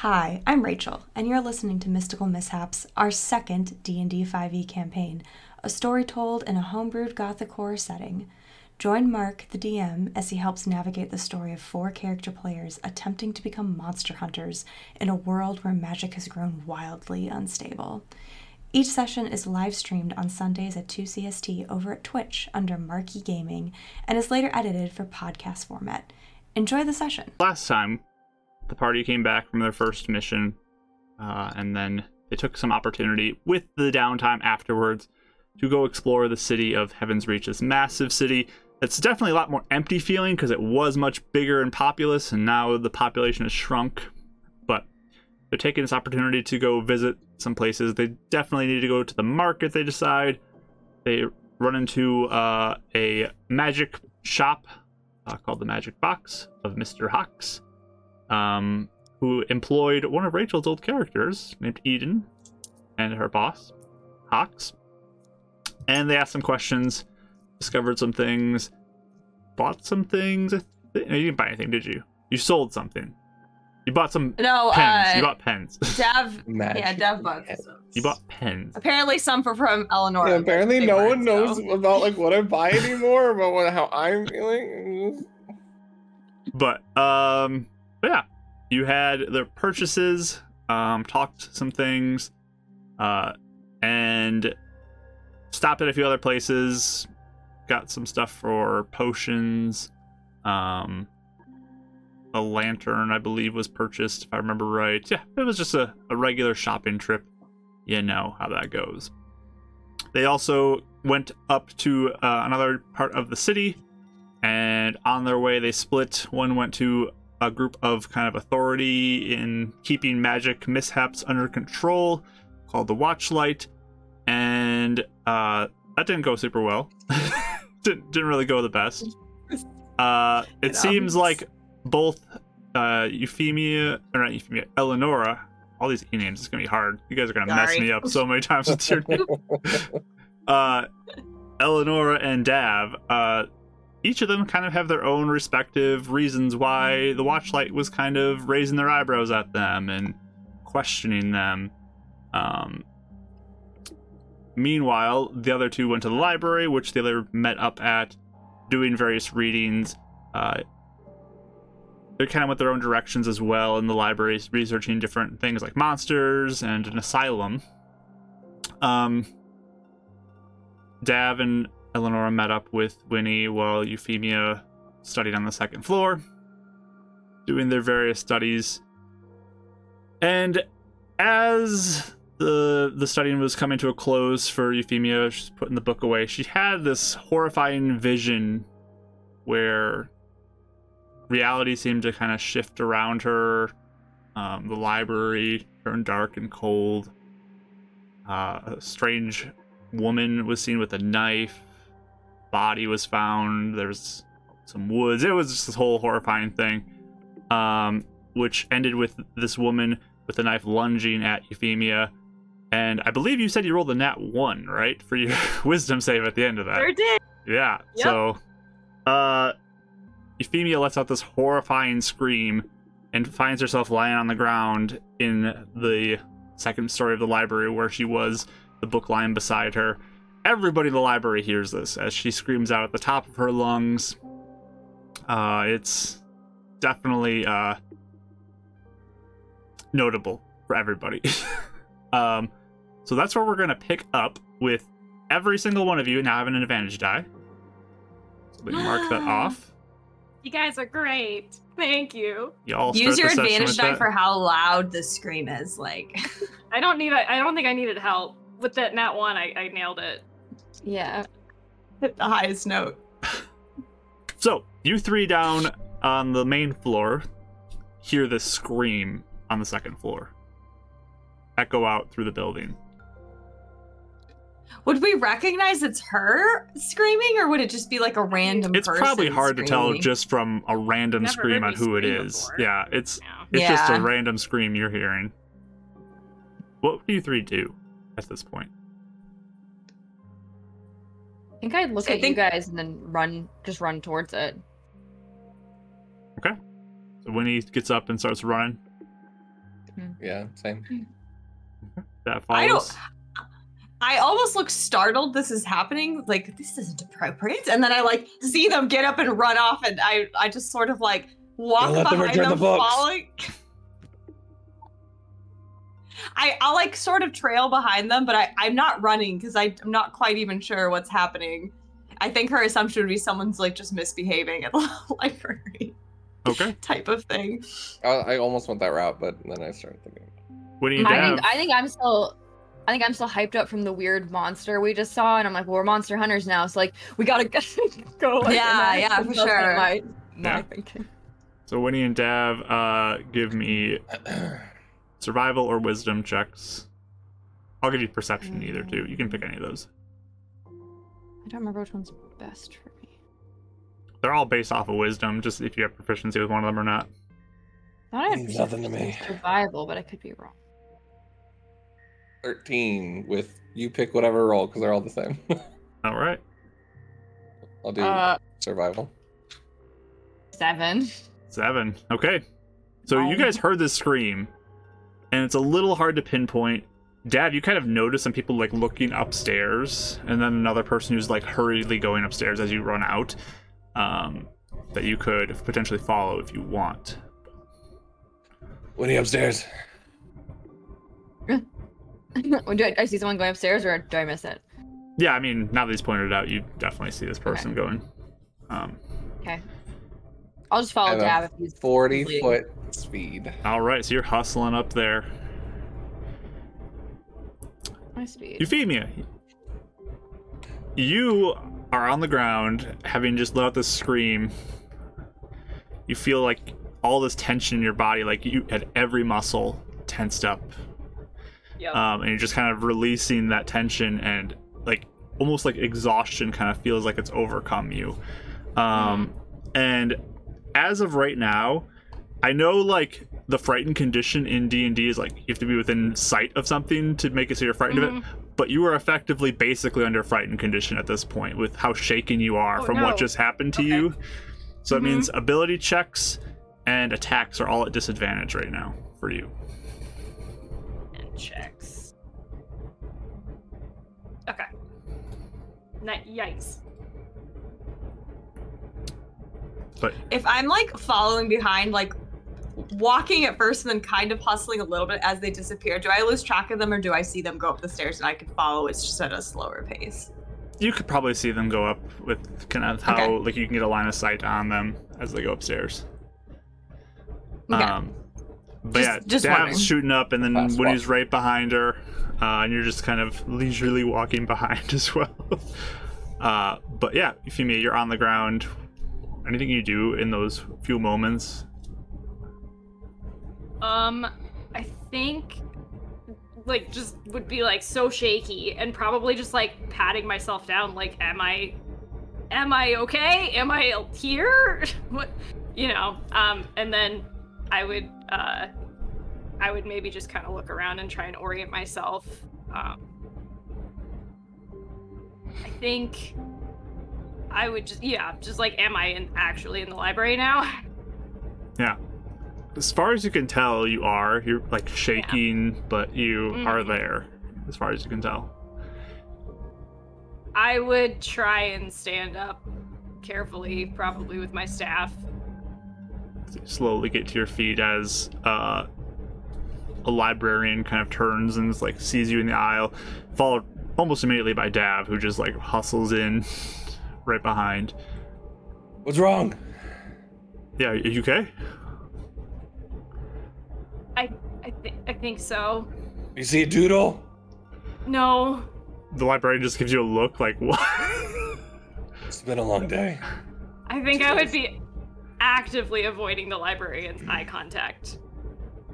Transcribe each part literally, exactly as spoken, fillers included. Hi, I'm Rachel, and you're listening to Mystical Mishaps, our second D and D five e campaign, a story told in a homebrewed gothic horror setting. Join Mark, the D M, as he helps navigate the story of four character players attempting to become monster hunters in a world where magic has grown wildly unstable. Each session is live-streamed on Sundays at two C S T over at Twitch under Marquee Gaming, and is later edited for podcast format. Enjoy the session. Last time, the party came back from their first mission, uh, and then they took some opportunity with the downtime afterwards to go explore the city of Heaven's Reach, this massive city. It's definitely a lot more empty feeling because it was much bigger and populous, and now the population has shrunk. But they're taking this opportunity to go visit some places. They definitely need to go to the market, they decide. They run into uh, a magic shop uh, called the Magic Box of Mister Hawks, um, who employed one of Rachel's old characters named Eden and her boss, Hawks. And they asked some questions, discovered some things, bought some things. No, you didn't buy anything, did you? You sold something. You bought some no, pens. Uh, you bought pens. Dev, yeah, Dev bought some. You bought pens. Apparently some for from Eleonora. Yeah, apparently no one knows so. about like what I buy anymore, about what, how I'm feeling. But, um, but yeah, you had their purchases, um, talked some things, uh, and stopped at a few other places, got some stuff for potions, um, a lantern, I believe, was purchased, if I remember right. Yeah, it was just a, a regular shopping trip. You know how that goes. They also went up to uh, another part of the city, and on their way they split. One went to a group of kind of authority in keeping magic mishaps under control called the Watchlight, and uh, that didn't go super well. didn't, didn't really go the best. Uh, it, it seems like both uh, Euphemia, or not Euphemia, Eleonora, all these E names, it's going to be hard. You guys are going to mess me up so many times with your name. Uh, Eleonora and Dav, uh, each of them kind of have their own respective reasons why the Watchlight was kind of raising their eyebrows at them and questioning them. Um, meanwhile, the other two went to the library, which the other met up at, doing various readings. Uh, They kind of went their own directions as well in the library, researching different things like monsters and an asylum. Um, Dav and Eleonora met up with Winnie while Euphemia studied on the second floor, doing their various studies. And as the the studying was coming to a close for Euphemia, she's putting the book away. She had this horrifying vision where reality seemed to kind of shift around her. Um, the library turned dark and cold. Uh, a strange woman was seen with a knife. Body was found. There's some woods. It was just this whole horrifying thing, um, which ended with this woman with a knife lunging at Euphemia. And I believe you said you rolled a nat one, right? For your wisdom save at the end of that. Sure did. Yeah. Yep. So, uh... Euphemia lets out this horrifying scream and finds herself lying on the ground in the second story of the library where she was, the book lying beside her. Everybody in the library hears this as she screams out at the top of her lungs. Uh, it's definitely uh, notable for everybody. um, so that's where we're going to pick up with every single one of you now having an advantage die. So let me mark that off. You guys are great. Thank you. you all Use your advantage die that. for how loud the scream is. Like, I don't need. I don't think I needed help with that nat one. I, I nailed it. Yeah, hit the highest note. So you three down on the main floor hear this scream on the second floor echo out through the building. Would we recognize it's her screaming, or would it just be like a random it's person It's probably hard screaming? to tell just from a random scream on who it is. Before. Yeah, it's no. it's yeah. just a random scream you're hearing. What do you three do at this point? I think I'd look so at I think... you guys and then run, just run towards it. Okay. So Winnie gets up and starts running. Yeah, same. That follows. I don't. I almost look startled this is happening, like, this isn't appropriate. And then I, like, see them get up and run off, and I I just sort of, like, walk behind them, return them the books. Falling. I, I'll, like, sort of trail behind them, but I, I'm not running, because I'm not quite even sure what's happening. I think her assumption would be someone's, like, just misbehaving at the library. Okay. Type of thing. I, I almost went that route, but then I started thinking. What do you I have? think I think I'm still... I think I'm still hyped up from the weird monster we just saw, and I'm like, well, we're monster hunters now, so like, we gotta go. Like, yeah, yeah, for sure. My, my yeah. Thinking. So Winnie and Dav, uh, give me survival or wisdom checks. I'll give you perception mm. either, too. You can pick any of those. I don't remember which one's best for me. They're all based off of wisdom, just if you have proficiency with one of them or not. I means nothing to me. Survival, but I could be wrong. thirteen with you pick whatever roll because they're all the same. All right. I'll do uh, survival. Seven. Seven. Okay. So um. you guys heard this scream, and it's a little hard to pinpoint. Dad, you kind of notice some people like looking upstairs, and then another person who's like hurriedly going upstairs as you run out. Um, that you could potentially follow if you want. Winnie upstairs. Do I, I see someone going upstairs, or do I miss it? Yeah, I mean, now that he's pointed it out, you definitely see this person okay. going. Um, okay. I'll just follow Dab if he's forty-foot speed. All right, so you're hustling up there. My speed. You feed me. You are on the ground, having just let out this scream. You feel like all this tension in your body, like you had every muscle tensed up. Yep. Um, and you're just kind of releasing that tension, and like almost like exhaustion kind of feels like it's overcome you. Um, mm. And as of right now, I know like the frightened condition in D and D is like you have to be within sight of something to make it so you're frightened mm-hmm. of it. But you are effectively basically under frightened condition at this point with how shaken you are oh, from no. what just happened to okay. you. So mm-hmm. it means ability checks and attacks are all at disadvantage right now for you. Checks. Okay. Not, yikes. But if I'm like following behind, like walking at first and then kind of hustling a little bit as they disappear, do I lose track of them or do I see them go up the stairs and I can follow? It's just at a slower pace. You could probably see them go up with kind of how okay. like you can get a line of sight on them as they go upstairs. Okay. Um, But just, yeah, just Dav's shooting up, and then Winnie's walk. right behind her, uh, and you're just kind of leisurely walking behind as well. uh, but yeah, Fumi, you're on the ground. Anything you do in those few moments? Um, I think, like, just would be, like, so shaky, and probably just, like, patting myself down, like, am I, am I okay? Am I here? What, you know, um, and then... I would, uh, I would maybe just kind of look around and try and orient myself. Um, I think I would just, yeah, just like, am I in, actually in the library now? Yeah. As far as you can tell, you are. You're like shaking, yeah. but you mm-hmm. are there, as far as you can tell. I would try and stand up carefully, probably with my staff. Slowly get to your feet as uh, a librarian kind of turns and just, like sees you in the aisle, followed almost immediately by Dav, who just like hustles in right behind. What's wrong? Yeah, are you okay? I I, th- I think so. You see a doodle? No. The librarian just gives you a look like, what? It's been a long day. I think I would be... actively avoiding the librarian's eye contact.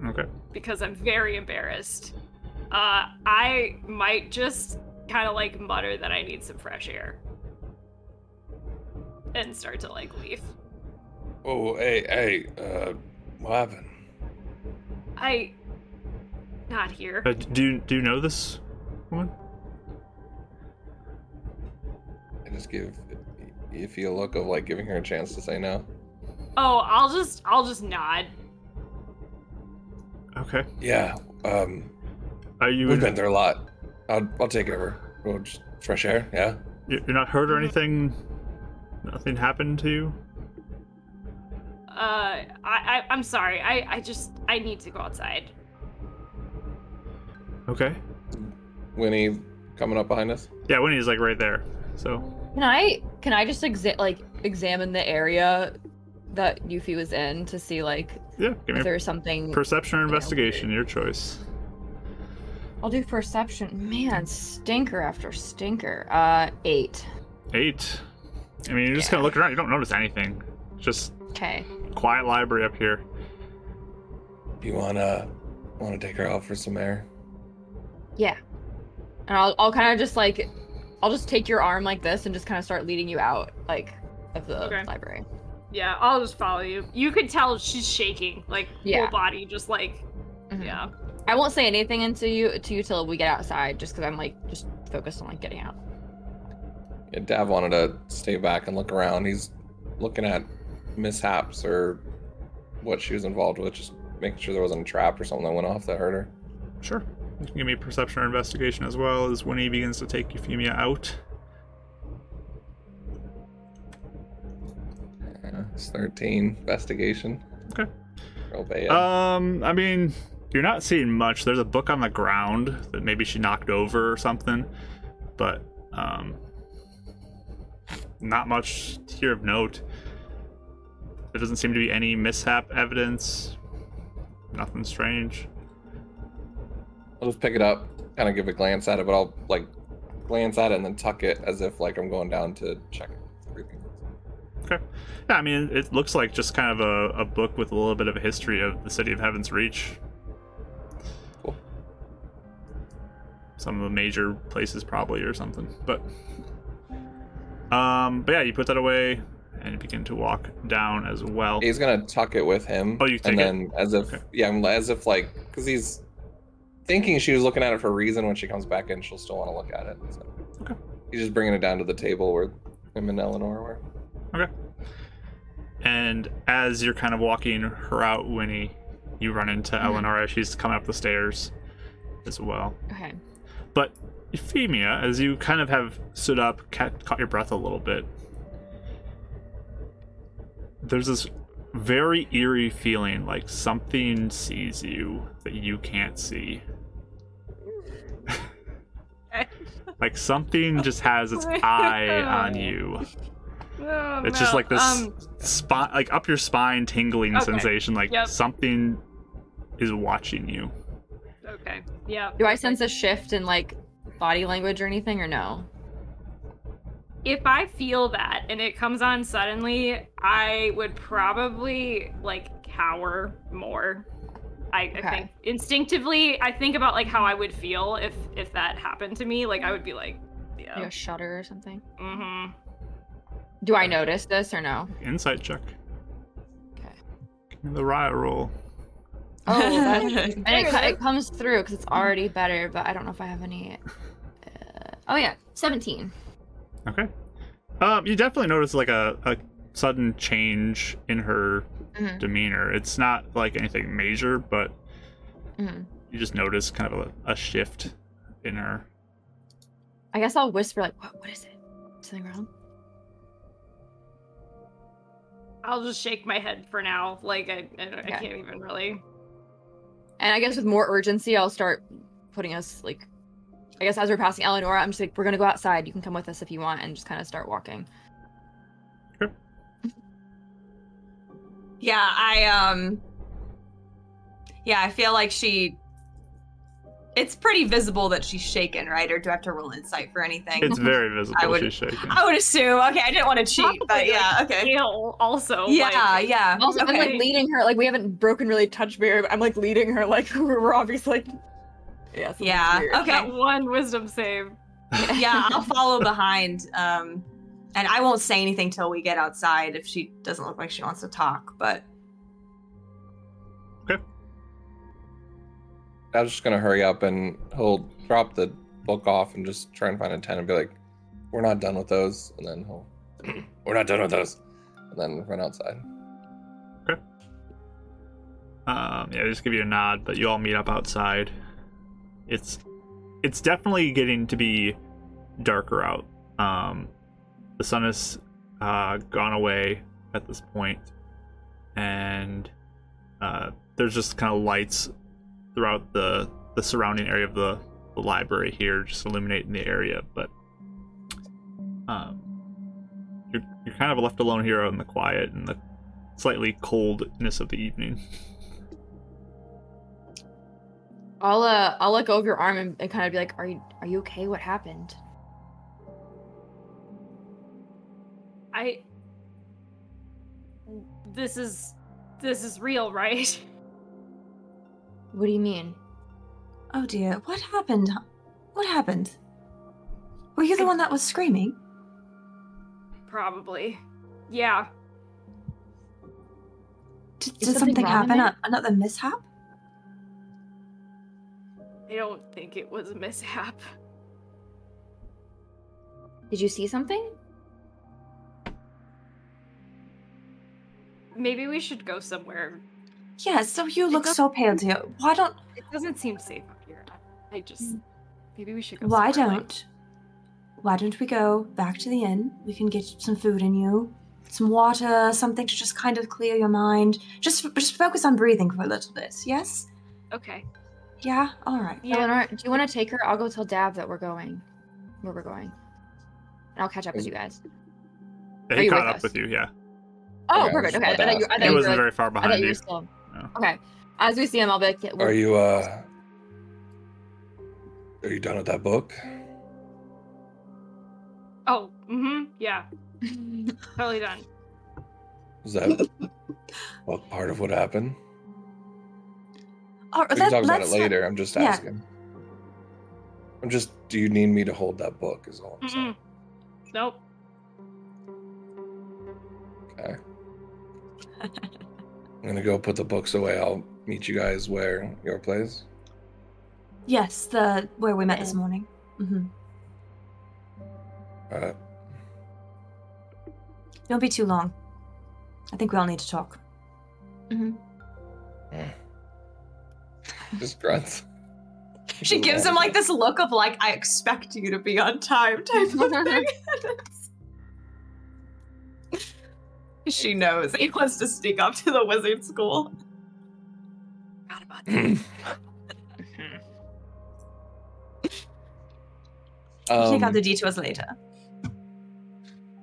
Okay. Because I'm very embarrassed. Uh, I might just kind of like mutter that I need some fresh air. And start to like leave. Oh, hey, hey, uh, what happened? I... Not here. Uh, do, you, do you know this one? I just give Ify a look of like giving her a chance to say no. Oh, I'll just, I'll just nod. Okay. Yeah. Um, Are you we've in... been through a lot. I'll, I'll take it over. We'll just fresh air. Yeah. You're not hurt or anything? Nothing happened to you? Uh, I, I I'm sorry. I, I just I need to go outside. Okay. Winnie coming up behind us. Yeah, Winnie's like right there. So. Can I can I just exa- like examine the area that Yuffie was in to see like yeah, if there's something? Perception or investigation, you know, your choice. I'll do perception. Man, stinker after stinker. Uh, eight. Eight. I mean, you're just yeah. gonna look around. You don't notice anything. Just. Okay. Quiet library up here. You wanna wanna take her out for some air? Yeah. And I'll I'll kind of just like I'll just take your arm like this and just kind of start leading you out like of the okay. library. Yeah, I'll just follow you. You can tell she's shaking, like yeah. whole body, just like mm-hmm. yeah. I won't say anything into you to you till we get outside, just because I'm like just focused on like getting out. Yeah, Dav wanted to stay back and look around. He's looking at mishaps or what she was involved with, just making sure there wasn't a trap or something that went off that hurt her. Sure. You can give me a perception or investigation as well as when he begins to take Euphemia out. Yeah, it's thirteen. Investigation. Okay. Real bad. Um, I mean, you're not seeing much. There's a book on the ground that maybe she knocked over or something, but um, not much here of note. There doesn't seem to be any mishap evidence. Nothing strange. I'll just pick it up, kind of give a glance at it, but I'll like glance at it and then tuck it as if like I'm going down to check everything. Okay. Yeah, I mean, it looks like just kind of a, a book with a little bit of a history of the city of Heaven's Reach. Cool. Some of the major places probably or something, but um, but yeah, you put that away and begin to walk down as well. He's gonna tuck it with him. Oh, you take it? And then as if okay. yeah, as if like because he's thinking she was looking at it for a reason. When she comes back in, she'll still want to look at it. So. Okay. He's just bringing it down to the table where him and Eleanor were. Okay. And as you're kind of walking her out, Winnie, you run into mm-hmm. Eleanor. She's coming up the stairs as well. Okay. But Euphemia, as you kind of have stood up, caught your breath a little bit. There's this very eerie feeling like something sees you that you can't see. Like something just has its eye on you. Oh, it's no. just like this um, spot, like up your spine tingling okay. sensation, like yep. something is watching you. Okay. Yeah. Do I sense a shift in like body language or anything or no? If I feel that and it comes on suddenly, I would probably like cower more. I, okay. I think instinctively, I think about like how I would feel if if that happened to me. Like I would be like, yeah. You shudder or something. Mm-hmm. Do I notice this or no? Insight check. Okay. Give me the riot roll. Oh, that's, and it, it comes through because it's already better, but I don't know if I have any. Uh, oh yeah, seventeen. Okay. Um, you definitely notice like a, a sudden change in her mm-hmm. demeanor. It's not like anything major, but mm-hmm. you just notice kind of a, a shift in her. I guess I'll whisper like, what, what is it? Something wrong? I'll just shake my head for now. Like I, I, don't, okay. I can't even really. And I guess with more urgency, I'll start putting us like I guess as we're passing Eleonora, I'm just like, we're going to go outside. You can come with us if you want, and just kind of start walking. Sure. Yeah, I, um... Yeah, I feel like she... It's pretty visible that she's shaken, right? Or do I have to roll insight for anything? It's very visible I would, she's shaken. I would assume. Okay, I didn't want to cheat, probably, but yeah, like, okay. Also. Yeah, like, yeah. Also, okay. I'm like leading her, like we haven't broken really touch barrier, but I'm like leading her, like we're obviously like... Yeah, yeah. Okay. That one wisdom save. Yeah, I'll follow behind. Um, and I won't say anything till we get outside if she doesn't look like she wants to talk, but. Okay. I was just going to hurry up and he'll drop the book off and just try and find a tent and be like, we're not done with those. And then he'll, we're not done with those. And then run outside. Okay. Um, yeah, they just give you a nod, but you all meet up outside. It's it's definitely getting to be darker out. Um, the sun has uh, gone away at this point, and uh, there's just kind of lights throughout the, the surrounding area of the, the library here, just illuminating the area. But um, you're you're kind of left alone here out in the quiet and the slightly coldness of the evening. I'll uh, I'll let go of your arm and, and kind of be like, "Are you are you okay? What happened?" I. This is this is real, right? What do you mean? Oh dear, what happened? What happened? Were you the I... one that was screaming? Probably, yeah. D- did something, something happen? A- another mishap? I don't think it was a mishap. Did you see something? Maybe we should go somewhere. Yeah, so you look so pale, dear. Why don't... It doesn't seem safe out here. I just... Maybe we should go Why somewhere. Why don't... Like... Why don't we go back to the inn? We can get some food in you, some water, something to just kind of clear your mind. Just, just focus on breathing for a little bit, yes? Okay. Yeah, all right. Yeah. Eleanor, do you want to take her? I'll go tell Dab that we're going, where we're going. And I'll catch up with you guys. Yeah, he you caught with up us? With you, yeah. Oh, okay, perfect. Okay. I thought you, I thought he you wasn't were, very far behind I you. you still... no. Okay. As we see him, I'll be like, yeah, Are you, uh... Are you done with that book? Oh, mm-hmm. Yeah. Totally done. Is that well, part of what happened? Or, we can let, talk about it later. I'm just asking. Yeah. I'm just, do you need me to hold that book is all I'm Mm-mm. saying. Nope. Okay. I'm going to go put the books away. I'll meet you guys where? Your place? Yes, the where we met this morning. Mm-hmm. All right. Don't be too long. I think we all need to talk. Mm-hmm. Mm. Just grunts. She gives him like this look of like, I expect you to be on time type of thing. She knows he wants to sneak up to the wizard school. Forgot about that. um, Check out the detours later.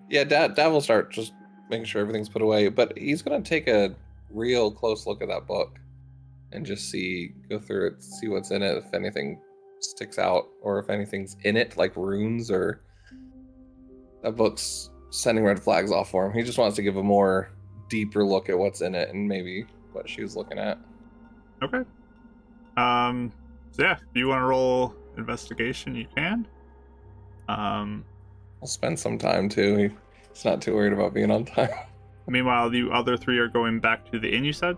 Yeah, Dad, Dad will start just making sure everything's put away, but he's going to take a real close look at that book. And just see, go through it, see what's in it, if anything sticks out, or if anything's in it, like runes, or that book's sending red flags off for him. He just wants to give a more deeper look at what's in it and maybe what she was looking at. Okay. Um. So yeah, if you want to roll investigation, you can. Um. I'll spend some time too. He's not too worried about being on time. Meanwhile, the other three are going back to the inn. You said.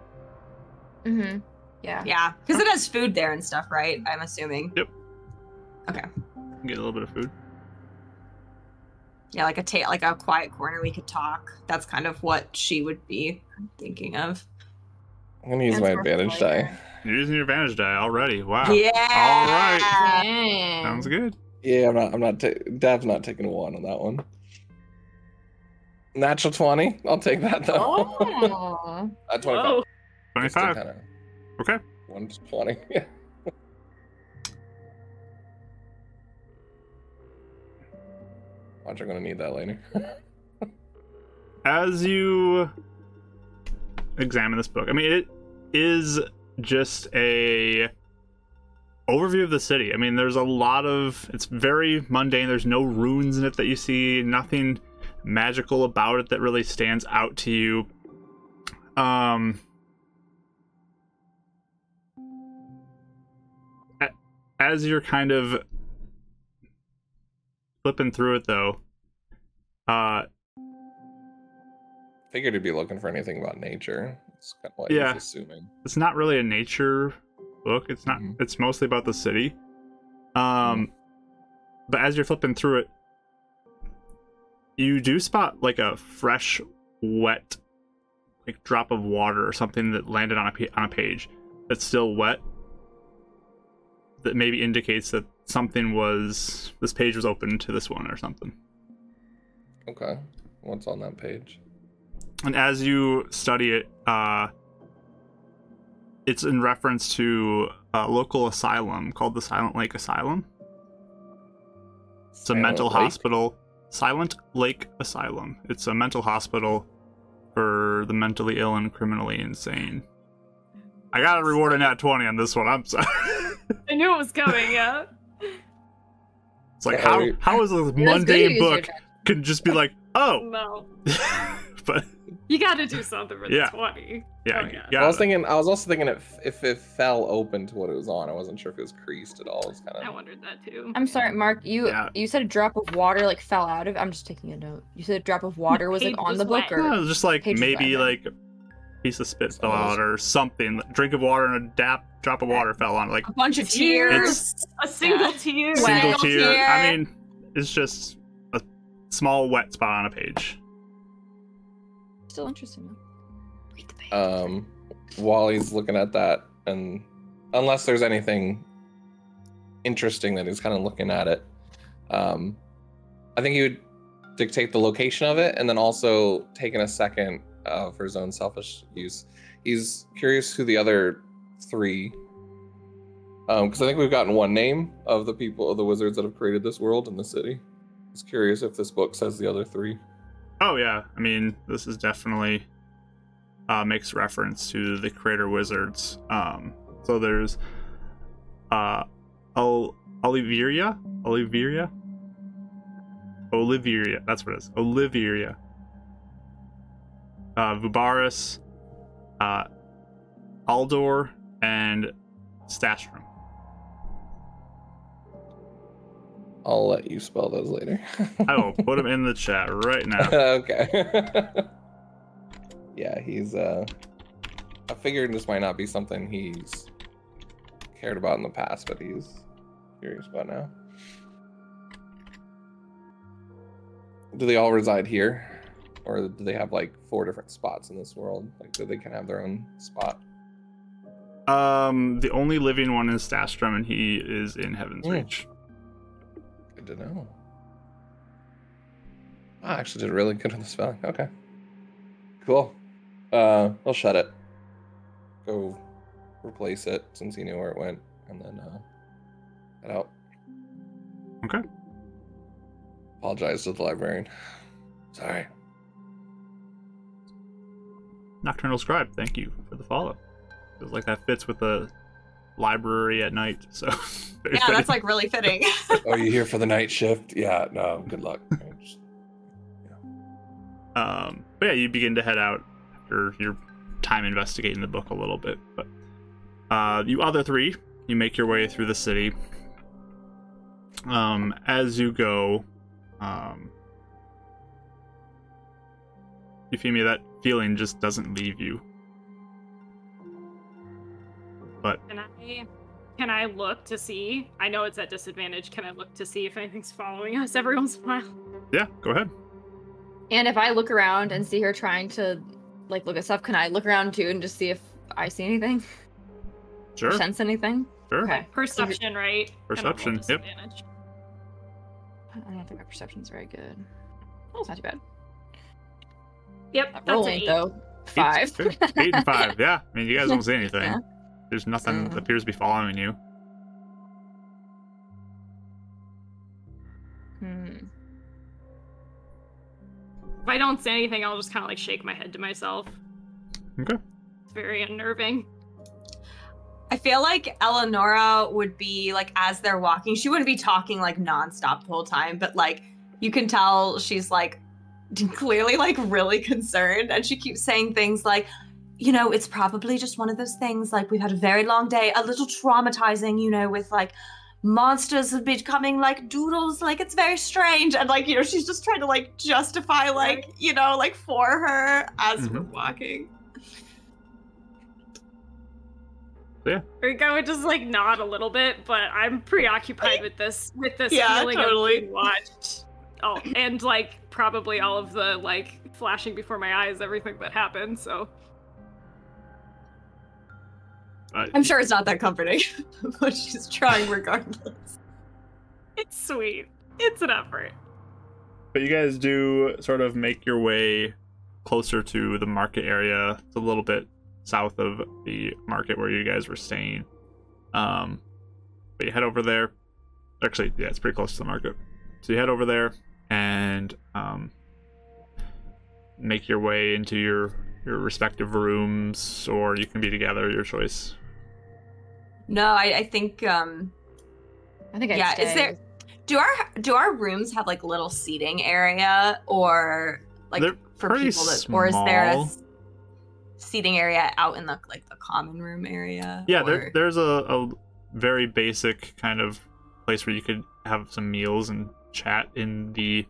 Mm-hmm. Yeah. Yeah, because it has food there and stuff, right? I'm assuming. Yep. Okay. Get a little bit of food. Yeah, like a ta- like a quiet corner we could talk. That's kind of what she would be thinking of. I'm gonna use That's my advantage die. You're using your advantage die already. Wow. Yeah. All right. Dang. Sounds good. Yeah, I'm not. I'm not. Ta- Dav's not taking a one on that one. Natural twenty. I'll take that though. Oh. That's twenty-five. Whoa. twenty-five. Kind of okay. one twenty. Yeah. Watch, I'm going to need that later. As you examine this book, I mean, it is just a overview of the city. I mean, there's a lot of, it's very mundane. There's no runes in it that you see, nothing magical about it that really stands out to you. Um... As you're kind of flipping through it, though, uh, figured you'd be looking for anything about nature. It's kind of like yeah, it's assuming it's not really a nature book. It's not. Mm-hmm. It's mostly about the city. Um, mm-hmm. But as you're flipping through it, you do spot like a fresh, wet like drop of water or something that landed on a, on a page that's still wet, that maybe indicates that something was, this page was open to this one or something. Okay, what's on that page? And as you study it, uh, it's in reference to a local asylum called the Silent Lake Asylum. It's a mental hospital. Silent Lake Asylum. It's a mental hospital for the mentally ill and criminally insane. I got a reward in nat twenty on this one. I'm sorry. I knew it was coming. Yeah. It's like, how how is this mundane book can just be like, oh no. But you got to do something for the yeah. twenty. Yeah, oh, yeah. I was thinking. I was also thinking if if it fell open to what it was on, I wasn't sure if it was creased at all. It was kind of. I wondered that too. I'm sorry, Mark. You yeah. you said a drop of water like fell out of. I'm just taking a note. You said a drop of water was like on the book, or no, it was just like maybe like a piece of spit fell out or something. A drink of water and a dap drop of water fell on like a bunch of tears. A single tear. Single tear. I mean, it's just a small wet spot on a page. Still interesting. Read the page. Um, while he's looking at that, and unless there's anything interesting that he's kind of looking at it, um, I think he would dictate the location of it, and then also taking a second uh, for his own selfish use. He's curious who the other three, um, because I think we've gotten one name of the people, of the wizards that have created this world and the city. He's curious if this book says the other three. Oh yeah, I mean, this is definitely uh, makes reference to the creator wizards. Um, so there's uh, Ol- Oliveria, Oliveria, Oliveria. That's what it is. Oliveria, uh, Vubaris, uh, Aldor, and Stashroom. I'll let you spell those later. I will put them in the chat right now. Okay. Yeah, he's, uh... I figured this might not be something he's cared about in the past, but he's curious about now. Do they all reside here? Or do they have, like, four different spots in this world? Like, so they can have their own spot? Um, the only living one is Stashrum, and he is in Heaven's mm. Reach. To know. I actually did really good on the spelling. Okay. Cool. Uh, I'll shut it. Go replace it since he knew where it went, and then uh, head out. Okay. Apologize to the librarian. Sorry. Nocturnal Scribe, thank you for the follow. Feels like that fits with the library at night, so... Yeah, fitting. That's like really fitting. Oh, you here for the night shift? Yeah, no, good luck. Just, yeah. Um, but yeah, you begin to head out after your time investigating the book a little bit. But uh, you other three, you make your way through the city. Um, as you go, um, Euphemia, that feeling just doesn't leave you. But. Can I... Can I look to see? I know it's at disadvantage. Can I look to see if anything's following us every once in a while? Yeah, go ahead. And if I look around and see her trying to, like, look at stuff, can I look around too and just see if I see anything? Sure. Or sense anything? Sure. Okay. Perception, so right? Perception, yep. I don't think my perception's very good. Oh, it's not too bad. Yep, that's rolling, eight. Though. Five. Eight, eight and five, yeah. I mean, you guys don't see anything. Yeah. There's nothing that appears to be following you. Hmm. If I don't say anything, I'll just kind of like shake my head to myself. Okay. It's very unnerving. I feel like Eleonora would be like, as they're walking, she wouldn't be talking like nonstop the whole time, but like you can tell she's like clearly like really concerned, and she keeps saying things like, you know, it's probably just one of those things, like, we've had a very long day, a little traumatizing, you know, with, like, monsters becoming, like, doodles, like, it's very strange, and, like, you know, she's just trying to, like, justify, like, you know, like, for her as mm-hmm. we're walking. Yeah. Like, I would just, like, nod a little bit, but I'm preoccupied with this, with this yeah, feeling totally. Of being watched. Oh, and like probably all of the like flashing before my eyes, everything that happened. So I, I'm sure it's not that comforting, but she's trying regardless. It's sweet. It's an effort. But you guys do sort of make your way closer to the market area. It's a little bit south of the market where you guys were staying. Um, but you head over there. Actually, yeah, it's pretty close to the market. So you head over there and um, make your way into your, your respective rooms, or you can be together, your choice. No, I, I think... Um, I think I yeah, is there? Do our do our rooms have like little seating area, or like They're for people that, small. Or is there a seating area out in the like the common room area? Yeah, or... there, there's a, a very basic kind of place where you could have some meals and chat in the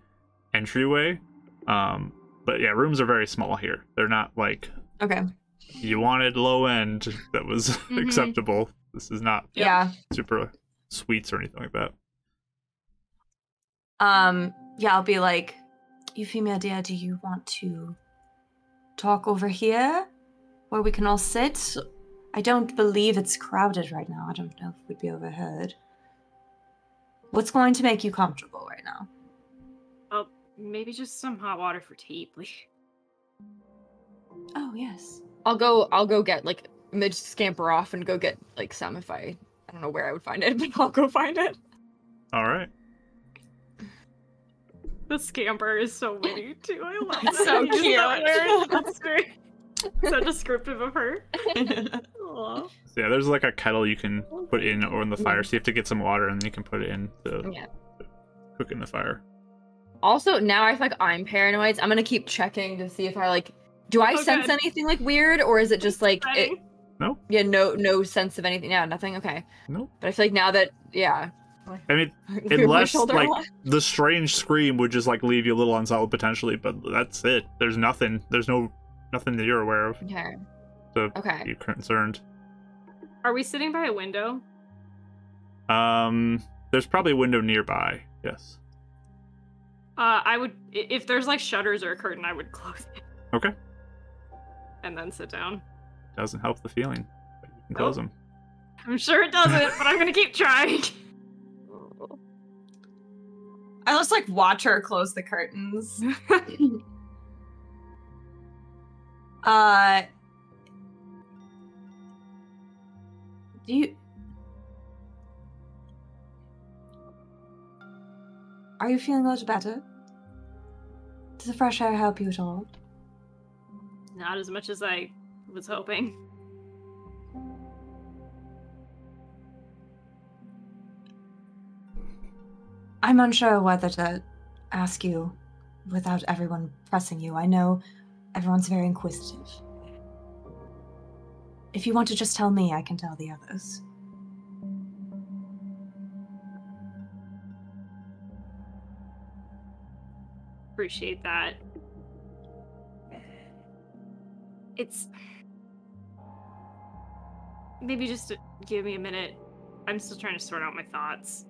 entryway. Um, but yeah, rooms are very small here. They're not like, okay, you wanted low end that was mm-hmm. acceptable. This is not yeah super suites or anything like that. Um, yeah, I'll be like, Euphemia dear, do you want to talk over here where we can all sit? I don't believe it's crowded right now. I don't know if we'd be overheard. What's going to make you comfortable right now? Well, maybe just some hot water for tea, please. Oh, yes. I'll go, I'll go get, like, Midge scamper off and go get, like, some if I, I don't know where I would find it, but I'll go find it. All right. The scamper is so witty, too. I love that. So cute. It's so descriptive of her. So yeah, there's like a kettle you can put in or in the fire, so you have to get some water and then you can put it in to yeah. cook in the fire. Also, now I feel like I'm paranoid. So I'm going to keep checking to see if I like, do I oh, sense good. anything like weird, or is it just like... It, no. Yeah, no no sense of anything. Yeah, nothing? Okay. Nope. But I feel like now that, yeah... I mean, unless like the strange scream would just like leave you a little unsettled potentially, but that's it. There's nothing. There's no nothing that you're aware of. Okay. So okay. You're concerned. Are we sitting by a window? Um, there's probably a window nearby. Yes. Uh, I would, if there's like shutters or a curtain, I would close it. Okay. And then sit down. Doesn't help the feeling. But you can close them. I'm sure it doesn't, but I'm gonna keep trying. I just like watch her close the curtains. uh, do you? Are you feeling a lot better? Does the fresh air help you at all? Not as much as I was hoping. I'm unsure whether to ask you without everyone pressing you. I know everyone's very inquisitive. If you want to just tell me, I can tell the others. Appreciate that. It's... Maybe just give me a minute. I'm still trying to sort out my thoughts.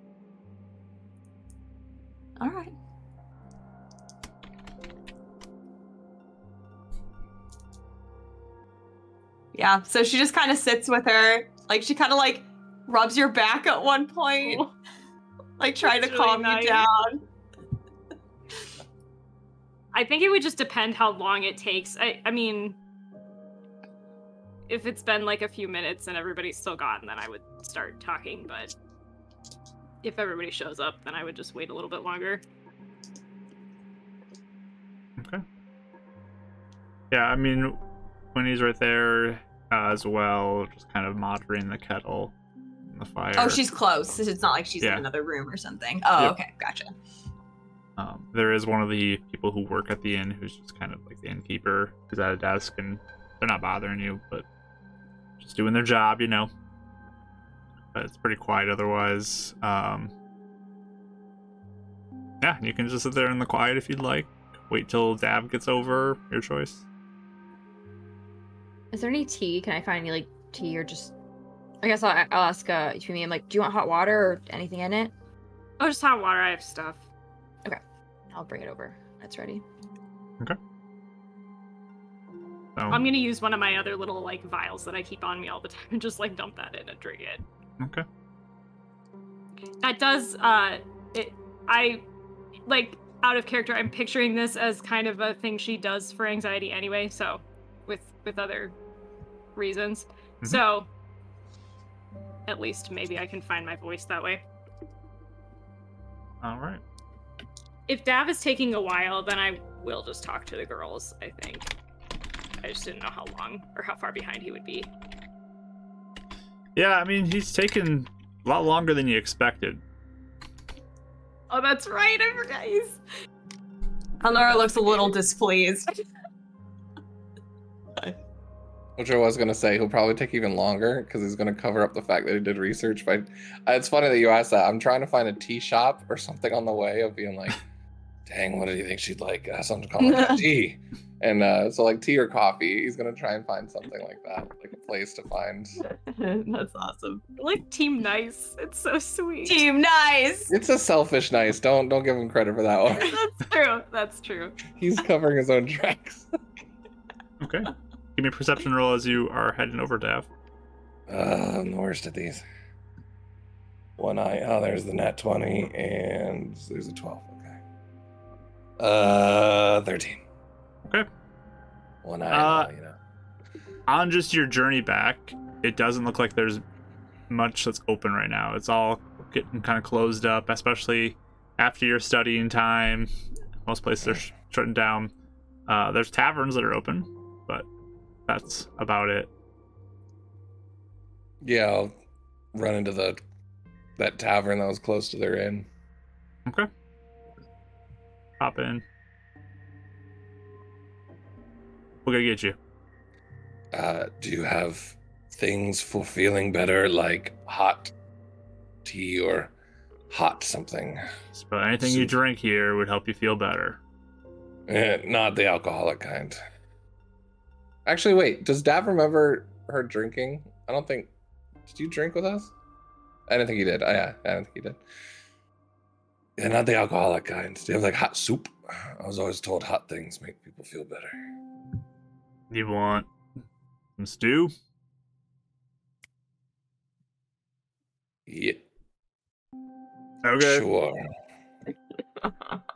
All right. Yeah, so she just kind of sits with her. Like, she kind of, like, rubs your back at one point. Oh. Like, trying That's to really calm nice. you down. I think it would just depend how long it takes. I, I mean, if it's been, like, a few minutes and everybody's still gone, then I would start talking, but... If everybody shows up, then I would just wait a little bit longer. Okay. Yeah, I mean, when he's right there uh, as well, just kind of monitoring the kettle and the fire. Oh, she's close. It's not like she's yeah. in another room or something. Oh, yep. Okay. Gotcha. Um, there is one of the people who work at the inn who's just kind of like the innkeeper, who's at a desk, and they're not bothering you, but just doing their job, you know. But it's pretty quiet otherwise. Um, yeah, you can just sit there in the quiet if you'd like. Wait till Dab gets over. Your choice. Is there any tea? Can I find any like tea or just? I guess I'll, I'll ask uh, Yumi. I'm like, do you want hot water or anything in it? Oh, just hot water. I have stuff. Okay. I'll bring it over. It's ready. Okay. So. I'm going to use one of my other little, like, vials that I keep on me all the time and just, like, dump that in and drink it. Okay. That does, uh, it, I, like, out of character, I'm picturing this as kind of a thing she does for anxiety anyway, so, with, with other reasons. Mm-hmm. So, at least maybe I can find my voice that way. All right. If Dav is taking a while, then I will just talk to the girls, I think. I just didn't know how long or how far behind he would be. Yeah, I mean, he's taken a lot longer than you expected. Oh, that's right, I forgot he's... Honora looks a little displeased. Which I was going to say, he'll probably take even longer because he's going to cover up the fact that he did research. But it's funny that you asked that. I'm trying to find a tea shop or something on the way of being like, dang, what do you think she'd like? Uh, something called like tea. And uh, so like tea or coffee, he's going to try and find something like that, like a place to find. That's awesome. Like Team Nice. It's so sweet. Team Nice. It's a selfish nice. Don't don't give him credit for that one. That's true. That's true. He's covering his own tracks. Okay. Give me a perception roll as you are heading over, Dav. Uh, I'm the worst at these. One eye. Oh, there's the nat twenty, and there's a twelve. Okay. Uh, thirteen. Okay. One eye. Uh, you know. On just your journey back, it doesn't look like there's much that's open right now. It's all getting kind of closed up, especially after your studying time. Most places are shutting down. Uh, there's taverns that are open, but that's about it. Yeah, I'll run into the that tavern that was close to their inn. Okay. Hop in. We're gonna get you. Uh, do you have things for feeling better, like hot tea or hot something? So anything so, you drink here would help you feel better. Eh, not the alcoholic kind. Actually, wait, does Dav remember her drinking? I don't think... Did you drink with us? I don't think he did. Oh, yeah, I don't think he did. Yeah, not the alcoholic kind. Do you have, like, hot soup? I was always told hot things make people feel better. You want some stew? Yeah. Okay. Sure.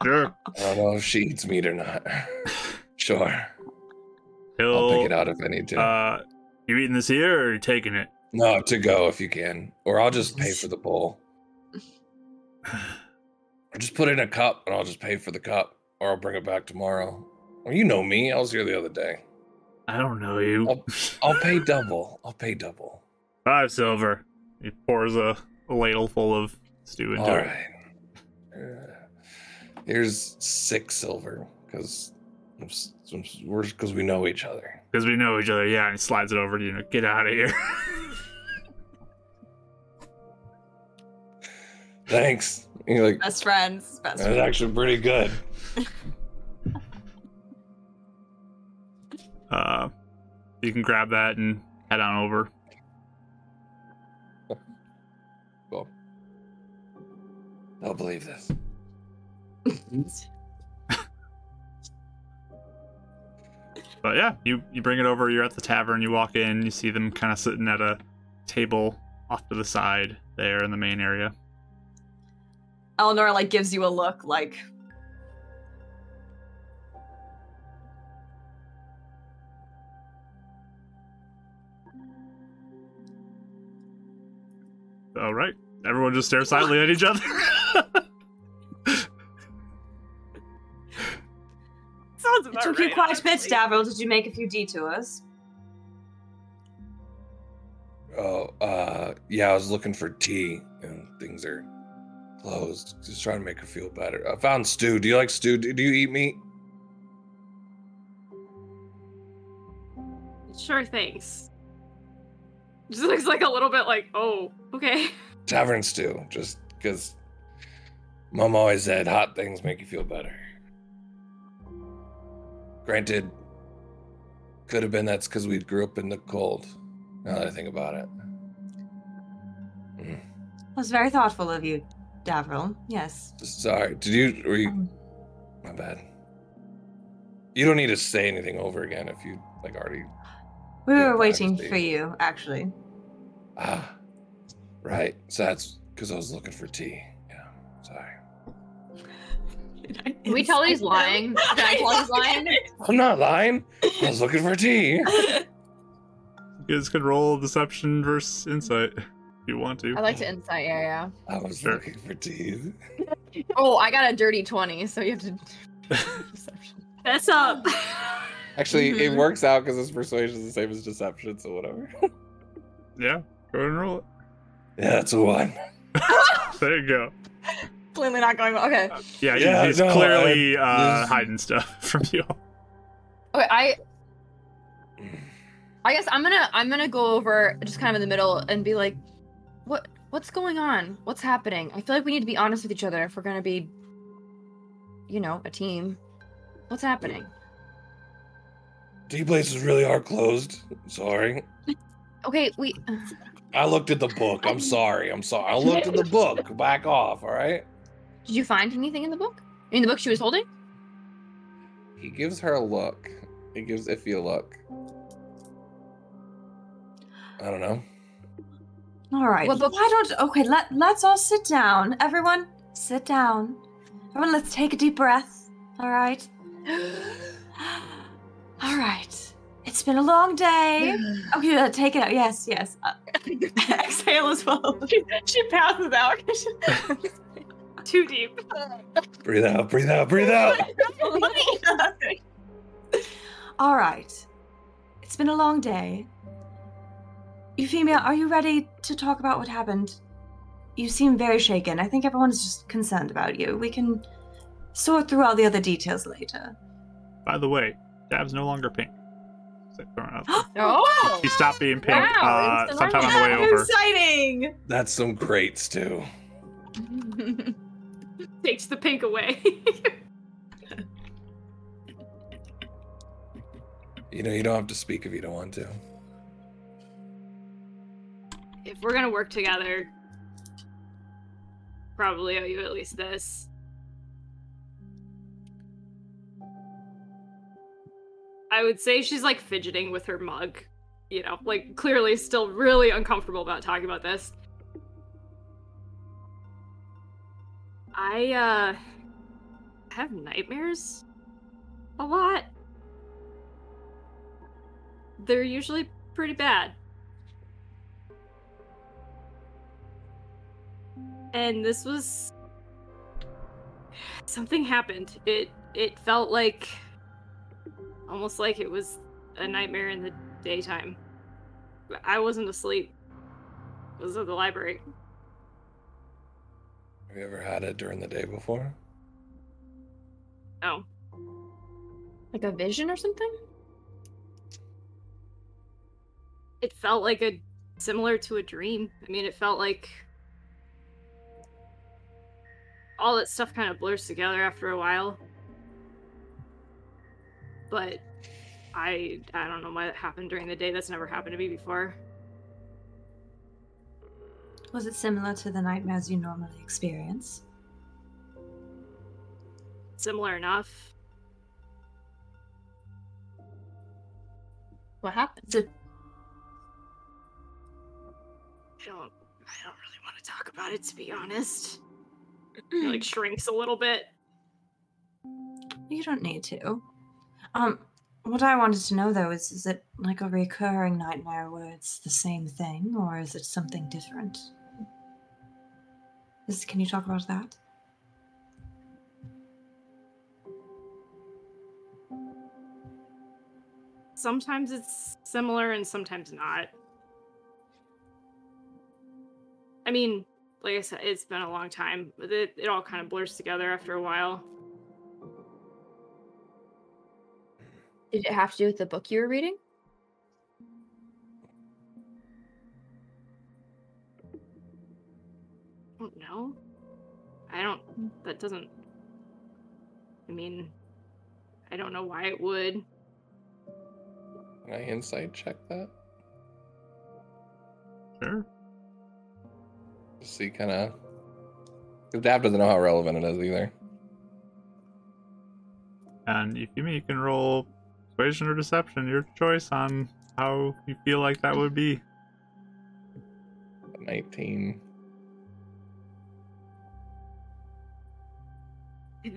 Sure. I don't know if she eats meat or not. Sure. He'll, I'll pick it out if I need to. Uh, you eating this here or are you taking it? No, to go if you can. Or I'll just pay for the bowl. Or just put it in a cup and I'll just pay for the cup. Or I'll bring it back tomorrow. Well, you know me. I was here the other day. I don't know you. I'll, I'll pay double. I'll pay double. Five silver. He pours a, a ladle full of stew into it. All right. Uh, here's six silver because... We're because we know each other. Because we know each other, yeah. And he slides it over to you. Know, get out of here. Thanks. You're like best friends. Best friends. That's actually pretty good. uh, you can grab that and head on over. Cool. I'll believe this. But yeah, you, you bring it over, you're at the tavern, you walk in, you see them kind of sitting at a table off to the side there in the main area. Eleanor, like, gives you a look, like... All right. Everyone just stares silently at each other. It took you quite a bit, Davil. Did you make a few detours? Oh, uh, yeah, I was looking for tea, and things are closed. Just trying to make her feel better. I found stew. Do you like stew? Do, do you eat meat? Sure, thanks. Just looks like a little bit like, oh, okay. Tavern stew, just because Mom always said hot things make you feel better. Granted, could have been that's because we grew up in the cold, now that I think about it. Mm. That was very thoughtful of you, Davril. Yes. Sorry, did you, were you, My bad. You don't need to say anything over again if you like already. We were waiting for you, actually. Ah, right. So that's because I was looking for tea. Yeah, sorry. Can we tell he's lying? Can I tell he's lying? I'm not lying. I was looking for tea. You guys could roll deception versus insight if you want to. I like to insight, yeah, yeah. I was sure. looking for tea. Oh, I got a dirty twenty, so you have to deception. That's up. Actually, mm-hmm. It works out because this persuasion is the same as deception, so whatever. Yeah, go ahead and roll it. Yeah, that's a one. There you go. Clearly not going well. Okay. Uh, yeah, yeah, he's no, clearly I, uh, hiding stuff from you all. Okay, I. I guess I'm gonna I'm gonna go over just kind of in the middle and be like, what what's going on? What's happening? I feel like we need to be honest with each other if we're gonna be, you know, a team. What's happening? D places really are closed. Sorry. Okay, we. I looked at the book. I'm sorry. I'm sorry. I looked at the book. Back off. All right. Did you find anything in the book? I mean, the book she was holding. He gives her a look. He gives Iffy a look. I don't know. All right. Well, but why don't? Okay, let let's all sit down. Everyone, sit down. Everyone, let's take a deep breath. All right. All right. It's been a long day. Okay, uh, take it out. Yes, yes. Uh, exhale as well. She, she passes out. Too deep. Breathe out, breathe out, breathe out. All right. It's been a long day. Euphemia, are you ready to talk about what happened? You seem very shaken. I think everyone's just concerned about you. We can sort through all the other details later. By the way, Dab's no longer pink. Oh! He stopped being pink wow, uh, sometime on the way over. Exciting! That's some great stew. Takes the pink away. You know, you don't have to speak if you don't want to. If we're gonna work together, probably owe you at least this. I would say she's like fidgeting with her mug, you know, like clearly still really uncomfortable about talking about this. I, uh, have nightmares a lot. They're usually pretty bad. And this was, something happened. It, it felt like almost like it was a nightmare in the daytime. I wasn't asleep. I was at the library. Have you ever had it during the day before? No. Like a vision or something? It felt like a similar to a dream. I mean, it felt like all that stuff kind of blurs together after a while. But I I don't know what happened during the day. That's never happened to me before. Was it similar to the nightmares you normally experience? Similar enough. What happened? It... I don't I don't really want to talk about it, to be honest. It like shrinks a little bit. You don't need to. Um, what I wanted to know, though, is is it like a recurring nightmare where it's the same thing, or is it something different? Is, can you talk about that? Sometimes it's similar and sometimes not. I mean, like I said, it's been a long time. It, it all kind of blurs together after a while. Did it have to do with the book you were reading? I don't know. I don't... That doesn't... I mean... I don't know why it would. Can I insight check that? Sure. See, kind of... Because Dab doesn't know how relevant it is, either. And Yukimi, you can roll persuasion or deception, your choice on how you feel like that would be. nineteen.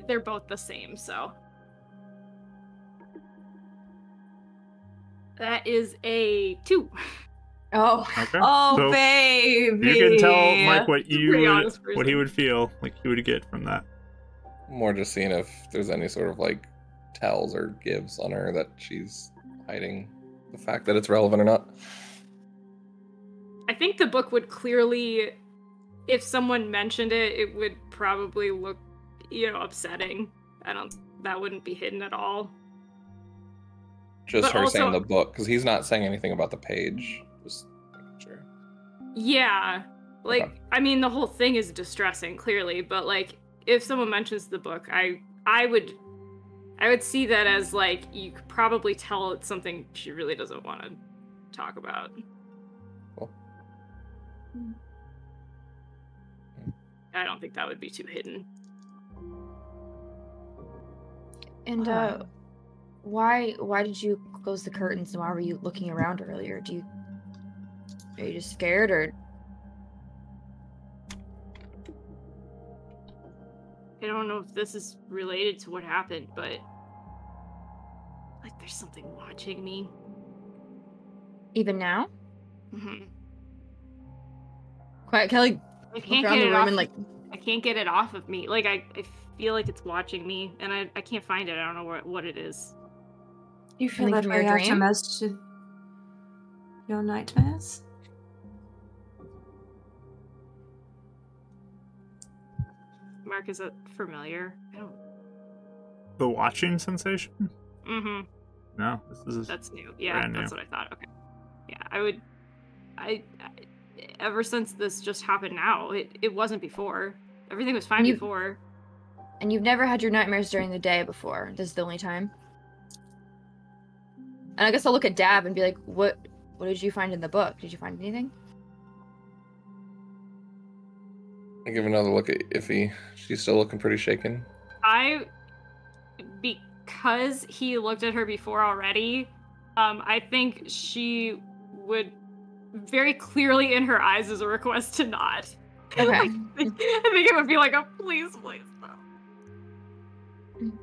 They're both the same, so. That is a two. Oh, okay. Oh, so baby. You can tell Mike what you would, what he would feel like he would get from that. More just seeing if there's any sort of like tells or gives on her that she's hiding the fact that it's relevant or not. I think the book would clearly, if someone mentioned it, it would probably look, you know, upsetting. I don't, that wouldn't be hidden at all. Just but her also, saying the book, because he's not saying anything about the page. Just making sure. Yeah. Like, okay. I mean, the whole thing is distressing, clearly, but, like, if someone mentions the book, I I would I would see that as, like, you could probably tell it's something she really doesn't want to talk about. Cool. I don't think that would be too hidden. And, uh... um, Why why did you close the curtains and why were you looking around earlier? Do you are you just scared or I don't know if this is related to what happened, but like there's something watching me. Even now? Mm-hmm. Quiet Kelly I can't get it off and, like... I can't get it off of me. Like I, I feel like it's watching me and I, I can't find it. I don't know what what it is. You feel like you're dream? To your nightmares? Mark, is that familiar? I don't... The watching sensation? Mm-hmm. No, this is That's new. Yeah, brand that's new. What I thought. Okay. Yeah, I would... I, I ever since this just happened now, it, it wasn't before. Everything was fine you, before. And you've never had your nightmares during the day before. This is the only time. And I guess I'll look at Dab and be like, what What did you find in the book? Did you find anything? I give another look at Iffy. She's still looking pretty shaken. I, because he looked at her before already, um, I think she would very clearly in her eyes is a request to nod. Okay. I think, I think it would be like a please, please, no.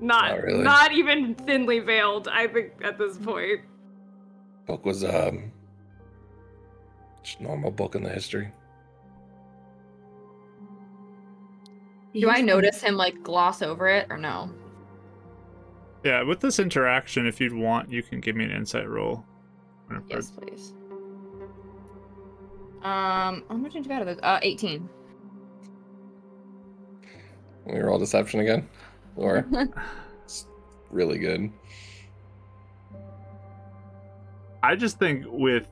Not, not, really. Not even thinly veiled, I think, at this point. Book was, um, just normal book in the history. Do I notice him, like, gloss over it, or no? Yeah, with this interaction, if you'd want, you can give me an insight roll. Yes, please. Um, how much did you get out of those? Uh, eighteen. Can we roll deception again? Or it's really good. I just think with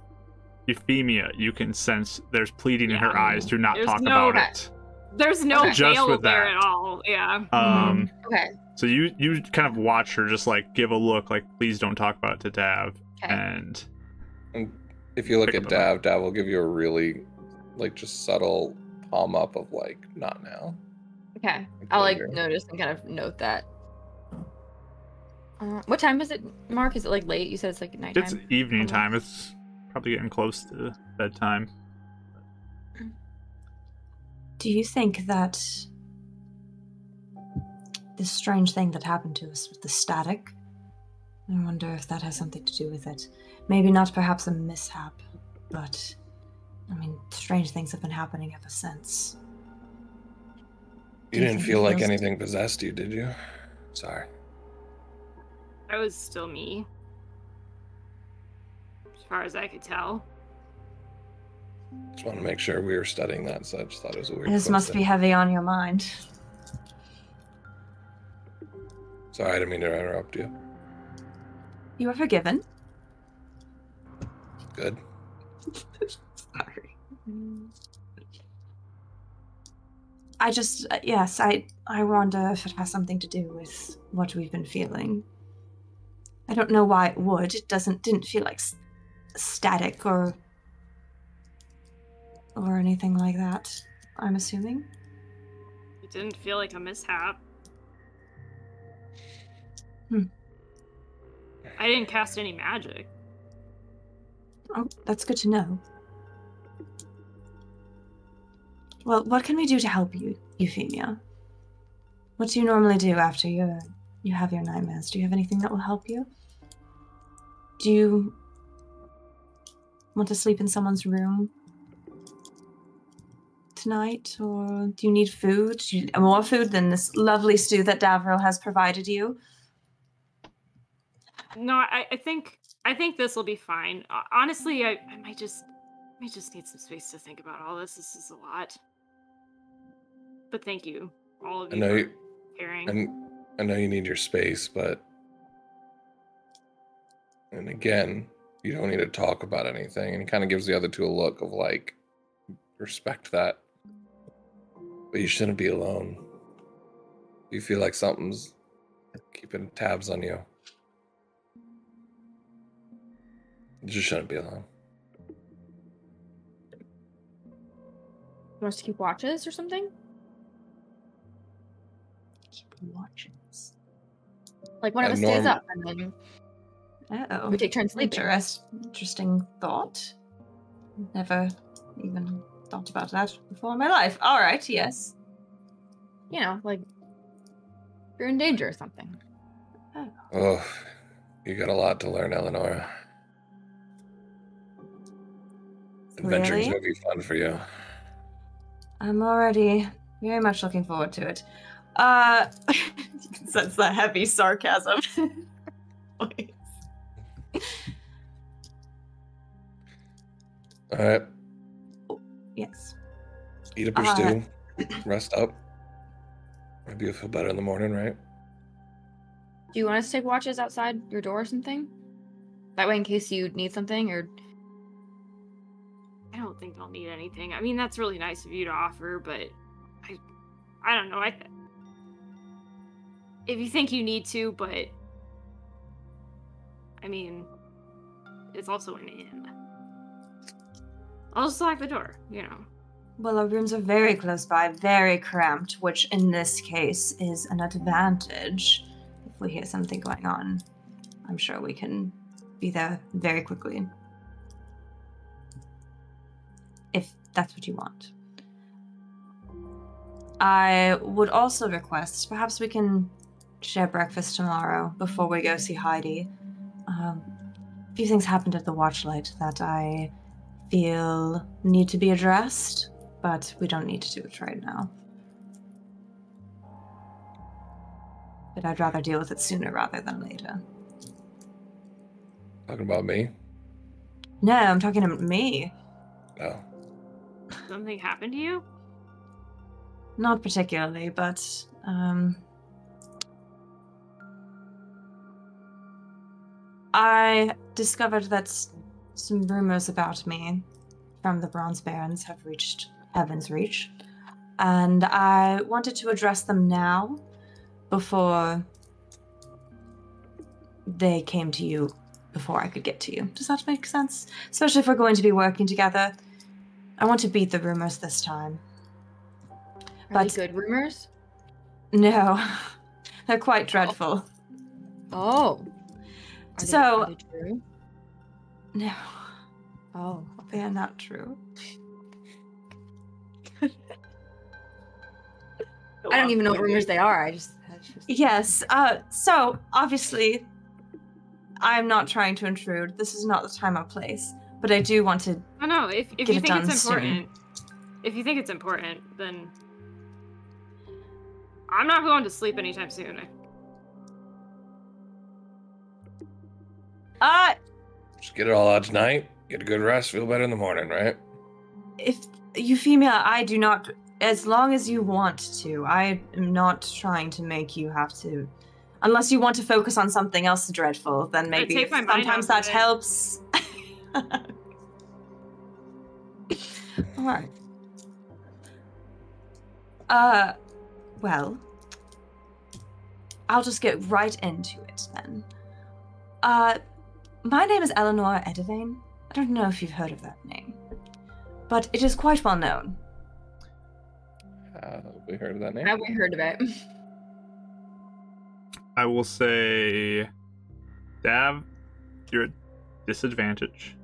Euphemia, you can sense there's pleading yeah. in her eyes to not there's talk no, about okay. it. There's no okay. veil there at all. Yeah. Um, okay. So you, you kind of watch her just like give a look like please don't talk about it to Dav. Okay. And, and if you look at Dav, Dav will give you a really like just subtle palm up of like not now. Okay, I'll like notice and kind of note that. Uh, what time is it, Mark? Is it like late? You said it's like nighttime. It's evening time. It's probably getting close to bedtime. Do you think that this strange thing that happened to us with the static? I wonder if that has something to do with it. Maybe not perhaps a mishap, but I mean, strange things have been happening ever since. You didn't feel like anything possessed you, did you? Sorry. I was still me. As far as I could tell. Just want to make sure we were studying that, so I just thought it was a weird This must be heavy on your mind. Sorry, I didn't mean to interrupt you. You are forgiven. Good. Sorry. I just, yes, I, I wonder if it has something to do with what we've been feeling. I don't know why it would. It doesn't, didn't feel like st- static or, or anything like that, I'm assuming. It didn't feel like a mishap. Hmm. I didn't cast any magic. Oh, that's good to know. Well, what can we do to help you, Euphemia? What do you normally do after you you have your nightmares? Do you have anything that will help you? Do you want to sleep in someone's room tonight, or do you need food? Do you need more food than this lovely stew that Davril has provided you? No, I, I think I think this will be fine. Honestly, I, I might just I might just need some space to think about all this. This is a lot. But thank you, all of you, I know for caring. And I know you need your space, but and again, you don't need to talk about anything. And he kind of gives the other two a look of like, respect that, but you shouldn't be alone. You feel like something's keeping tabs on you. You just shouldn't be alone. You want us to keep watches or something? Keep watches. Like one of us stays up and then uh-oh. we take turns sleeping. Interesting thought. Never even thought about that before in my life. All right, yes. You know, like you're in danger or something. Oh, oh you got a lot to learn, Eleonora. Adventure's really? Gonna be fun for you. I'm already very much looking forward to it. Uh, you can sense that heavy sarcasm. All right. Oh, yes. Eat up your uh, stew. Rest up. Maybe you'll feel better in the morning, right? Do you want us to take watches outside your door or something? That way, in case you need something or. I don't think I'll need anything. I mean, that's really nice of you to offer, but I, I don't know. I, th- if you think you need to, but I mean, it's also an inn. I'll just lock the door, you know. Well, our rooms are very close by, very cramped, which in this case is an advantage. If we hear something going on, I'm sure we can be there very quickly. If that's what you want. I would also request, perhaps we can share breakfast tomorrow before we go see Heidi. Um, a few things happened at the Watchlight that I feel need to be addressed, but we don't need to do it right now. But I'd rather deal with it sooner rather than later. Talking about me? No, I'm talking about me. Oh. Something happened to you? Not particularly, but um, I discovered that some rumors about me from the Bronze Barons have reached Heaven's Reach, and I wanted to address them now before they came to you, before I could get to you. Does that make sense? Especially if we're going to be working together. I want to beat the rumors this time. Are but they good rumors? No. They're quite dreadful. Oh. Are so, they, are they true? No. Oh. They are not true. I don't even know what rumors they are. I just. I just... Yes. Uh, so, obviously, I'm not trying to intrude. This is not the time or place. But I do want to. Oh no! If if you think it's important, if you think it's important, then I'm not going to sleep anytime soon. Uh just get it all out tonight. Get a good rest. Feel better in the morning, right? If Euphemia, I do not. As long as you want to, I am not trying to make you have to. Unless you want to focus on something else dreadful, then maybe sometimes that helps. All right. Uh, well, I'll just get right into it then. Uh, my name is Eleonora Edevane. I don't know if you've heard of that name, but it is quite well known. Have we heard of that name? Have we heard of it? I will say, Dav, you're at disadvantage.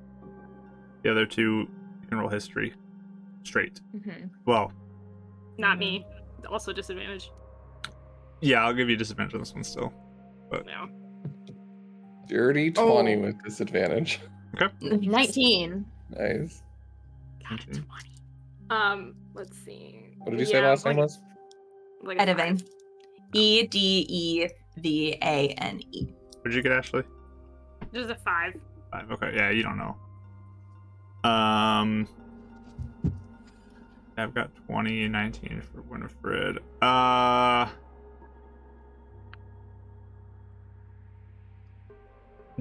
The other two can roll history straight. Mm-hmm. Well, not me. Also disadvantage. Yeah, I'll give you disadvantage on this one still. But no. Dirty twenty oh. with disadvantage. Okay. nineteen. Nice. Got a twenty. Um, let's see. What did you yeah, say last like, name was? Like Edevane. E D E V A N E. What did you get, Ashley? There's a five. Five. Okay. Yeah, you don't know. Um, I've got twenty and nineteen for Winifred. Uh,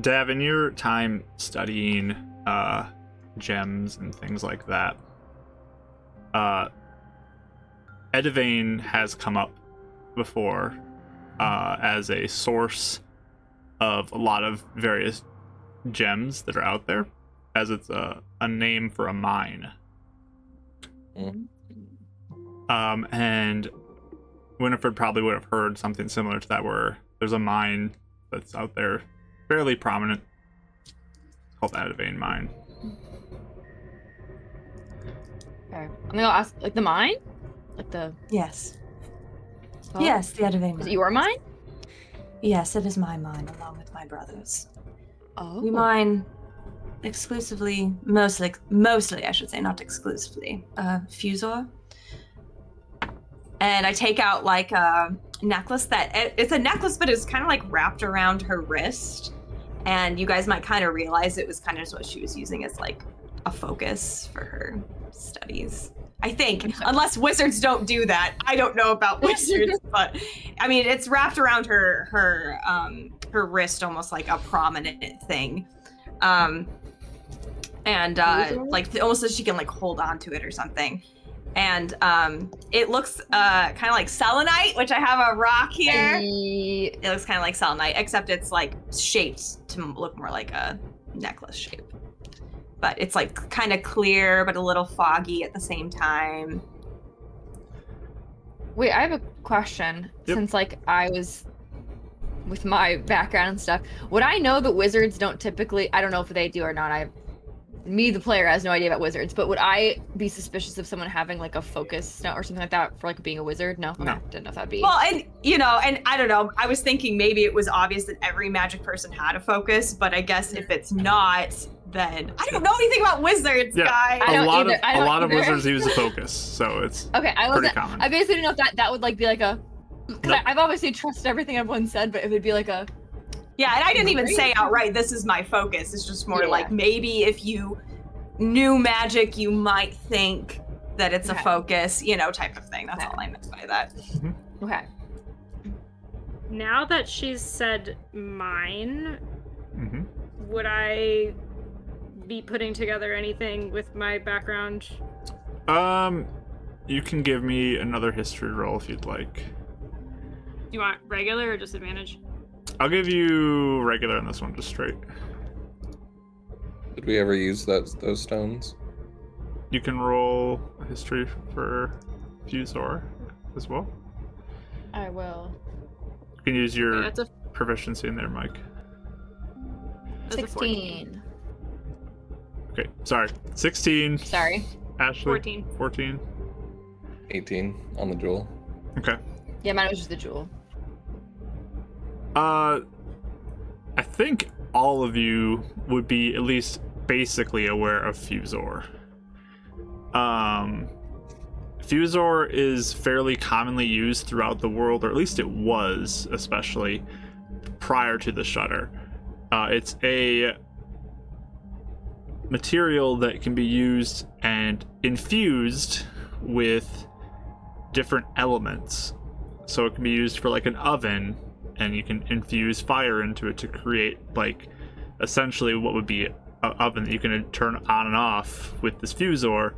Dav, in your time studying uh gems and things like that, uh, Edevane has come up before uh, as a source of a lot of various gems that are out there, as it's a, a name for a mine. Mm. Um, and Winifred probably would have heard something similar to that, where there's a mine that's out there, fairly prominent, called the Edevane Mine. Okay. I'm gonna ask, like, the mine? Like the... Yes. Oh. Yes, the Edevane Mine. Is it your mine? Yes, it is my mine, along with my brother's. Oh. We mine exclusively, mostly, mostly, I should say, not exclusively, uh, Fusor. And I take out, like, a necklace that, it's a necklace, but it's kind of, like, wrapped around her wrist. And you guys might kind of realize it was kind of just what she was using as, like, a focus for her studies. I think, unless wizards don't do that. I don't know about wizards, but I mean, it's wrapped around her her um, her wrist, almost like a prominent thing, um, and uh, like almost so she can like hold on to it or something. And um, it looks uh, kind of like selenite, which I have a rock here. It looks kind of like selenite, except it's like shaped to look more like a necklace shape. But it's like kind of clear, but a little foggy at the same time. Wait, I have a question. Yep. Since like I was with my background and stuff, would I know that wizards don't typically, I don't know if they do or not. I, me, the player has no idea about wizards, but would I be suspicious of someone having like a focus or something like that for like being a wizard? No, no. I didn't know if that'd be. Well, and you know, and I don't know. I was thinking maybe it was obvious that every magic person had a focus, but I guess if it's not, then I don't know anything about wizards, yeah, guys. A I don't lot either. Of I don't a lot either. Of wizards use a focus, so it's okay. I was pretty common. I basically didn't know if that that would like be like a. Because nope. I've obviously trusted everything everyone said, but it would be like a. Yeah, and I didn't even say outright this is my focus. It's just more yeah. like maybe if you knew magic, you might think that it's okay. a focus, you know, type of thing. That's okay. all I meant by that. Mm-hmm. Okay. Now that she's said mine, mm-hmm. would I be putting together anything with my background? Um, you can give me another history roll if you'd like. Do you want regular or disadvantage? I'll give you regular on this one, just straight. Did we ever use that those stones? You can roll history for Fusor as well. I will. You can use your yeah, a... proficiency in there, Mike. That's sixteen. Okay, sorry. sixteen. Sorry. Ashley. fourteen. fourteen. eighteen on the jewel. Okay. Yeah, mine was just the jewel. Uh, I think all of you would be at least basically aware of Fusor. Um, Fusor is fairly commonly used throughout the world, or at least it was, especially prior to the Shudder. Uh, it's a material that can be used and infused with different elements. So it can be used for like an oven, and you can infuse fire into it to create like essentially what would be an oven that you can turn on and off with this Fusor.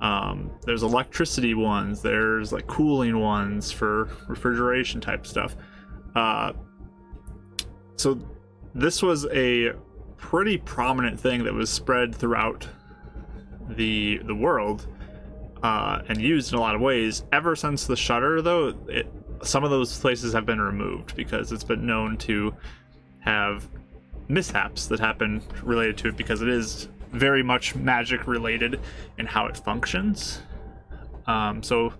Um, there's electricity ones, there's like cooling ones for refrigeration type stuff. Uh, so this was a pretty prominent thing that was spread throughout the the world uh, and used in a lot of ways. Ever since the Shudder, though, it some of those places have been removed because it's been known to have mishaps that happen related to it, because it is very much magic related in how it functions. Um, so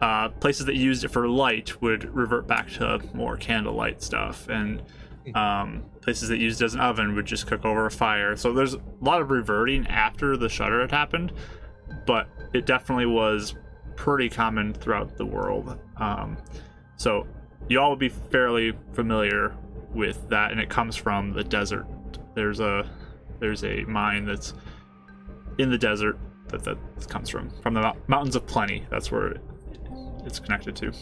uh, places that used it for light would revert back to more candlelight stuff, and um, places that used it as an oven would just cook over a fire. So there's a lot of reverting after the shutter had happened, but it definitely was pretty common throughout the world. Um, so you all would be fairly familiar with that, and it comes from the desert. There's a there's a mine that's in the desert that that comes from from the Mountains of Plenty. That's where it, it's connected to.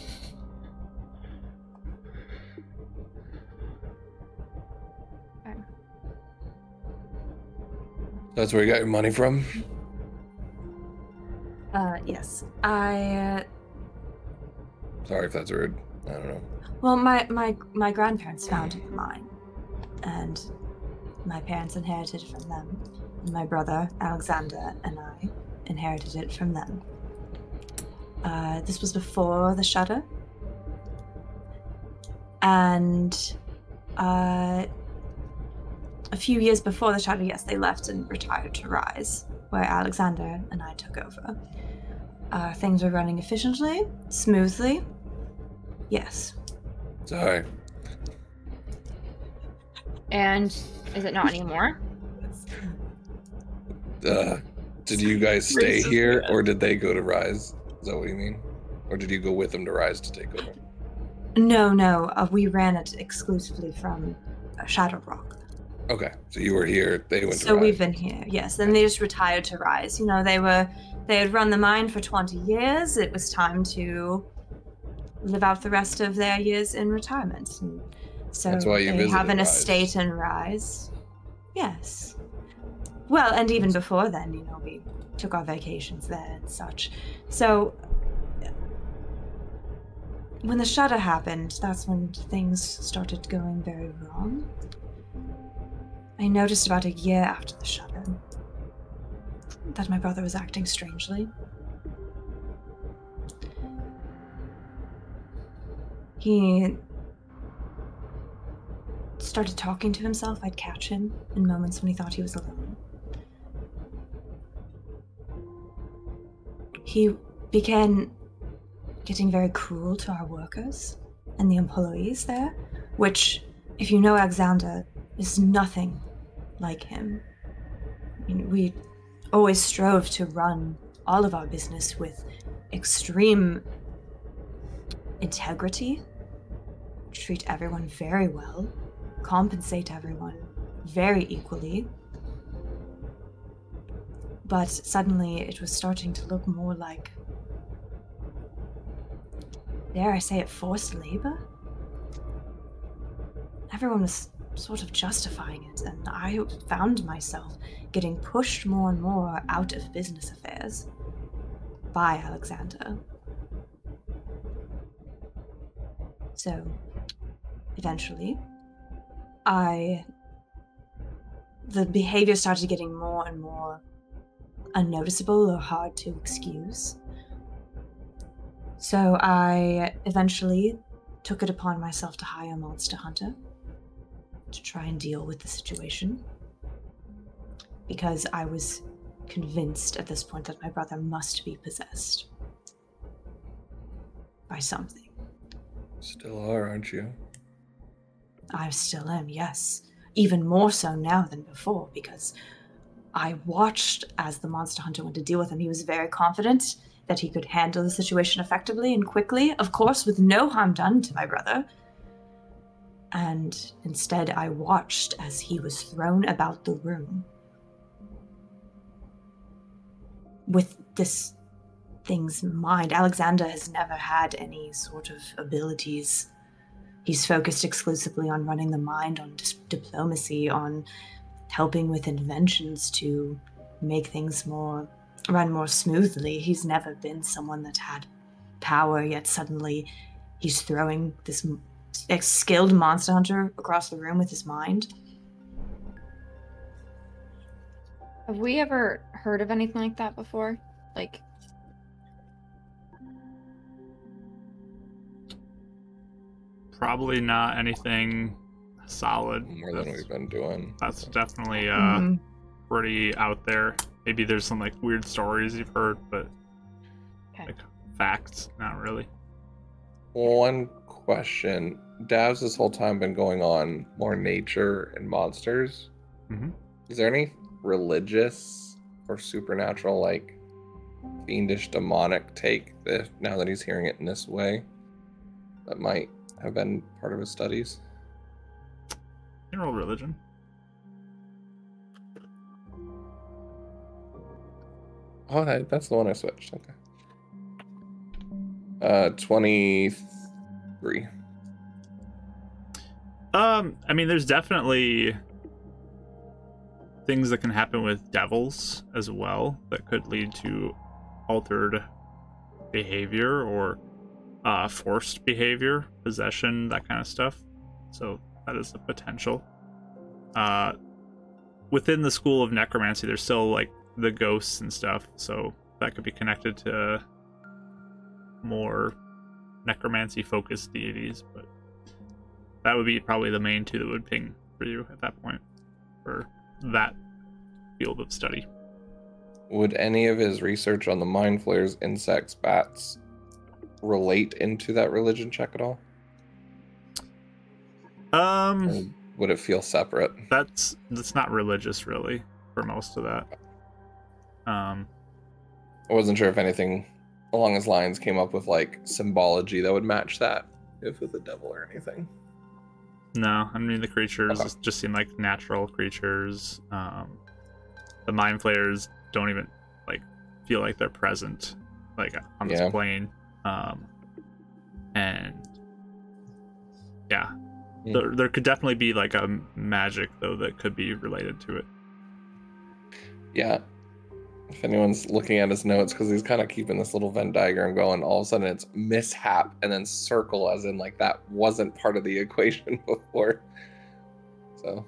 That's where you got your money from? Uh, yes. I... Uh... Sorry if that's rude. I don't know. Well, my, my, my grandparents founded a mine, and my parents inherited it from them, and my brother, Alexander, and I inherited it from them. Uh, this was before the shutter, and uh, a few years before the shutter, yes, they left and retired to Rise, where Alexander and I took over. Uh, things were running efficiently, smoothly. Yes. Sorry. And is it not anymore? Uh, did you guys stay here, or did they go to Rise? Is that what you mean? Or did you go with them to Rise to take over? No, no. Uh, we ran it exclusively from uh, Shadowrock. Okay, so you were here. They went. So to Rise. We've been here. Yes, and they just retired to Rise. You know, they were they had run the mine for twenty years. It was time to live out the rest of their years in retirement. And so that's why you they have an Rise. Estate in Rise. Yes. Well, and even before then, you know, we took our vacations there and such. So when the shutter happened, that's when things started going very wrong. I noticed about a year after the shutter that my brother was acting strangely. He started talking to himself. I'd catch him in moments when he thought he was alone. He began getting very cruel to our workers and the employees there, which, if you know Alexander, is nothing like him. I mean, we always strove to run all of our business with extreme integrity, treat everyone very well, compensate everyone very equally. But suddenly it was starting to look more like, dare I say it, forced labor? Everyone was sort of justifying it, and I found myself getting pushed more and more out of business affairs by Alexander. So, eventually, I, the behavior started getting more and more unnoticeable or hard to excuse. So I eventually took it upon myself to hire a monster hunter to try and deal with the situation, because I was convinced at this point that my brother must be possessed by something. Still are, aren't you? I still am, yes. Even more so now than before, because I watched as the monster hunter went to deal with him. He was very confident that he could handle the situation effectively and quickly, of course, with no harm done to my brother. And instead, I watched as he was thrown about the room with this thing's mind. Alexander has never had any sort of abilities. He's focused exclusively on running the mind, on dis- diplomacy, on helping with inventions to make things more run more smoothly. He's never been someone that had power, yet suddenly he's throwing this a skilled monster hunter across the room with his mind. Have we ever heard of anything like that before? Like, probably not anything solid. More that's, than we've been doing. That's so. definitely uh, mm-hmm. pretty out there. Maybe there's some like weird stories you've heard, but okay. like facts, not really. One question. Dav's this whole time been going on more nature and monsters. Mm-hmm. Is there any religious or supernatural, like fiendish, demonic take that now that he's hearing it in this way that might have been part of his studies? General religion. Oh, that, that's the one I switched. Okay. Uh, twenty-three. Um, I mean, there's definitely things that can happen with devils as well that could lead to altered behavior or uh, forced behavior, possession, that kind of stuff. So that is the potential. Uh, within the school of necromancy, there's still like the ghosts and stuff, so that could be connected to more necromancy-focused deities, but that would be probably the main two that would ping for you at that point for that field of study. Would any of his research on the mind flayers, insects, bats relate into that religion check at all? Um, or would it feel separate? That's that's not religious really for most of that. Um, I wasn't sure if anything along his lines came up with like symbology that would match that, if with the devil or anything. No, I mean the creatures okay. just seem like natural creatures. Um, the mind flayers don't even like feel like they're present, like on this yeah. plane. Um, and yeah, mm. there, there could definitely be like a magic though that could be related to it. Yeah, if anyone's looking at his notes, because he's kind of keeping this little Venn diagram going. All of a sudden, it's mishap and then circle, as in like that wasn't part of the equation before. So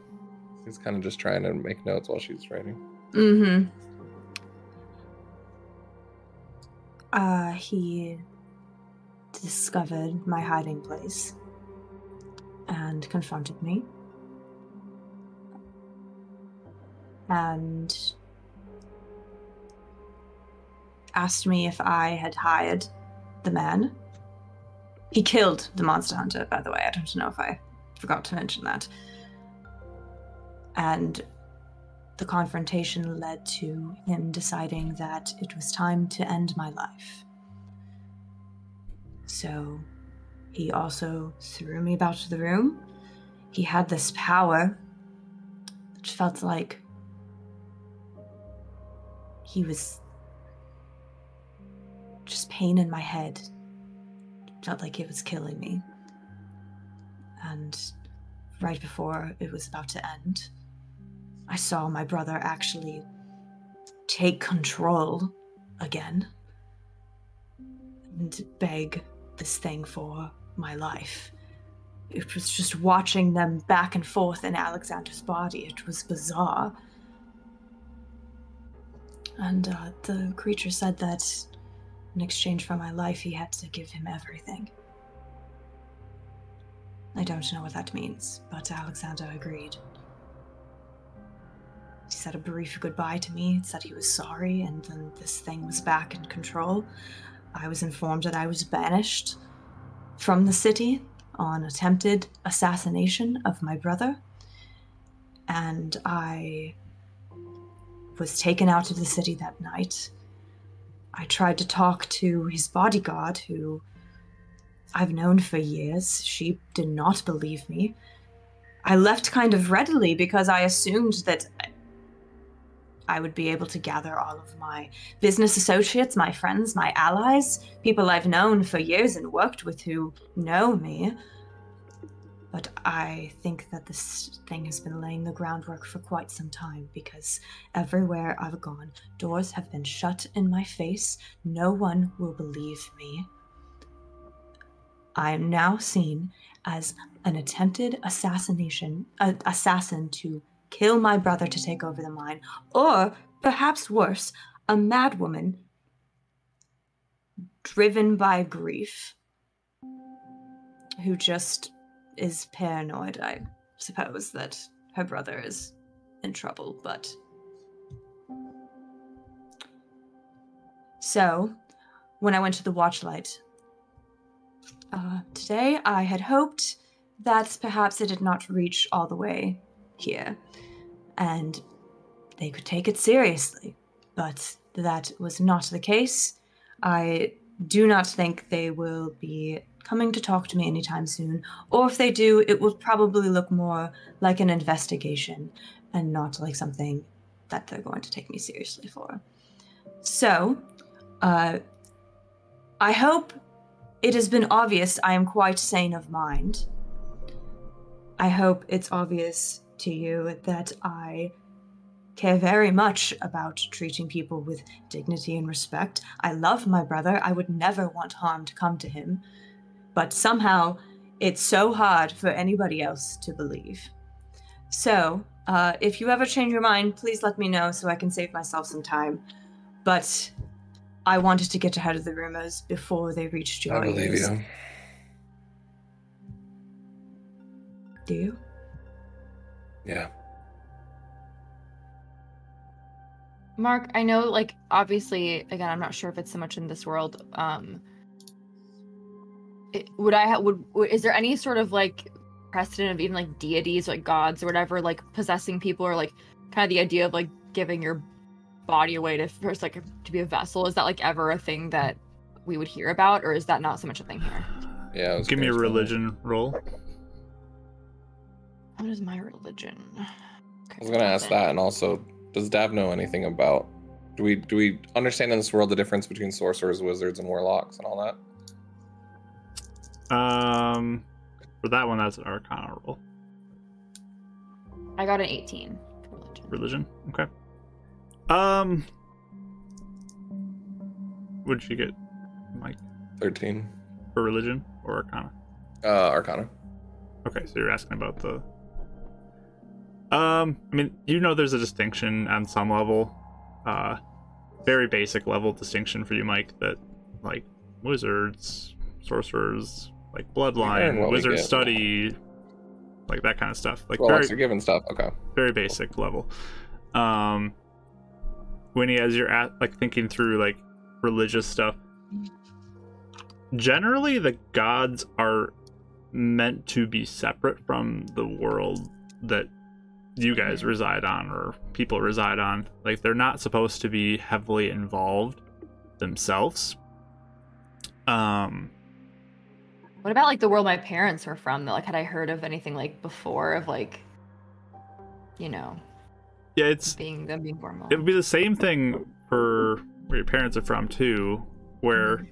he's kind of just trying to make notes while she's writing. Mm-hmm. Uh, he discovered my hiding place and confronted me. And asked me if I had hired the man. He killed the monster hunter, by the way. I don't know if I forgot to mention that. And the confrontation led to him deciding that it was time to end my life. So he also threw me about the room. He had this power, which felt like he was just pain in my head. It felt like it was killing me. And right before it was about to end, I saw my brother actually take control again and beg this thing for my life. It was just watching them back and forth in Alexander's body. It was bizarre. And uh, the creature said that in exchange for my life, he had to give him everything. I don't know what that means, but Alexander agreed. He said a brief goodbye to me, said he was sorry, and then this thing was back in control. I was informed that I was banished from the city on attempted assassination of my brother, and I was taken out of the city that night. I tried to talk to his bodyguard, who I've known for years. She did not believe me. I left kind of readily because I assumed that I would be able to gather all of my business associates, my friends, my allies, people I've known for years and worked with who know me. But I think that this thing has been laying the groundwork for quite some time, because everywhere I've gone, doors have been shut in my face. No one will believe me. I am now seen as an attempted assassination, uh, assassin to kill my brother to take over the mine, or perhaps worse, a madwoman driven by grief who just is paranoid, I suppose, that her brother is in trouble, but... So, when I went to the Watchlight uh, today, I had hoped that perhaps it had not reached all the way here, and they could take it seriously, but that was not the case. I do not think they will be coming to talk to me anytime soon, or if they do, it will probably look more like an investigation and not like something that they're going to take me seriously for. So, uh, I hope it has been obvious I am quite sane of mind. I hope it's obvious to you that I care very much about treating people with dignity and respect. I love my brother. I would never want harm to come to him. But somehow, it's so hard for anybody else to believe. So, uh, if you ever change your mind, please let me know so I can save myself some time. But I wanted to get ahead of the rumors before they reached your ears. I believe you. Do you? Yeah. Mark, I know, like, obviously, again, I'm not sure if it's so much in this world. Um, it, would I ha- would, would is there any sort of like precedent of even like deities, or, like gods or whatever, like possessing people, or like kind of the idea of like giving your body away to first like to be a vessel? Is that like ever a thing that we would hear about, or is that not so much a thing here? Yeah. I was Give me a religion roll. What is my religion? I was gonna ask that, and also, does Dav know anything about? Do we do we understand in this world the difference between sorcerers, wizards, and warlocks, and all that? Um, for that one, that's an Arcana roll. I got an eighteen. Religion. Religion. Okay. Um, what did you get, Mike? Thirteen. For religion or Arcana? Uh, Arcana. Okay, so you're asking about the. Um, I mean, you know there's a distinction on some level, uh, very basic level distinction for you, Mike, that, like, wizards, sorcerers, like, bloodline, wizard study, like, that kind of stuff. Like, well, very, given stuff, okay. Very basic level. Um, when he, as you're, at, like, thinking through, like, religious stuff, generally the gods are meant to be separate from the world that you guys reside on, or people reside on. Like, they're not supposed to be heavily involved themselves. Um, what about like the world my parents were from? That, like, had I heard of anything like before of like, you know, yeah, it's being them being formal. It would be the same thing for where your parents are from too, where mm-hmm.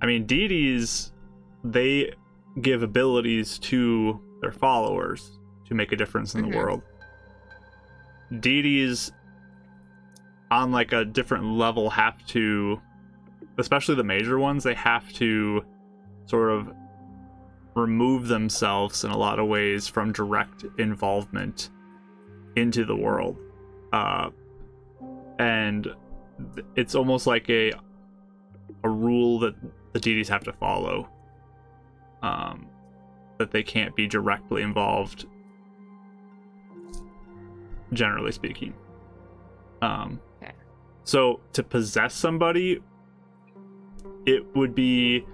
I mean, deities, they give abilities to their followers to make a difference in mm-hmm. the world. Deities on like a different level have to, especially the major ones, they have to sort of remove themselves in a lot of ways from direct involvement into the world, uh, and it's almost like a a rule that the deities have to follow, um, that they can't be directly involved, generally speaking. Um, okay. So to possess somebody, it would be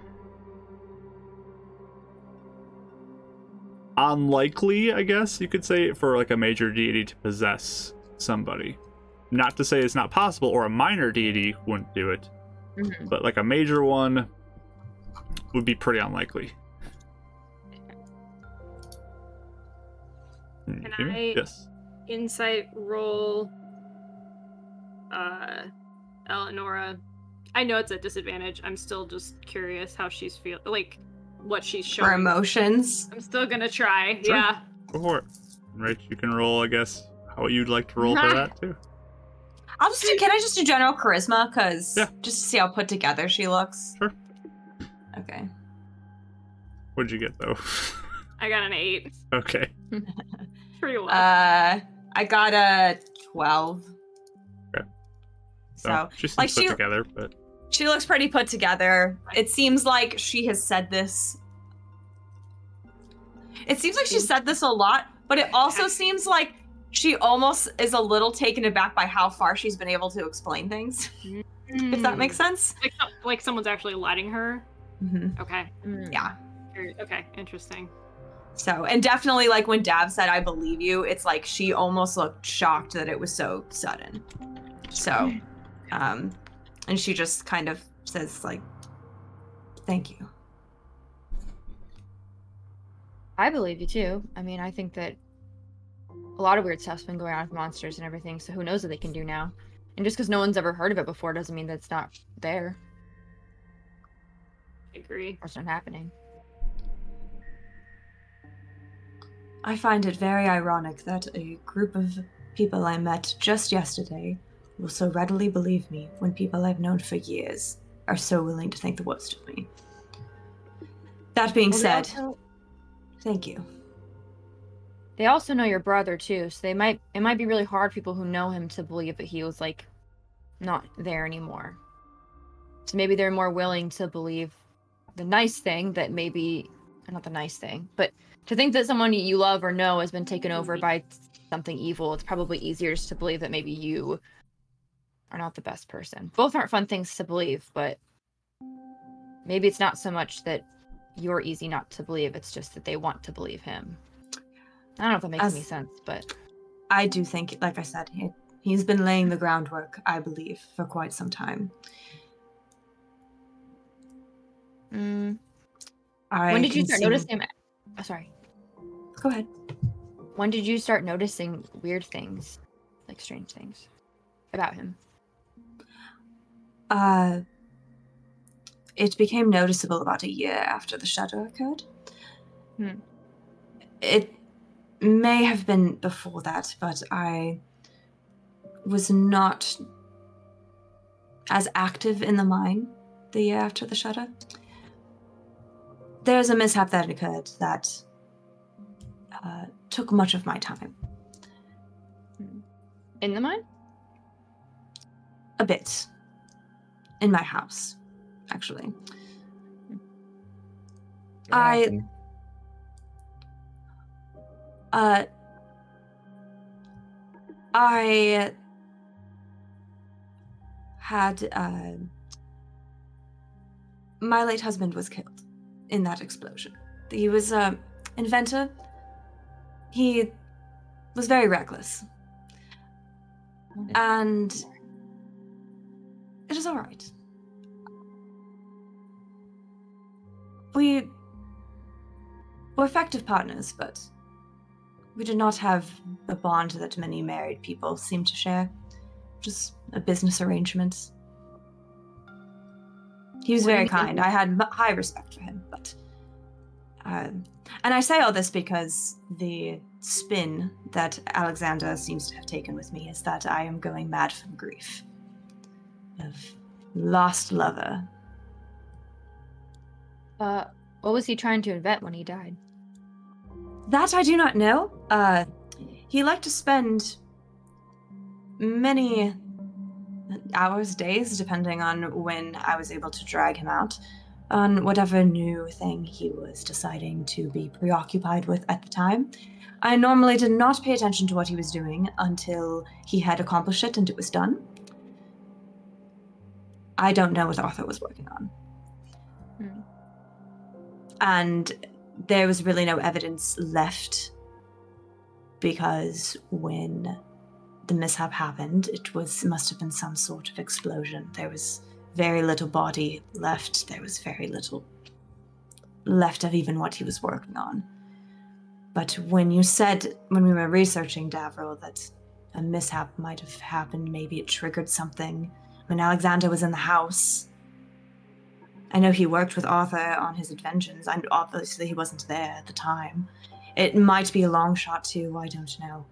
unlikely, I guess you could say, for like a major deity to possess somebody. Not to say it's not possible, or a minor deity wouldn't do it, mm-hmm. but like a major one would be pretty unlikely. Can I... Yes. Insight roll, uh, Eleonora. I know it's a disadvantage. I'm still just curious how she's feeling, like what she's showing. Her emotions. I'm still gonna try. Sure. Yeah. Go for it. Right, you can roll, I guess, how you'd like to roll for that too. I'll just do. Can I just do general charisma? Cause yeah. just to see how put together she looks. Sure. Okay. What'd you get though? I got an eight. Okay. Pretty well. Uh. I got a twelve. Okay. So, oh, she seems like put she, together, but... She looks pretty put together. It seems like she has said this. It seems like she said this a lot, but it also seems like she almost is a little taken aback by how far she's been able to explain things. Mm. If that makes sense. Like, like someone's actually letting her? Mm-hmm. Okay. Mm. Yeah. Okay, interesting. So, and definitely like when Dav said, I believe you, it's like she almost looked shocked that it was so sudden. So, um, and she just kind of says like, thank you. I believe you too. I mean, I think that a lot of weird stuff's been going on with monsters and everything, so who knows what they can do now. And just because no one's ever heard of it before doesn't mean that it's not there. I agree. Or it's not happening. I find it very ironic that a group of people I met just yesterday will so readily believe me when people I've known for years are so willing to think the worst of me. That being well, said, also, thank you. They also know your brother too, so they might it might be really hard for people who know him to believe that he was like not there anymore. So maybe they're more willing to believe the nice thing that maybe not the nice thing, but to think that someone you love or know has been taken over by something evil, it's probably easier just to believe that maybe you are not the best person. Both aren't fun things to believe, but maybe it's not so much that you're easy not to believe, it's just that they want to believe him. I don't know if that makes As any sense, but... I do think, like I said, he, he's been laying the groundwork, I believe, for quite some time. Mm. I when did you start noticing... Oh, sorry. Go ahead. When did you start noticing weird things, like strange things, about him? Uh, it became noticeable about a year after the shadow occurred. Hmm. It may have been before that, but I was not as active in the mine the year after the shadow. There's a mishap that occurred that uh, took much of my time. In the mine? A bit. In my house, actually. Yeah, I... I uh, I... had... Uh, my late husband was killed in that explosion. He was an inventor. He was very reckless. And it is all right. We were effective partners, but we did not have a bond that many married people seem to share. Just a business arrangement. He was very kind. I had high respect for him, but... Um, and I say all this because the spin that Alexander seems to have taken with me is that I am going mad from grief. Of lost lover. Uh, what was he trying to invent when he died? That I do not know. Uh, he liked to spend many... hours, days, depending on when I was able to drag him out, on whatever new thing he was deciding to be preoccupied with at the time. I normally did not pay attention to what he was doing until he had accomplished it and it was done. I don't know what Arthur was working on. Hmm. And there was really no evidence left because when... the mishap happened, it was must have been some sort of explosion. There was very little body left. There was very little left of even what he was working on. But when you said, when we were researching Davril, that a mishap might have happened, maybe it triggered something. When Alexander was in the house, I know he worked with Arthur on his inventions, and obviously he wasn't there at the time. It might be a long shot too, I don't know.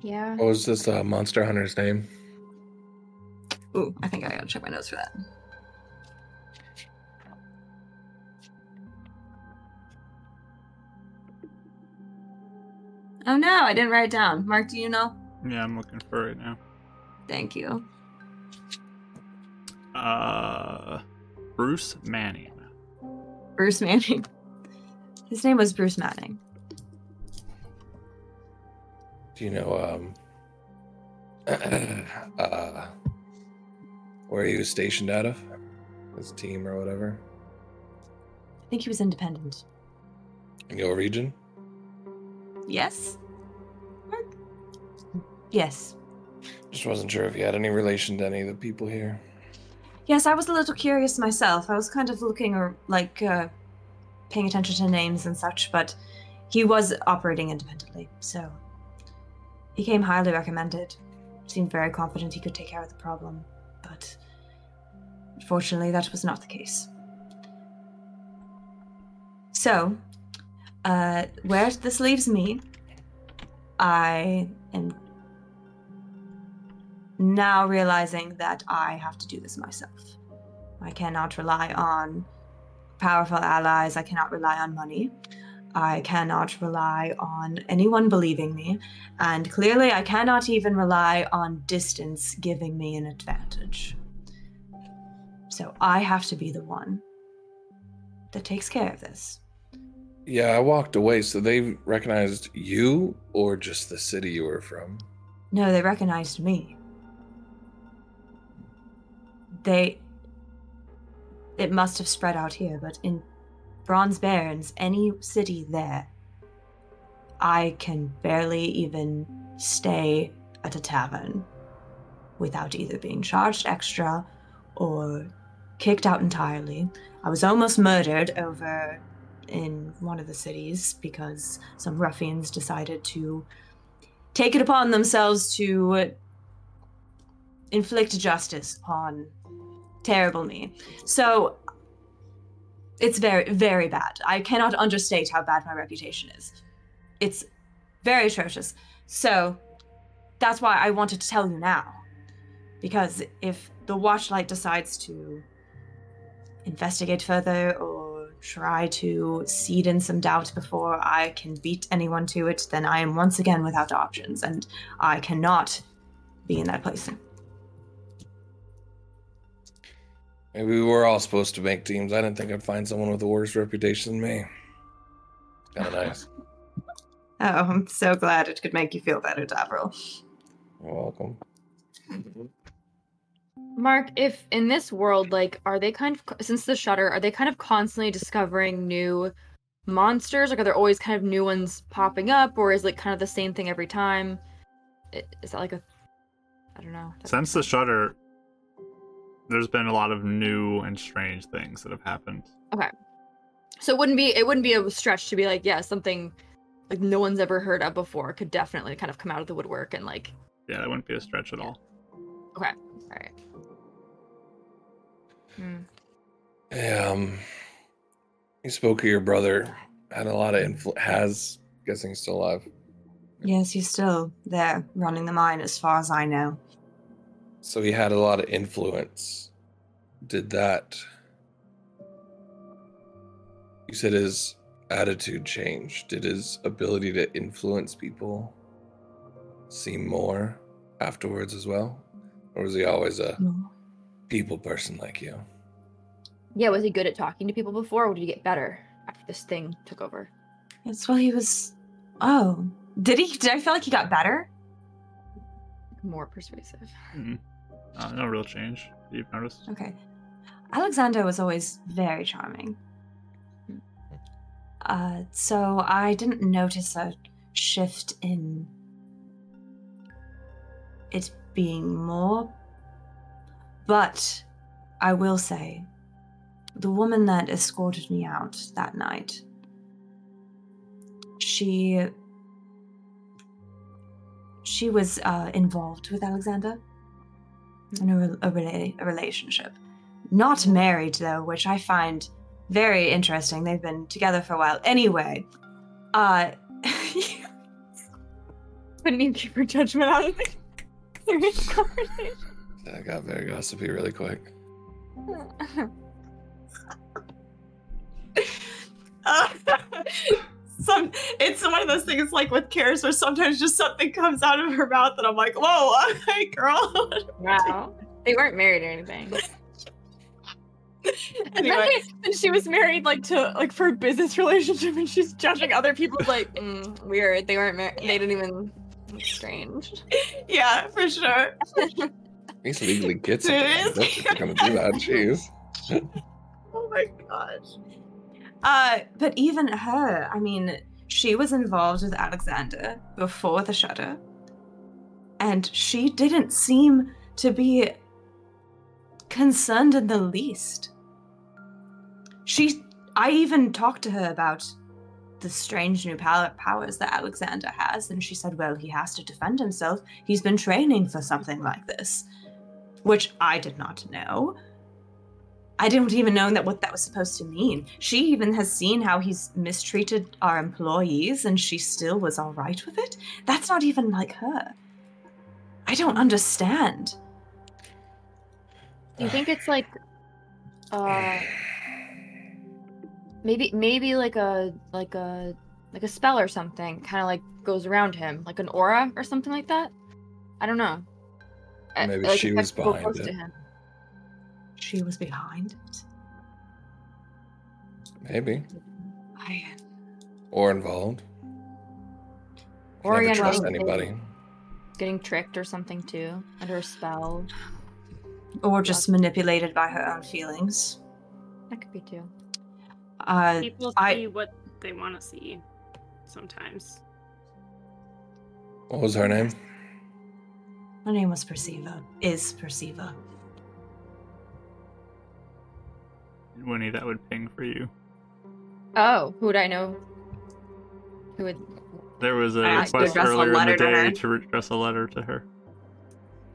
Yeah. What was this uh, monster hunter's name? Ooh, I think I gotta check my notes for that. Oh no, I didn't write it down. Mark, do you know? Yeah, I'm looking for it now. Thank you. Uh, Bruce Manning. Bruce Manning. His name was Bruce Manning. Do you know um, uh, where he was stationed out of? His team or whatever? I think he was independent. In your region? Yes. Yes. Just wasn't sure if you had any relation to any of the people here. Yes, I was a little curious myself. I was kind of looking or like uh, paying attention to names and such, but he was operating independently, so he came highly recommended. Seemed very confident he could take care of the problem, but unfortunately that was not the case. So, uh, where this leaves me, I am now realizing that I have to do this myself. I cannot rely on powerful allies. I cannot rely on money. I cannot rely on anyone believing me. And clearly, I cannot even rely on distance giving me an advantage. So I have to be the one that takes care of this. Yeah, I walked away. So they recognized you or just the city you were from? No, they recognized me. They, it must have spread out here, but in Bronze Barons, any city there, I can barely even stay at a tavern without either being charged extra or kicked out entirely. I was almost murdered over in one of the cities because some ruffians decided to take it upon themselves to inflict justice upon terrible me. So it's very, very bad. I cannot understate how bad my reputation is. It's very atrocious. So that's why I wanted to tell you now, because if the Watchlight decides to investigate further or try to seed in some doubt before I can beat anyone to it, then I am once again without options, and I cannot be in that place. Maybe we were all supposed to make teams. I didn't think I'd find someone with a worse reputation than me. Kind of nice. Oh, I'm so glad it could make you feel better, Davril. You're welcome. Mark, if in this world, like, are they kind of, since the Shudder, are they kind of constantly discovering new monsters? Like, are there always kind of new ones popping up, or is like kind of the same thing every time? Is that like a, I don't know. Since the Shudder, there's been a lot of new and strange things that have happened. Okay. So it wouldn't be it wouldn't be a stretch to be like, yeah, something like no one's ever heard of before could definitely kind of come out of the woodwork and like... Yeah, that wouldn't be a stretch at all. Okay. All right. Hmm. Yeah, um, you spoke of your brother. Had a lot of influence. Has, I'm guessing he's still alive. Yes, he's still there running the mine as far as I know. So he had a lot of influence. Did that... You said his attitude changed. Did his ability to influence people seem more afterwards as well? Or was he always a people person like you? Yeah, was he good at talking to people before, or did he get better after this thing took over? That's why he was... Oh. Did he? Did I feel like he got better? More persuasive. Mm-hmm. Uh, no real change you've noticed. Okay. Alexander was always very charming. Uh, so I didn't notice a shift in it being more, but I will say the woman that escorted me out that night, she She was uh, involved with Alexander in a, a, rela- a relationship. Not married, though, which I find very interesting. They've been together for a while. Anyway, uh... Couldn't even keep her judgment out of the serious conversation. I got very gossipy really quick. uh, Some, it's one of those things like with Karis where sometimes just something comes out of her mouth and I'm like, whoa, all right, girl. Wow. They weren't married or anything. And anyway. Then she was married like to like for a business relationship, and she's judging other people like mm, weird. They weren't married. They didn't even. It's strange. Yeah, for sure. At least legally get something. Like that, if you're gonna do that. Jeez. Oh my gosh. Uh, but even her, I mean, she was involved with Alexander before the Shudder, and she didn't seem to be concerned in the least. She, I even talked to her about the strange new powers that Alexander has, and she said, well, he has to defend himself. He's been training for something like this, which I did not know. I didn't even know that what that was supposed to mean. She even has seen how he's mistreated our employees, and she still was all right with it. That's not even like her. I don't understand. You think it's like, uh... Maybe, maybe like a like a like a spell or something, kind of like goes around him, like an aura or something like that. I don't know. Maybe I, like she was behind close it. To him. She was behind it. Maybe. I, or involved. Or you never trust anybody. Getting tricked or something too under a spell. Or just manipulated by her own feelings. That could be too. Uh, People see I, what they want to see sometimes. What was her name? Her name was Perseva. Is Perseva. Winnie, that would ping for you. Oh, who would I know? Who would? There was a I request earlier a in the day to, to address a letter to her.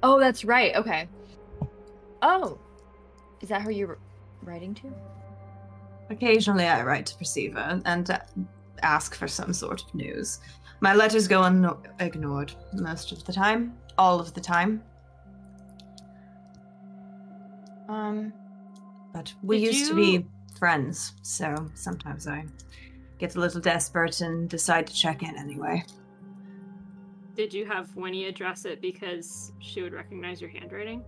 Oh, that's right. Okay. Oh, is that who you're writing to? Occasionally I write to Perseva and uh, ask for some sort of news. My letters go un- ignored most of the time. All of the time. Um, But we used you... to be friends, so sometimes I get a little desperate and decide to check in anyway. Did you have Winnie address it because she would recognize your handwriting?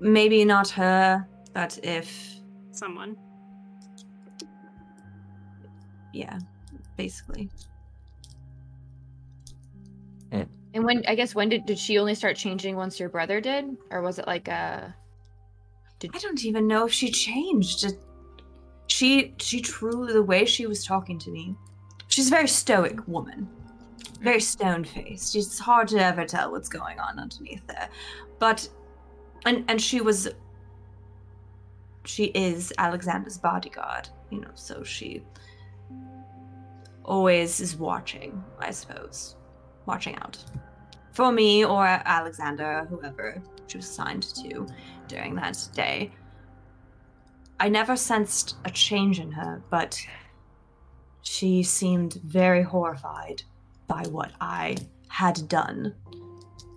Maybe not her... But if... Someone. Yeah, basically. Mm. And when, I guess, when did, did she only start changing once your brother did? Or was it like a... Did... I don't even know if she changed. She, she truly, the way she was talking to me, she's a very stoic woman. Very stone-faced. It's hard to ever tell what's going on underneath there. But, and, and she was... She is Alexander's bodyguard, you know, so she always is watching, I suppose. Watching out. For me or Alexander, whoever she was assigned to during that day. I never sensed a change in her, but she seemed very horrified by what I had done.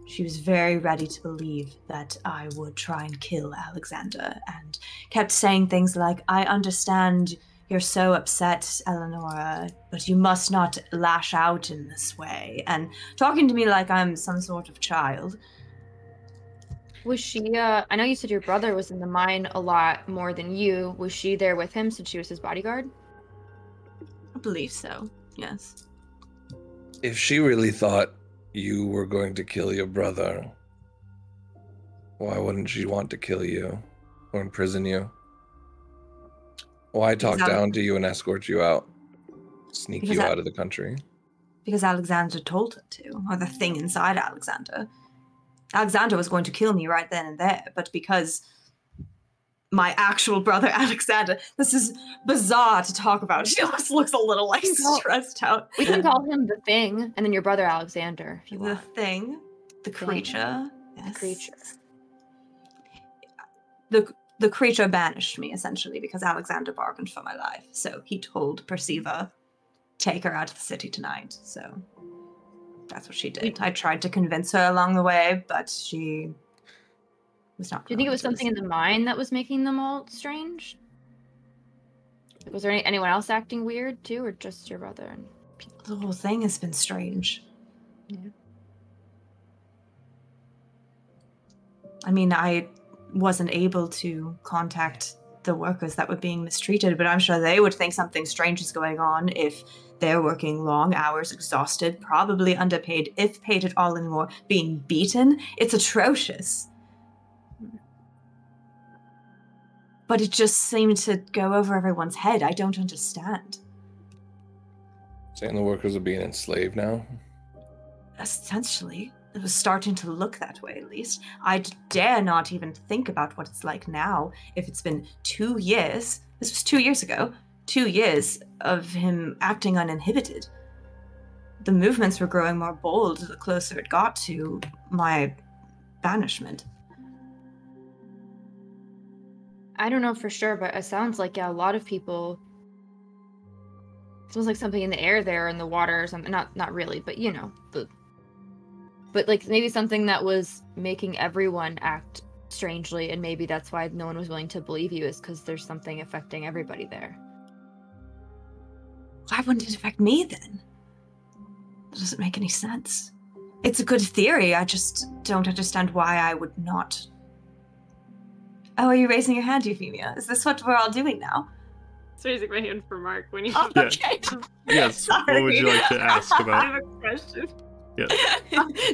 She was very ready to believe that I would try and kill Alexander, and kept saying things like, I understand you're so upset, Eleonora, but you must not lash out in this way, and talking to me like I'm some sort of child. Was she, uh, I know you said your brother was in the mine a lot more than you. Was she there with him since she was his bodyguard? I believe so, yes. If she really thought you were going to kill your brother, why wouldn't she want to kill you or imprison you? Why talk down to you and escort you out? Sneak you out of the country? Because Alexander told her to, or the thing inside Alexander. Alexander was going to kill me right then and there, but because my actual brother Alexander, this is bizarre to talk about. She almost looks a little like stressed out. We can call him the thing, and then your brother Alexander, if you the want. The thing, the creature, yes. the creature. The the creature banished me essentially because Alexander bargained for my life. So he told Perseva, take her out of the city tonight. So that's what she did. I tried to convince her along the way, but she. Was not Do you think it was something in the mine that was making them all strange? Was there any, anyone else acting weird too, or just your brother and people? The whole thing has been strange. Yeah. I mean, I wasn't able to contact the workers that were being mistreated, but I'm sure they would think something strange is going on if they're working long hours, exhausted, probably underpaid, if paid at all anymore, being beaten. It's atrocious. But it just seemed to go over everyone's head. I don't understand. Saying the workers are being enslaved now? Essentially. It was starting to look that way, at least. I dare not even think about what it's like now if it's been two years. This was two years ago. Two years of him acting uninhibited. The movements were growing more bold the closer it got to my banishment. I don't know for sure, but it sounds like yeah, a lot of people... It smells like something in the air there, in the water or something. Not, not really, but you know, the... But, like, maybe something that was making everyone act strangely, and maybe that's why no one was willing to believe you, is because there's something affecting everybody there. Why wouldn't it affect me, then? That doesn't make any sense. It's a good theory, I just don't understand why I would not... Oh, are you raising your hand, Euphemia? Is this what we're all doing now? I was raising my hand for Mark when you... Oh, okay. Yes, what would you like to ask about? I have a question. Yeah.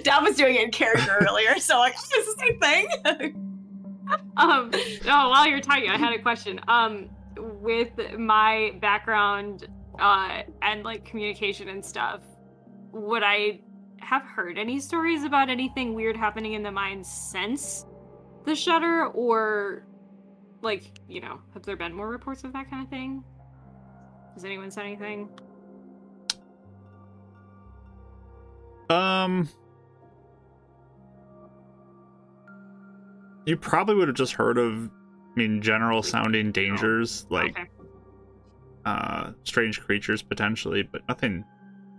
Dad was doing it in character earlier, so like, oh, it's the same thing. um, no, while you're talking, I had a question. Um, with my background uh, and like communication and stuff, would I have heard any stories about anything weird happening in the mine since the shutter, or like, you know, have there been more reports of that kind of thing? Has anyone said anything? Um, you probably would have just heard of, I mean, general sounding dangers, like, okay. uh, strange creatures potentially, but nothing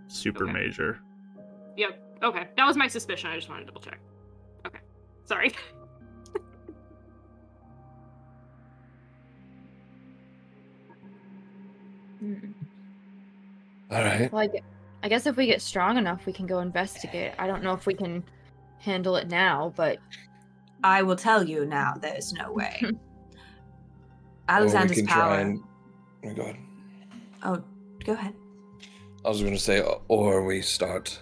super okay. major. Yep. Okay. That was my suspicion. I just wanted to double check. Okay. Sorry. All right. Well, I get- I guess if we get strong enough, we can go investigate. I don't know if we can handle it now, but... I will tell you now, there's no way. Alexander's oh, power... And... Oh, my God. Oh, go ahead. I was going to say, or we start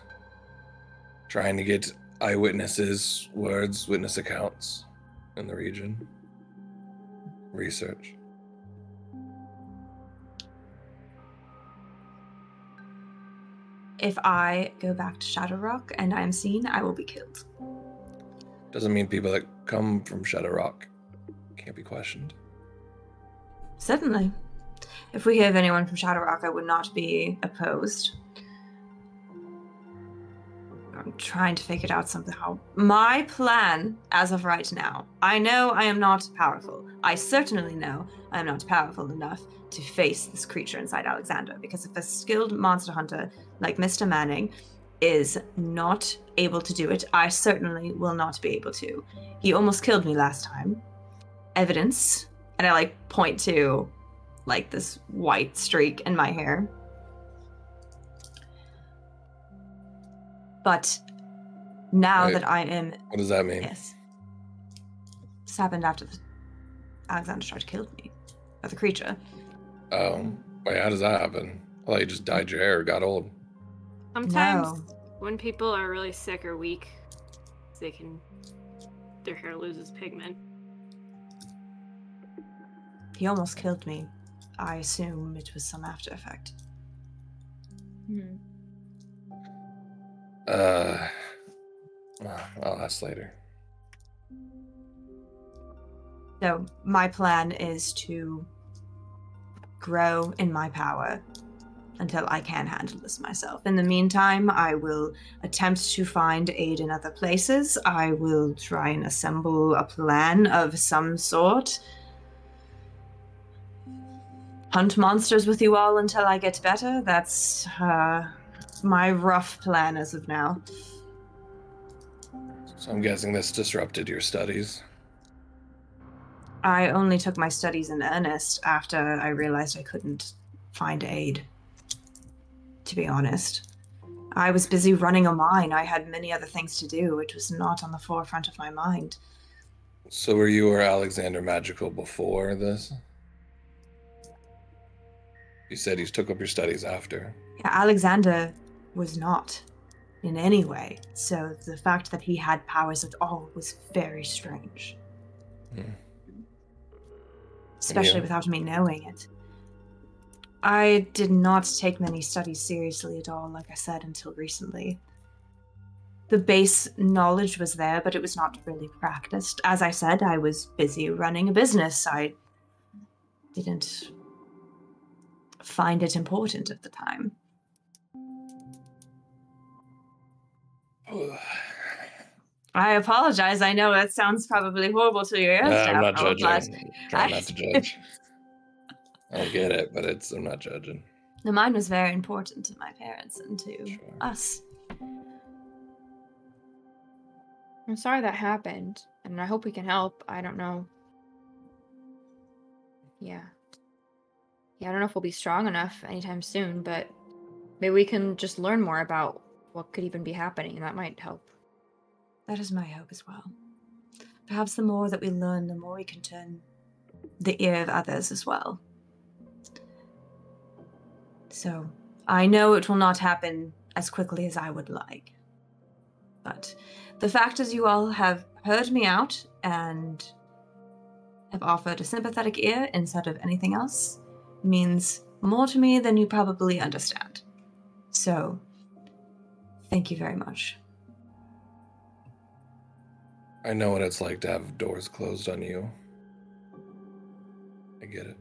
trying to get eyewitnesses, words, witness accounts in the region. Research. If I go back to Shadowrock and I am seen, I will be killed. Doesn't mean people that come from Shadowrock can't be questioned. Certainly. If we hear of anyone from Shadowrock, I would not be opposed. I'm trying to figure it out somehow. My plan, as of right now, I know I am not powerful. I certainly know I am not powerful enough to face this creature inside Alexander, because if a skilled monster hunter like Mister Manning is not able to do it, I certainly will not be able to. He almost killed me last time. Evidence. And I, like, point to, like, this white streak in my hair. But now Wait, that I am... What does that mean? Yes. This happened after the, Alexander tried to kill me. Or the creature. Oh. Wait, how does that happen? I thought you just dyed your hair or got old. Sometimes no. When people are really sick or weak, they can... Their hair loses pigment. He almost killed me. I assume it was some after effect. Hmm. Uh, I'll ask later. So, my plan is to grow in my power until I can handle this myself. In the meantime, I will attempt to find aid in other places. I will try and assemble a plan of some sort. Hunt monsters with you all until I get better. That's, uh... my rough plan as of now. So I'm guessing this disrupted your studies. I only took my studies in earnest after I realized I couldn't find aid, to be honest. I was busy running a mine. I had many other things to do. It was not on the forefront of my mind. So were you or Alexander magical before this? You said you took up your studies after. Yeah, Alexander was not in any way. So the fact that he had powers at all was very strange. Hmm. Especially yeah. without me knowing it. I did not take many studies seriously at all, like I said, until recently. The base knowledge was there, but it was not really practiced. As I said, I was busy running a business. I didn't find it important at the time. I apologize. I know that sounds probably horrible to your ears. No, I'm not judging. I'm trying not to judge. I get it, but it's I'm not judging. No, mine was very important to my parents and to sure. us. I'm sorry that happened, and I hope we can help. I don't know. Yeah. Yeah, I don't know if we'll be strong enough anytime soon, but maybe we can just learn more about what could even be happening, and that might help. That is my hope as well. Perhaps the more that we learn, the more we can turn the ear of others as well. So, I know it will not happen as quickly as I would like, but the fact is you all have heard me out and have offered a sympathetic ear instead of anything else means more to me than you probably understand. So, thank you very much. I know what it's like to have doors closed on you. I get it.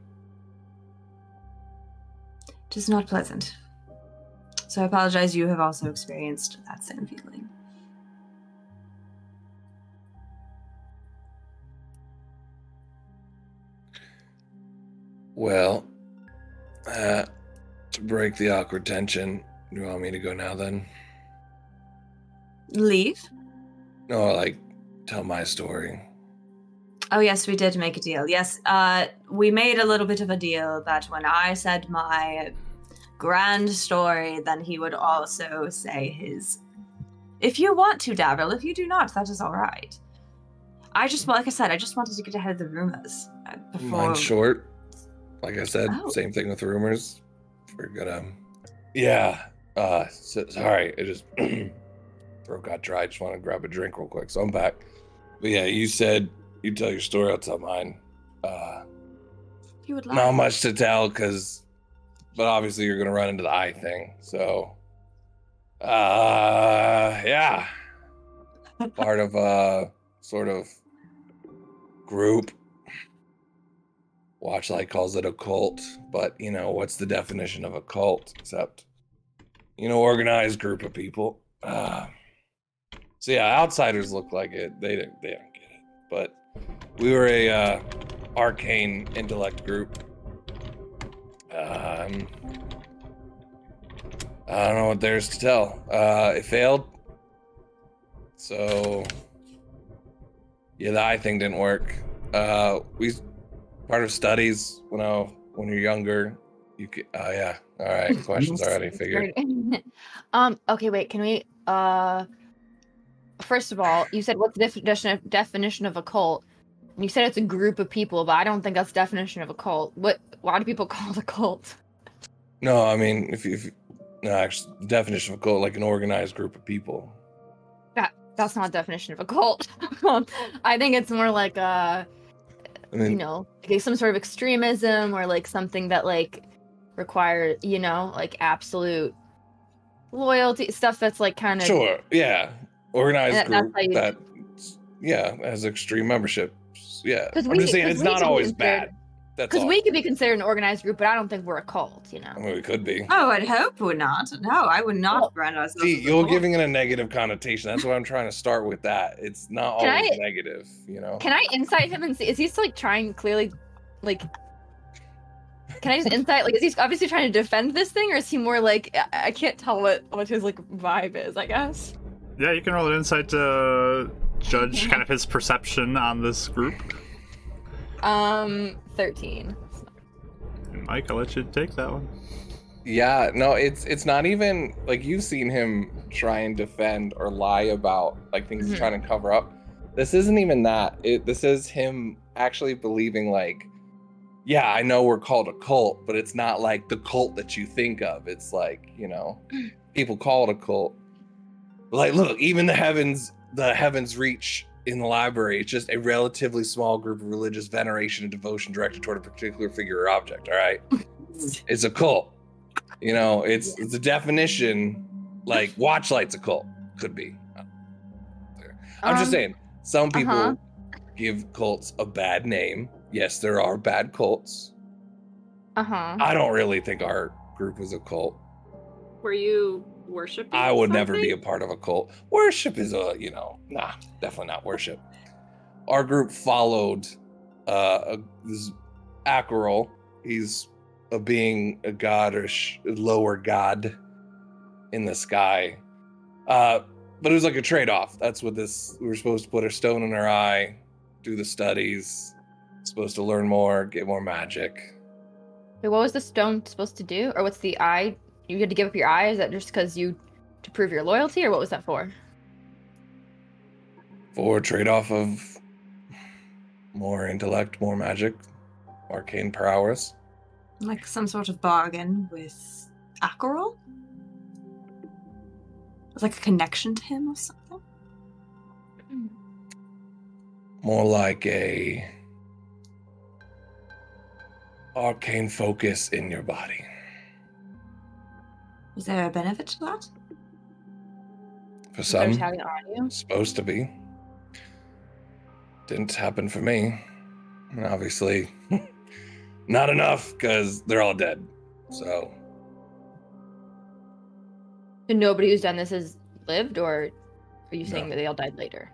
It is not pleasant. So I apologize, you have also experienced that same feeling. Well, uh, to break the awkward tension, you want me to go now then? Leave? No, like, tell my story. Oh, yes, we did make a deal. Yes, uh, we made a little bit of a deal that when I said my grand story, then he would also say his. If you want to, Davril, if you do not, that is all right. I just, well, like I said, I just wanted to get ahead of the rumors. Before... Mine's short. Like I said, oh. Same thing with rumors. We're gonna, yeah. Uh, so, sorry, it just throat got dry. I just want to grab a drink real quick, so I'm back. But yeah, you said you tell your story. I'll tell mine. Uh, if you would like. Not much to tell, cause, but obviously you're gonna run into the eye thing. So, uh, yeah, part of a sort of group. Watchlight calls it a cult, but, you know, what's the definition of a cult? Except, you know, organized group of people. Uh, so, yeah, outsiders look like it. They didn't, they didn't get it. But we were a uh, arcane intellect group. Um, I don't know what there's to tell. Uh, it failed. So, yeah, the eye thing didn't work. Uh, we... Part of studies, when I, when you're younger, you can, oh uh, yeah, all right, questions already figured. um, okay, wait, can we, uh, first of all, you said what's the definition of, definition of a cult? You said it's a group of people, but I don't think that's the definition of a cult. What, why do people call it a cult? No, I mean, if you, if you no, actually, the definition of a cult, like an organized group of people. That, that's not the definition of a cult. I think it's more like a... I mean, you know, like some sort of extremism or like something that like requires, you know, like absolute loyalty, stuff that's like kind of. Sure. Yeah. Organized that, group like, that, yeah, has extreme membership. Yeah. I'm we, just saying it's not always bad. That's because we could be considered an organized group, but I don't think we're a cult, you know. I mean, we could be. Oh, I'd hope we're not. No, I would not well, brand ourselves. See, you're giving it a negative connotation. That's what I'm trying to start with. That it's not can always I, negative, you know. Can I insight him and see? Is he still, like trying clearly, like? Can I just insight? Like, is he obviously trying to defend this thing, or is he more like I, I can't tell what what his like vibe is? I guess. Yeah, you can roll an insight to judge kind of his perception on this group. Um, thirteen. Mike, I'll let you take that one. Yeah, no, it's it's not even, like, you've seen him try and defend or lie about, like, things mm-hmm. he's trying to cover up. This isn't even that. It, this is him actually believing, like, yeah, I know we're called a cult, but it's not like the cult that you think of. It's like, you know, people call it a cult. Like, look, even the heavens, the Heaven's Reach in the library, it's just a relatively small group of religious veneration and devotion directed toward a particular figure or object. All right, it's a cult. You know, it's it's a definition. Like, Watchlight's a cult, could be. I'm um, just saying, some people uh-huh. give cults a bad name. Yes, there are bad cults. Uh-huh. I don't really think our group was a cult. Were you worshiping? I would something? never be a part of a cult. Worship is a, you know, nah, definitely not worship. Our group followed uh, this Akaral. He's a being, a god or sh- lower god in the sky. Uh, but it was like a trade-off. That's what this, we were supposed to put a stone in our eye, do the studies, supposed to learn more, get more magic. Wait, what was the stone supposed to do? Or what's the eye? You had to give up your eye? Is that just because you, to prove your loyalty, or what was that for? For a trade-off of more intellect, more magic, arcane powers. Like some sort of bargain with Akaral? Like a connection to him or something? More like a arcane focus in your body. Is there a benefit to that? For some, it's supposed to be. Didn't happen for me. And obviously, not enough, because they're all dead. So... And nobody who's done this has lived, or are you saying no. that they all died later?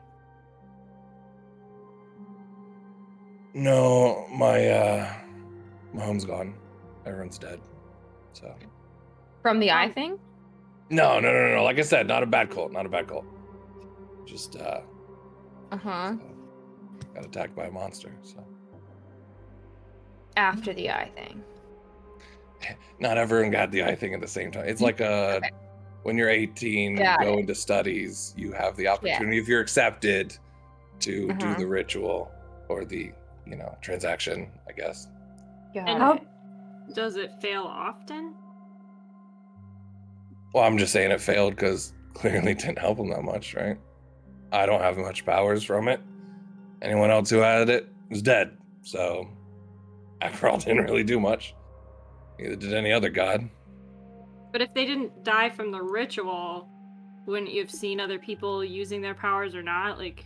No, my uh, my home's gone. Everyone's dead. So from the eye thing? No, no, no, no. Like I said, not a bad cult. Not a bad cult. Just uh. Uh huh. Got attacked by a monster. So after the eye thing. Not everyone got the eye thing at the same time. It's like a. Okay. When you're eighteen, Got you go it. into studies, you have the opportunity, yeah. if you're accepted, to uh-huh. do the ritual or the, you know, transaction, I guess. Got and it. Does it fail often? Well, I'm just saying it failed because clearly it didn't help him that much, right? I don't have much powers from it. Anyone else who had it was dead, so Akaral didn't really do much. Neither did any other god. But if they didn't die from the ritual, wouldn't you have seen other people using their powers or not? Like,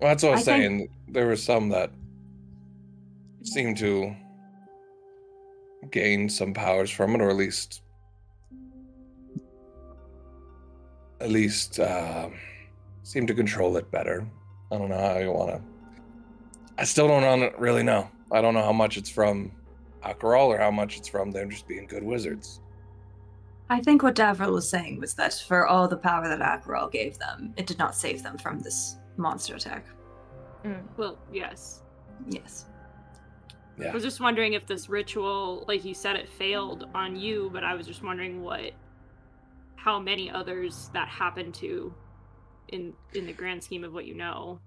well, that's what I was I saying. Think... There were some that seemed to gain some powers from it, or at least, at least uh, seemed to control it better. I don't know how you want to. I still don't really know. I don't know how much it's from Akaral or how much it's from them just being good wizards. I think what Davril was saying was that for all the power that Akaral gave them, it did not save them from this monster attack. Mm. Well, yes. Yes. Yeah. I was just wondering if this ritual, like you said, it failed on you, but I was just wondering what, how many others that happened to in in the grand scheme of what you know.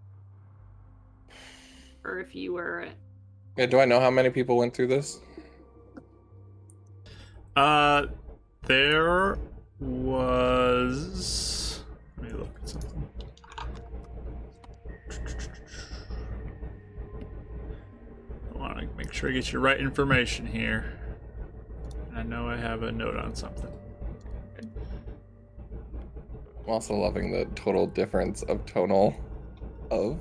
Or if you were... Yeah, do I know how many people went through this? Uh... There was... Let me look at something. I want to make sure I get your right information here. I know I have a note on something. I'm also loving the total difference of tonal of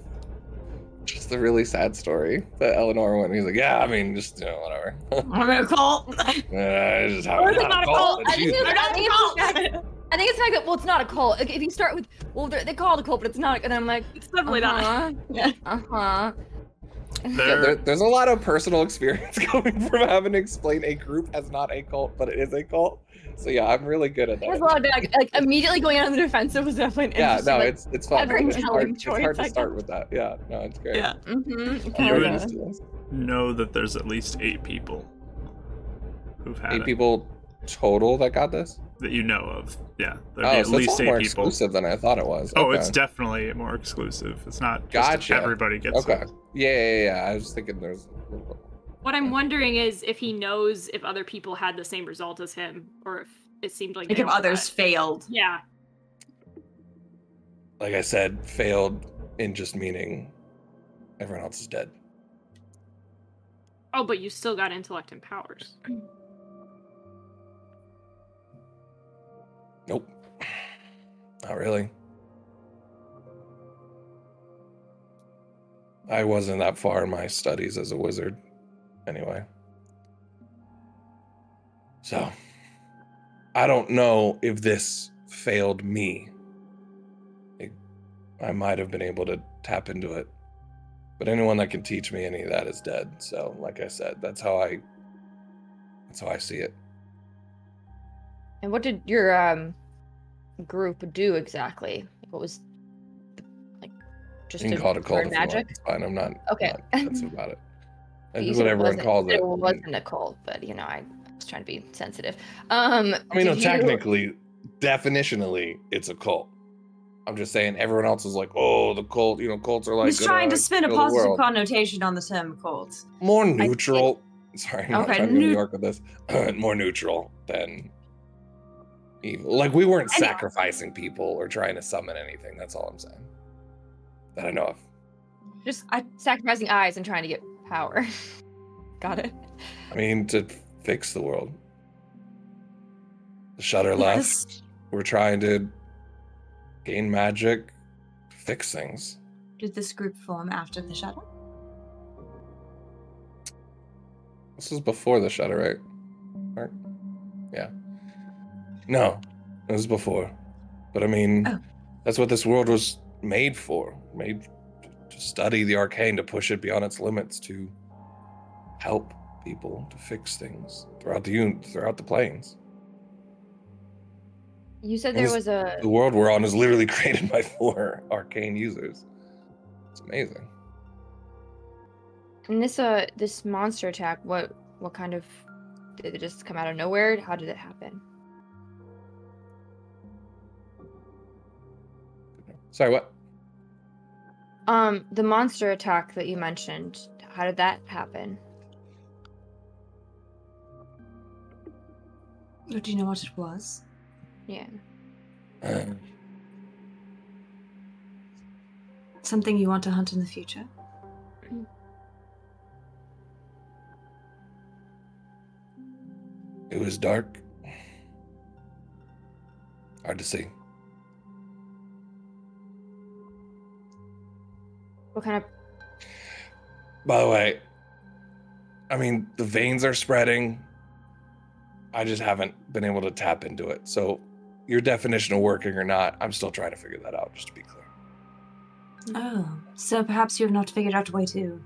just the really sad story that Eleanor went, and he's like, yeah, I mean, just, you know, whatever. I'm in a cult. Yeah, just how, not, not a cult. I think it's like, well, it's not a cult. If you start with, well, they call it a cult, but it's not, and I'm like, it's definitely uh-huh. not. Yeah. Uh-huh. There. Yeah, there, there's a lot of personal experience coming from having to explain a group as not a cult, but it is a cult. So yeah, I'm really good at that. There's a lot of like, like immediately going on the defensive was definitely an yeah. No, like, it's it's fun. It's hard, it's hard to start with that. Yeah, no, it's great. Yeah, mm-hmm. okay. You would know that there's at least eight people who've had eight it. people total that got this. that you know of. Yeah, there'd oh, be at so least it's a lot eight more people. Exclusive than I thought it was. Oh, okay. It's definitely more exclusive. It's not just gotcha. everybody gets okay. it. Yeah, yeah, yeah. I was thinking there's. What I'm wondering is if he knows if other people had the same result as him, or if it seemed like, like if others that. failed. Yeah. Like I said, failed in just meaning everyone else is dead. Oh, but you still got intellect and powers. Nope. Not really. I wasn't that far in my studies as a wizard, anyway. So, I don't know if this failed me. It, I might have been able to tap into it. But anyone that can teach me any of that is dead. So, like I said, that's how I that's how I see it. And what did your um, group do exactly? What was the, like just you can a, call it a cult? Magic? It's fine. I'm not okay. I'm not, that's about it. That's what everyone calls it. It wasn't a cult, but you know, I was trying to be sensitive. Um, I mean, no, you... technically, definitionally, it's a cult. I'm just saying, everyone else is like, oh, the cult, you know, cults are like... He's trying to spin a positive connotation on the term cult. More neutral. Think... Sorry, I'm okay, not trying to New... New York with this. More neutral than evil. Like, we weren't sacrificing people or trying to summon anything. That's all I'm saying. That I know of. Just I... sacrificing eyes and trying to get power. Got it. I mean, to fix the world. The Shudder yes. left. We're trying to... gain magic, fix things. Did this group form after the Shudder? This is before the Shudder, right? Right? Yeah. No, it was before. But I mean, oh. that's what this world was made for. Made to study the arcane, to push it beyond its limits, to help people, to fix things throughout the throughout the planes. You said there was a... The world we're on is literally created by four arcane users. It's amazing. And this uh, this monster attack, what what kind of... Did it just come out of nowhere? How did it happen? Sorry, what? Um, the monster attack that you mentioned, how did that happen? Do you know what it was? Yeah. Um, Something you want to hunt in the future? It was dark. Hard to see. What kind of... By the way, I mean, the veins are spreading. I just haven't been able to tap into it. So... Your definition of working or not, I'm still trying to figure that out, just to be clear. Oh, so perhaps you have not figured out a way to...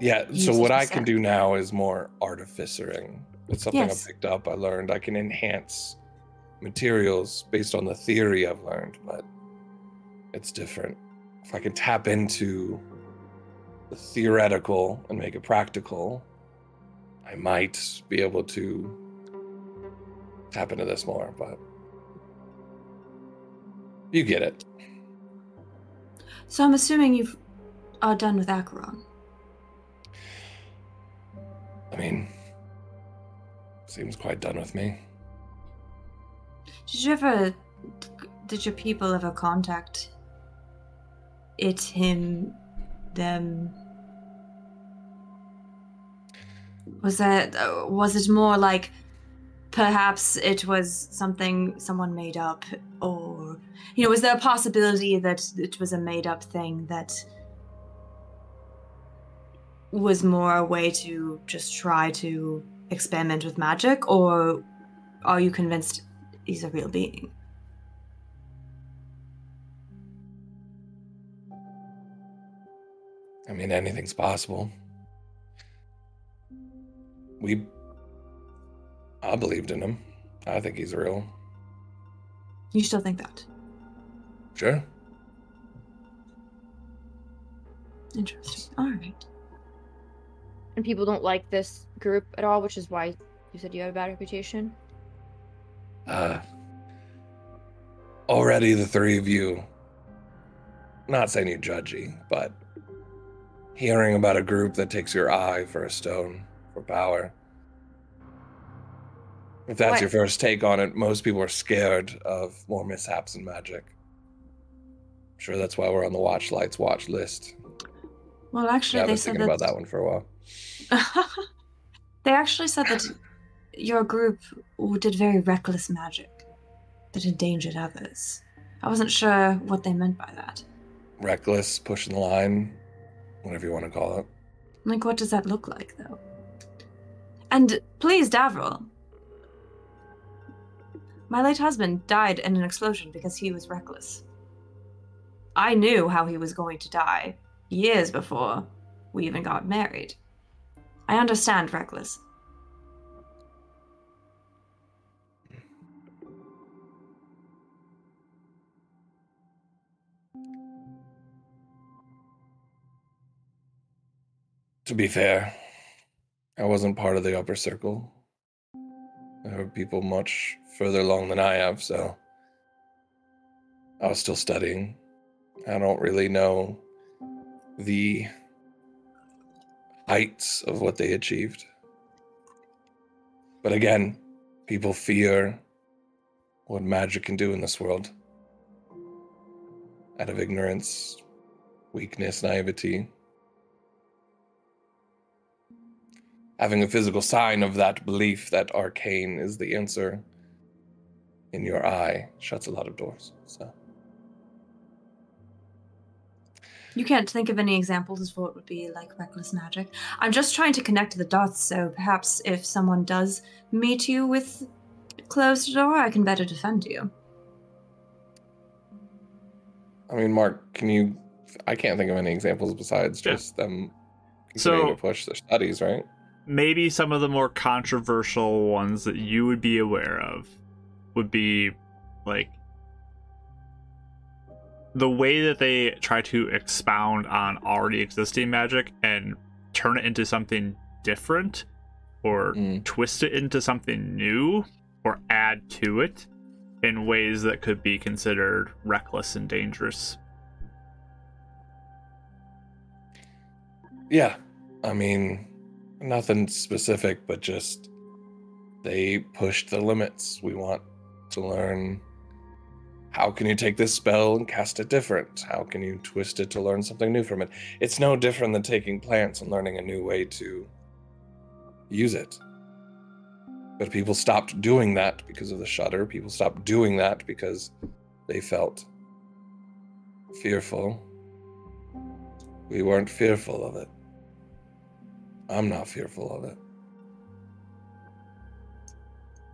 Yeah, so what I can do now is more artificering. It's something yes. I picked up, I learned. I can enhance materials based on the theory I've learned, but it's different. If I can tap into the theoretical and make it practical, I might be able to... happen to this more, but you get it. So I'm assuming you are done with Akaral. I mean, seems quite done with me. Did you ever, did your people ever contact it, him, them? Was that, was it more like perhaps it was something someone made up, or, you know, was there a possibility that it was a made-up thing that was more a way to just try to experiment with magic, or are you convinced he's a real being? I mean, anything's possible. We... I believed in him. I think he's real. You still think that? Sure. Interesting. All right. And people don't like this group at all, which is why you said you had a bad reputation? Uh, already the three of you, not saying you're judgy, but hearing about a group that takes your eye for a stone, for power. If that's what? Your first take on it, most people are scared of more mishaps and magic. I'm sure that's why we're on the Watchlight's watch list. Well, actually, yeah, they said that... I've been thinking about that one for a while. They actually said that your group did very reckless magic that endangered others. I wasn't sure what they meant by that. Reckless, pushing the line, whatever you want to call it. Like, what does that look like, though? And please, Davril... My late husband died in an explosion because he was reckless. I knew how he was going to die years before we even got married. I understand reckless. To be fair, I wasn't part of the upper circle. I heard people much further along than I have, so I was still studying. I don't really know the heights of what they achieved. But again, people fear what magic can do in this world. Out of ignorance, weakness, naivety. Having a physical sign of that belief that arcane is the answer in your eye shuts a lot of doors. So you can't think of any examples of what would be like reckless magic. I'm just trying to connect the dots, so perhaps if someone does meet you with closed door, I can better defend you. I mean, Mark, can you... I can't think of any examples besides just yeah. them continuing so, to push their studies, right? Maybe some of the more controversial ones that you would be aware of would be, like, the way that they try to expound on already existing magic and turn it into something different or mm. twist it into something new or add to it in ways that could be considered reckless and dangerous. Yeah, I mean... Nothing specific, but just they pushed the limits. We want to learn, how can you take this spell and cast it different? How can you twist it to learn something new from it? It's no different than taking plants and learning a new way to use it. But people stopped doing that because of the shudder. People stopped doing that because they felt fearful. We weren't fearful of it. I'm not fearful of it.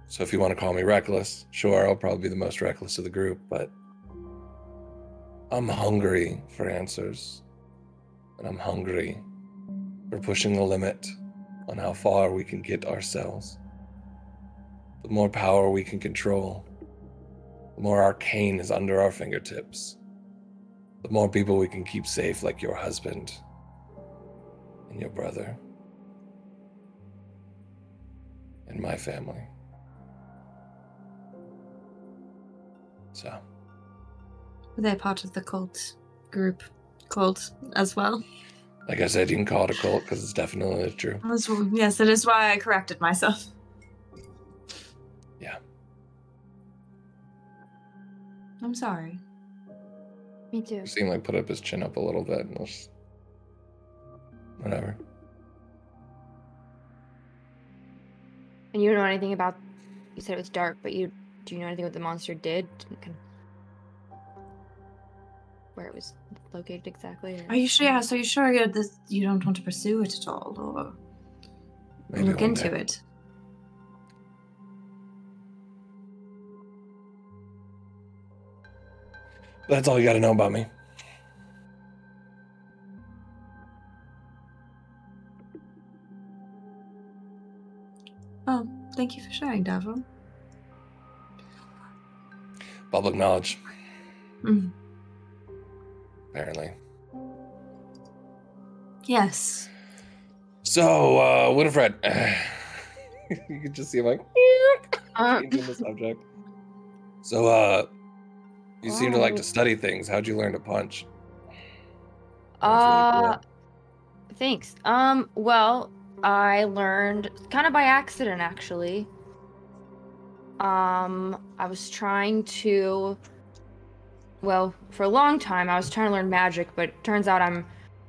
So if you want to call me reckless, sure, I'll probably be the most reckless of the group, but I'm hungry for answers, and I'm hungry for pushing the limit on how far we can get ourselves. The more power we can control, the more arcane is under our fingertips, the more people we can keep safe, like your husband and your brother. And my family. So. Were they part of the cult group? Cult as well? Like I said, you can call it a cult because it's definitely true. Yes, that is why I corrected myself. Yeah. I'm sorry. Me too. You seem like put up his chin up a little bit and was, whatever. And you don't know anything about, you said it was dark, but you do you know anything what the monster did? Where it was located exactly? Or? Are you sure? Yeah, so you're sure you're this, you don't want to pursue it at all or maybe look into day. It? That's all you gotta know about me. Oh, thank you for sharing, Davril. Public knowledge. Mm. Apparently. Yes. So, uh, Winifred. You can just see him like, changing uh. the subject. So, uh, you oh. seem to like to study things. How'd you learn to punch? That's uh, really cool. Thanks. Um, well, I learned kind of by accident, actually. Um, I was trying to, well, for a long time, I was trying to learn magic, but it turns out I'm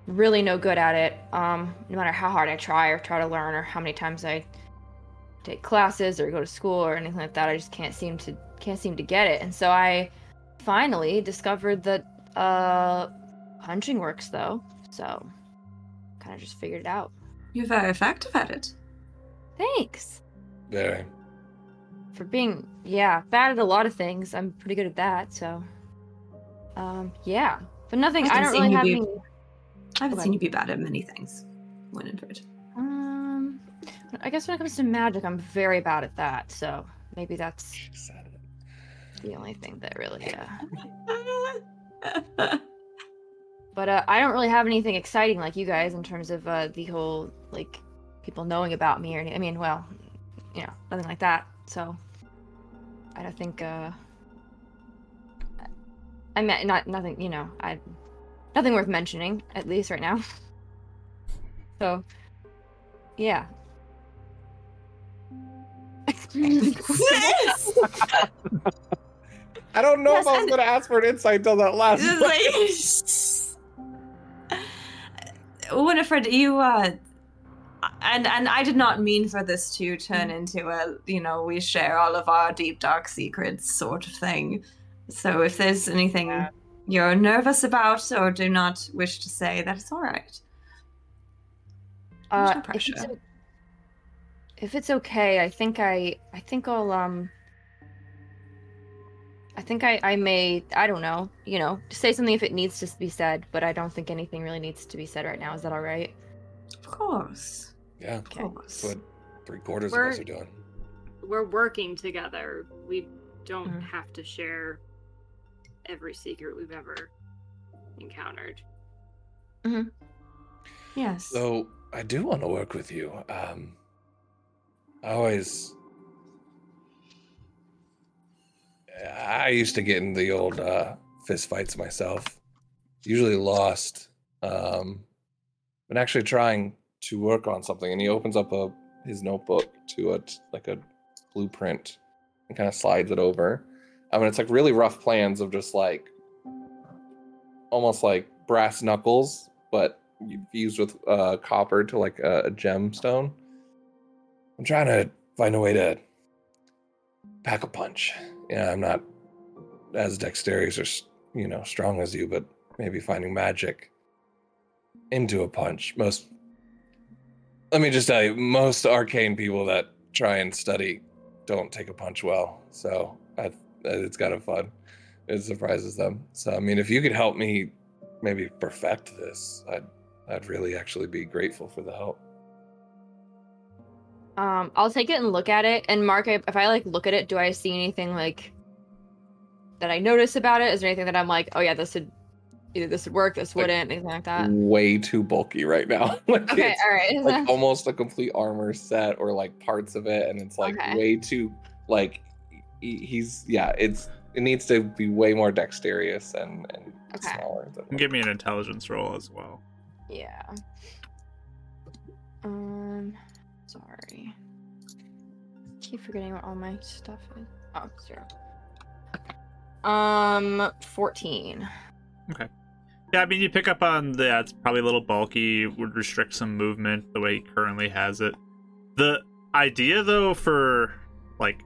really no good at it. Um, no matter how hard I try or try to learn or how many times I take classes or go to school or anything like that, I just can't seem to, can't seem to get it. And so I finally discovered that, uh, punching works though. So kind of just figured it out. You're very effective at it. Thanks. Very. For being, yeah, bad at a lot of things. I'm pretty good at that, so. Um, yeah. But nothing, I, I don't really have be, any... I haven't seen you be bad at many things when in Druid. Um, I guess when it comes to magic, I'm very bad at that, so maybe that's the only thing that really, yeah. But uh, I don't really have anything exciting like you guys in terms of uh, the whole, like, people knowing about me or anything. I mean, well, you know, nothing like that. So I don't think, uh, I meant not, nothing, you know, I, nothing worth mentioning, at least right now. So, yeah. I don't know yes, if I was going to ask for an insight until that last like, Winifred, you, uh, And and I did not mean for this to turn into a, you know, we share all of our deep, dark secrets sort of thing. So if there's anything yeah. you're nervous about or do not wish to say, that's all right. There's uh, no pressure. If it's, if it's okay, I think I, I think I'll, um, I think I, I may, I don't know, you know, say something if it needs to be said, but I don't think anything really needs to be said right now. Is that all right? Of course. Yeah, of course. That's what three quarters we're, of us are doing. We're working together. We don't mm-hmm. have to share every secret we've ever encountered. Mm-hmm. Yes. So I do want to work with you. Um, I always... I used to get in the old uh, fist fights myself. Usually lost. Um... Been actually trying to work on something, and he opens up a his notebook to a like a blueprint and kind of slides it over. I mean, it's like really rough plans of just like almost like brass knuckles, but fused with uh, copper to like a, a gemstone. I'm trying to find a way to pack a punch. Yeah, I'm not as dexterous or you know strong as you, but maybe finding magic into a punch. Most, let me just tell you, most arcane people that try and study don't take a punch well. So I, it's kind of fun. It surprises them. So I mean, if you could help me maybe perfect this, I'd I'd really actually be grateful for the help. Um, I'll take it and look at it. And Mark, if I like look at it, do I see anything like that I notice about it? Is there anything that I'm like, oh yeah, this would. Either this would work, this wouldn't, like, anything like that. Way too bulky right now. like okay, all right. Like almost a complete armor set or like parts of it, and it's like okay. way too like he's yeah. It's it needs to be way more dexterous and, and okay. smaller. Than Give me an intelligence roll as well. Yeah. Um, sorry. I keep forgetting what all my stuff is. Oh, zero. Um, fourteen. Okay. Yeah, I mean, you pick up on that. It's probably a little bulky. Would restrict some movement the way he currently has it. The idea, though, for, like,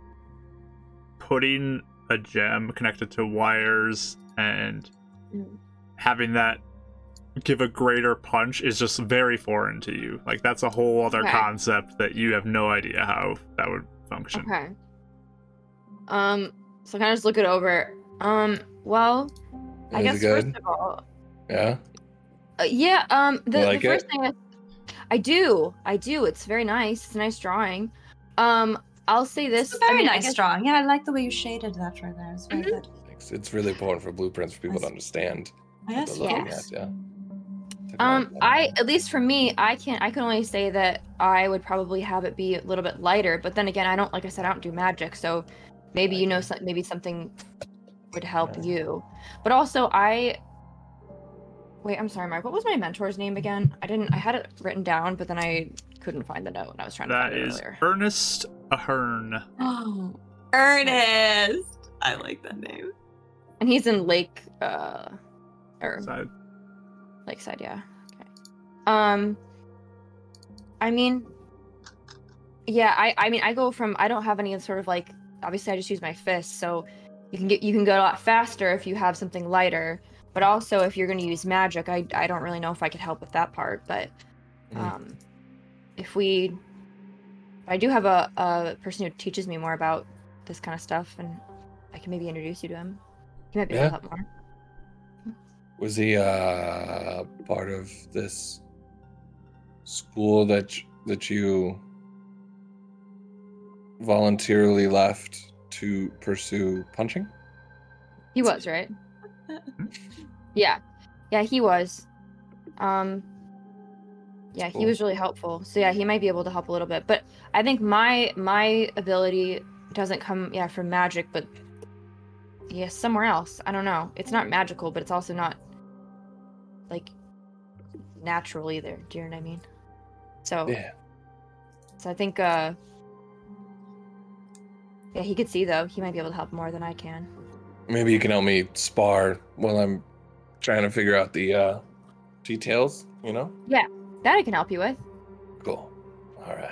putting a gem connected to wires and having that give a greater punch is just very foreign to you. Like, that's a whole other okay. concept that you have no idea how that would function. Okay. Um, so I kind of just look it over. Um, well... I Is guess first of all, yeah, uh, yeah. Um, the, like the first it? thing I, I do, I do. It's very nice. It's a nice drawing. Um, I'll say this. It's a very I mean, nice drawing. Yeah, I like the way you shaded that right there. It's very mm-hmm. good. It's, it's really important for blueprints for people to understand. Yes, yes. At, yeah. Um, I at least for me, I can I can only say that I would probably have it be a little bit lighter. But then again, I don't like I said I don't do magic, so Maybe you know, some, maybe something would help you. But also, I wait. I'm sorry, Mark. What was my mentor's name again? I didn't. I had it written down, but then I couldn't find the note, and I was trying to. That find it is earlier. Ernest Ahern. Oh, Ernest! I like that name. And he's in Lake, uh, or Side. Lakeside, yeah. Okay. Um, I mean, yeah. I I mean, I go from I don't have any sort of like. Obviously, I just use my fist, so you can get you can go a lot faster if you have something lighter. But also, if you're going to use magic, I I don't really know if I could help with that part. But um, mm. if we, I do have a a person who teaches me more about this kind of stuff, and I can maybe introduce you to him. He might be able to help more. Was he uh, part of this school that that you? Voluntarily left to pursue punching? He was, right? yeah. Yeah, he was. Um, yeah, cool. He was really helpful. So yeah, he might be able to help a little bit. But I think my my ability doesn't come yeah, from magic, but yeah, somewhere else. I don't know. It's not magical, but it's also not like natural either. Do you know what I mean? So yeah. So I think uh yeah, he could see, though. He might be able to help more than I can. Maybe you can help me spar while I'm trying to figure out the uh, details, you know? Yeah, that I can help you with. Cool. All right.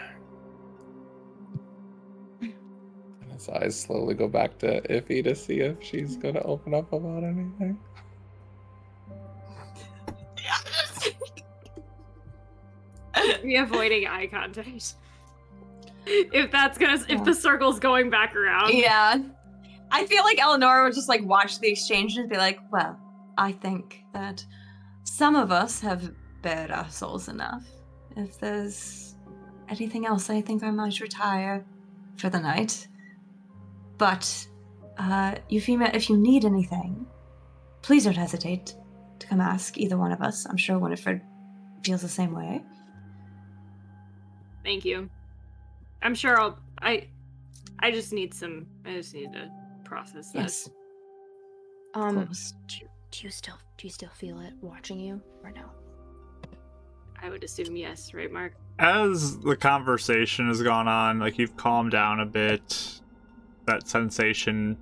And his eyes slowly go back to Iffy to see if she's going to open up about anything. Me avoiding eye contact. If that's gonna, yeah. if the circle's going back around. Yeah. I feel like Eleonora would just like watch the exchange and be like, well, I think that some of us have bared our souls enough. If there's anything else, I think I might retire for the night. But uh, if you, if you need anything, please don't hesitate to come ask either one of us. I'm sure Winifred feels the same way. Thank you. I'm sure I'll, I, I just need some, I just need to process this. Yes. Um, do you, do you still, do you still feel it watching you or no? I would assume yes, right, Mark? As the conversation has gone on, like you've calmed down a bit. That sensation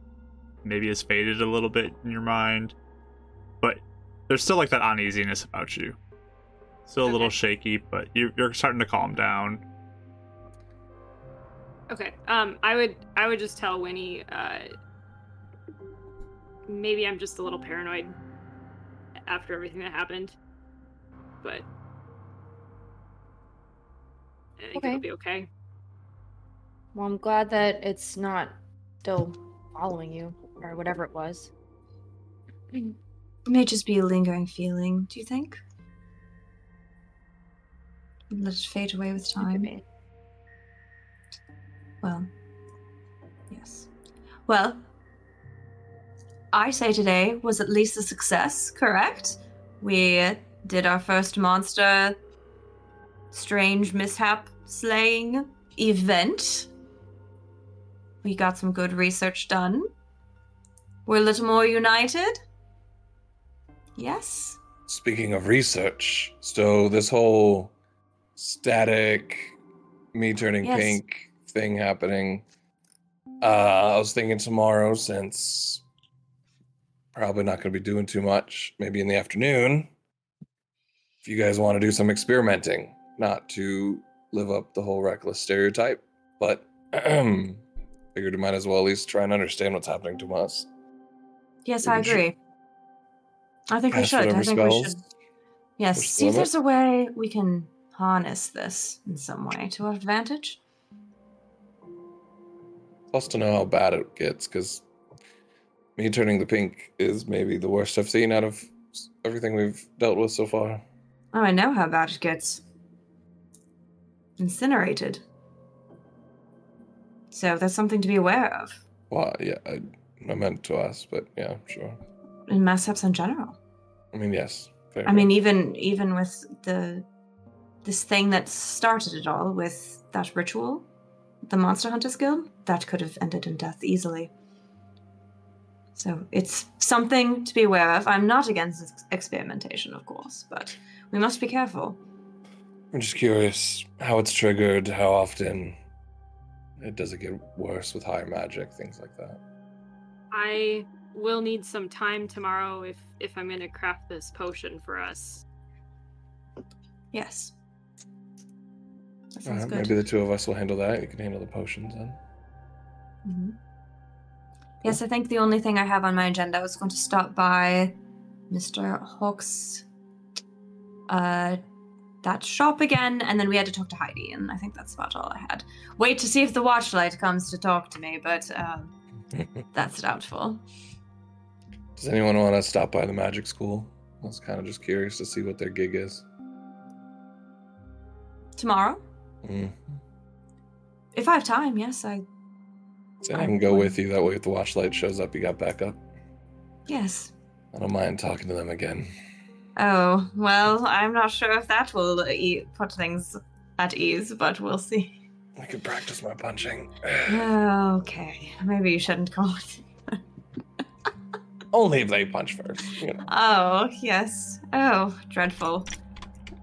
maybe has faded a little bit in your mind, but there's still like that uneasiness about you. Still a okay. little shaky, but you, you're starting to calm down. Okay, um, I would I would just tell Winnie, uh, maybe I'm just a little paranoid after everything that happened, but I think okay. it'll be okay. Well, I'm glad that it's not still following you, or whatever it was. It may just be a lingering feeling, do you think? Let it fade away with time. Well, yes. Well, I say today was at least a success, correct? We did our first monster strange mishap slaying event. We got some good research done. We're a little more united. Yes? Speaking of research, so this whole static, me turning yes. pink... thing happening. Uh, I was thinking tomorrow, since probably not going to be doing too much, maybe in the afternoon, if you guys want to do some experimenting, not to live up the whole reckless stereotype, but figured you might as well at least try and understand what's happening to us. Yes, maybe I agree. I think we should. I think spells. we should. Yes, Push see if there's a way we can harness this in some way to our advantage. Plus to know how bad it gets, because me turning the pink is maybe the worst I've seen out of everything we've dealt with so far. Oh, I know how bad it gets. Incinerated. So that's something to be aware of. Well, yeah, I, I meant to us, but yeah, sure. And mishaps in general. I mean, yes. Fair I right. mean, even even with the this thing that started it all with that ritual. the Monster Hunters Guild, that could have ended in death easily. So it's something to be aware of. I'm not against experimentation, of course, but we must be careful. I'm just curious how it's triggered, how often. It does it get worse with higher magic, things like that. I will need some time tomorrow if, if I'm going to craft this potion for us. Yes. That sounds good. Maybe the two of us will handle that. You can handle the potions then. Mm-hmm. Yes, I think the only thing I have on my agenda is going to stop by Mister Hawks' uh, that shop again, and then we had to talk to Heidi, and I think that's about all I had. Wait to see if the Watchlight comes to talk to me, but um, that's doubtful. Does anyone want to stop by the magic school? I was kind of just curious to see what their gig is. Tomorrow? Mm. If I have time, yes, I... So I can go with you, that way if the Watchlight shows up, you got backup. Yes. I don't mind talking to them again. Oh, well, I'm not sure if that will e- put things at ease, but we'll see. I could practice my punching. Okay, maybe you shouldn't call it. Only if they punch first. You know. Oh, yes. Oh, dreadful.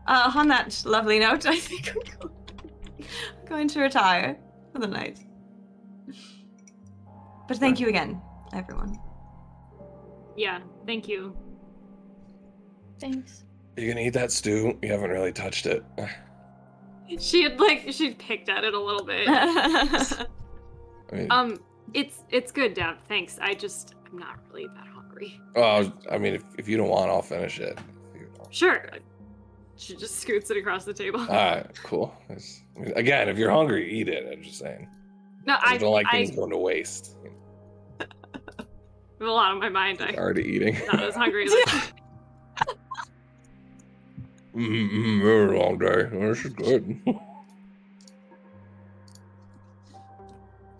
Uh, on that lovely note, I think I'm going to retire for the night. But thank you again, everyone. Yeah, thank you. Thanks. Are you gonna eat that stew? You haven't really touched it. She had like she picked at it a little bit. I mean, um, it's it's good, Deb. Thanks. I just I'm not really that hungry. Oh, I mean, if if you don't want, I'll finish it. Sure. She just scoots it across the table. All right, cool. It's, again, if you're hungry, eat it. I'm just saying. No, I, I don't like things I, going to waste. I have a lot on my mind. I'm already eating. Not as hungry as I Mm-hmm, it was a long day. This is good. All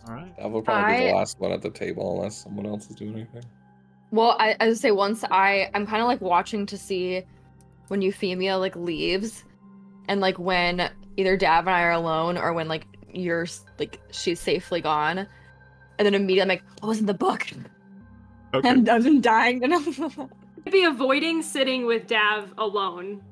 right. That will probably I, be the last one at the table unless someone else is doing anything. Well, I, I would say once I, I'm kind of like watching to see when Euphemia like leaves and like when either Dav and I are alone or when like you're like she's safely gone, and then immediately I'm like, "Oh, it's in the book." Okay. And I've been dying to know. I'd be avoiding sitting with Dav alone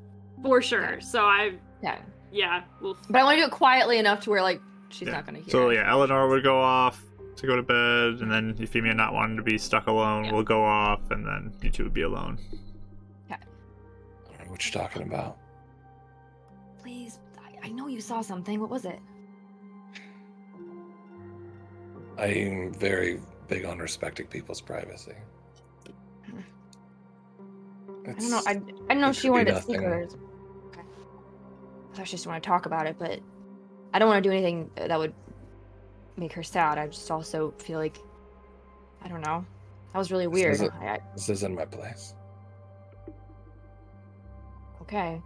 for sure. Yeah. So I, yeah, yeah. We'll... But I want to do it quietly enough to where like she's yeah. not going to hear. So yeah, Eleanor would go off to go to bed, and then Euphemia, not wanting to be stuck alone, yeah. will go off, and then you two would be alone. Yeah. I don't know what you're talking about. Please, I, I know you saw something. What was it? I am very big on respecting people's privacy. It's, I don't know. I, I don't know if she wanted to speak or. Okay. I thought she just wanted to talk about it, but I don't want to do anything that would make her sad. I just also feel like I don't know. That was really weird. This isn't, I, I, this isn't my place. Okay.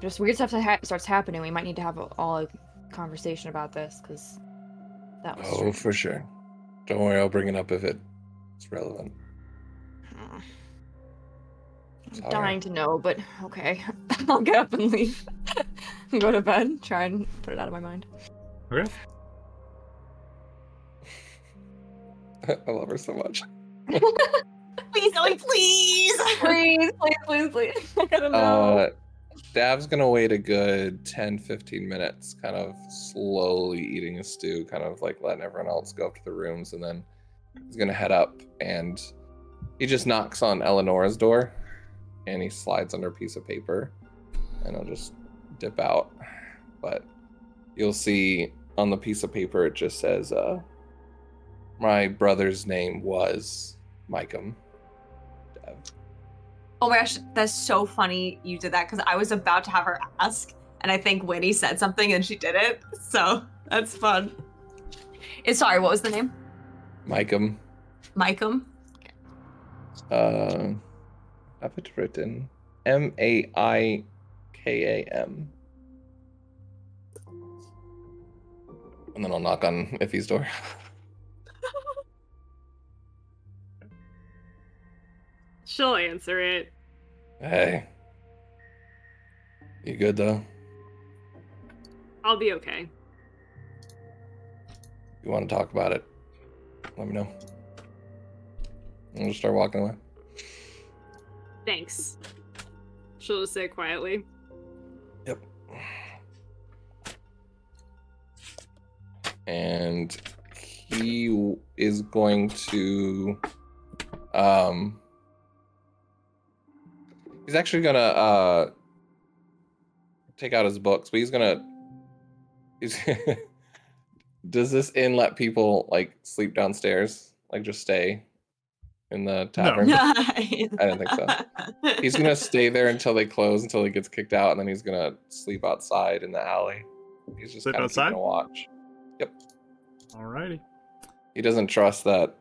Just weird stuff that ha- starts happening. We might need to have a, all. A, conversation about this because that was oh strange. For sure, don't worry, I'll bring it up if it's relevant. I'm Sorry. dying to know, but okay. I'll get up and leave and go to bed, try and put it out of my mind. Okay. I love her so much. Please, Ellie, please please please please please I gotta know. uh, Dav's gonna wait a good ten fifteen minutes, kind of slowly eating a stew, kind of like letting everyone else go up to the rooms, and then he's gonna head up, and he just knocks on Eleanor's door, and he slides under a piece of paper, and I'll just dip out. But you'll see on the piece of paper it just says, uh, my brother's name was Maikam. Dev. Oh my gosh, that's so funny you did that, because I was about to have her ask, and I think Winnie said something and she did it, so that's fun. It's, sorry, what was the name? Maikam. Maikam? Uh, I have it written M A I K A M. And then I'll knock on Iffy's door. She'll answer it. Hey. You good, though? I'll be okay. You want to talk about it, let me know. I'll just start walking away. Thanks. She'll just say quietly. Yep. And he is going to, um, he's actually gonna uh, take out his books, but he's gonna, he's does this inn let people like sleep downstairs? Like just stay in the tavern? No. I don't think so. He's gonna stay there until they close, until he gets kicked out, and then he's gonna sleep outside in the alley. He's just kind of keeping a watch. Yep. Alrighty. He doesn't trust that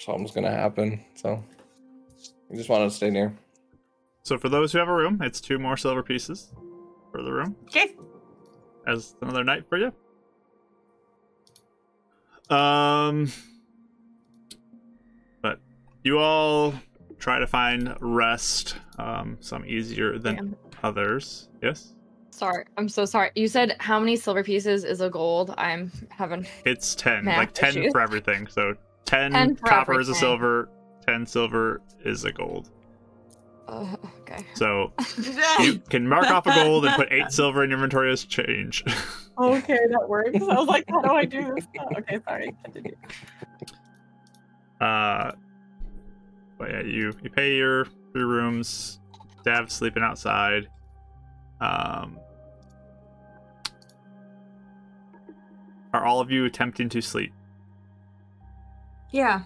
something's gonna happen, so he just wanted to stay near. So for those who have a room, it's two more silver pieces for the room. Okay. As another night for you. Um, but you all try to find rest. Um, some easier than Damn. others. Yes. Sorry, I'm so sorry. You said how many silver pieces is a gold? I'm having. It's ten, like ten issues. For everything. So ten, ten copper everything. Is a silver. Ten silver is a gold. Uh, okay. So you can mark off a gold and put eight silver in your inventory as change. Okay, that works. I was like, how do I do this? Oh, okay, sorry. Continue. Uh, but yeah, you you pay your three rooms. Dav's sleeping outside. Um, are all of you attempting to sleep? Yeah.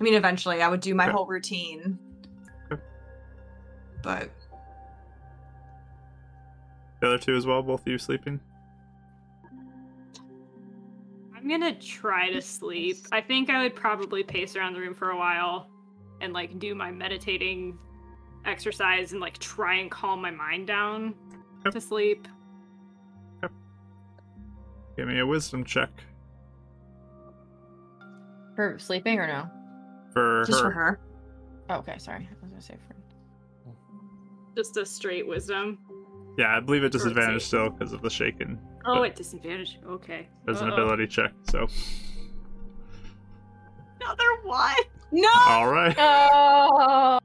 I mean, eventually I would do my okay. whole routine. Okay. But. The other two as well, both of you sleeping? I'm going to try to sleep. I think I would probably pace around the room for a while and like do my meditating exercise and like try and calm my mind down yep. to sleep. Yep. Give me a wisdom check. For sleeping or no? For Just her. for her. Oh, okay, sorry. I was gonna say for. Just a straight wisdom. Yeah, I believe at disadvantage still because of the shaken. Oh, at disadvantage. Okay. There's an ability check, so. Another one. No. All right. No.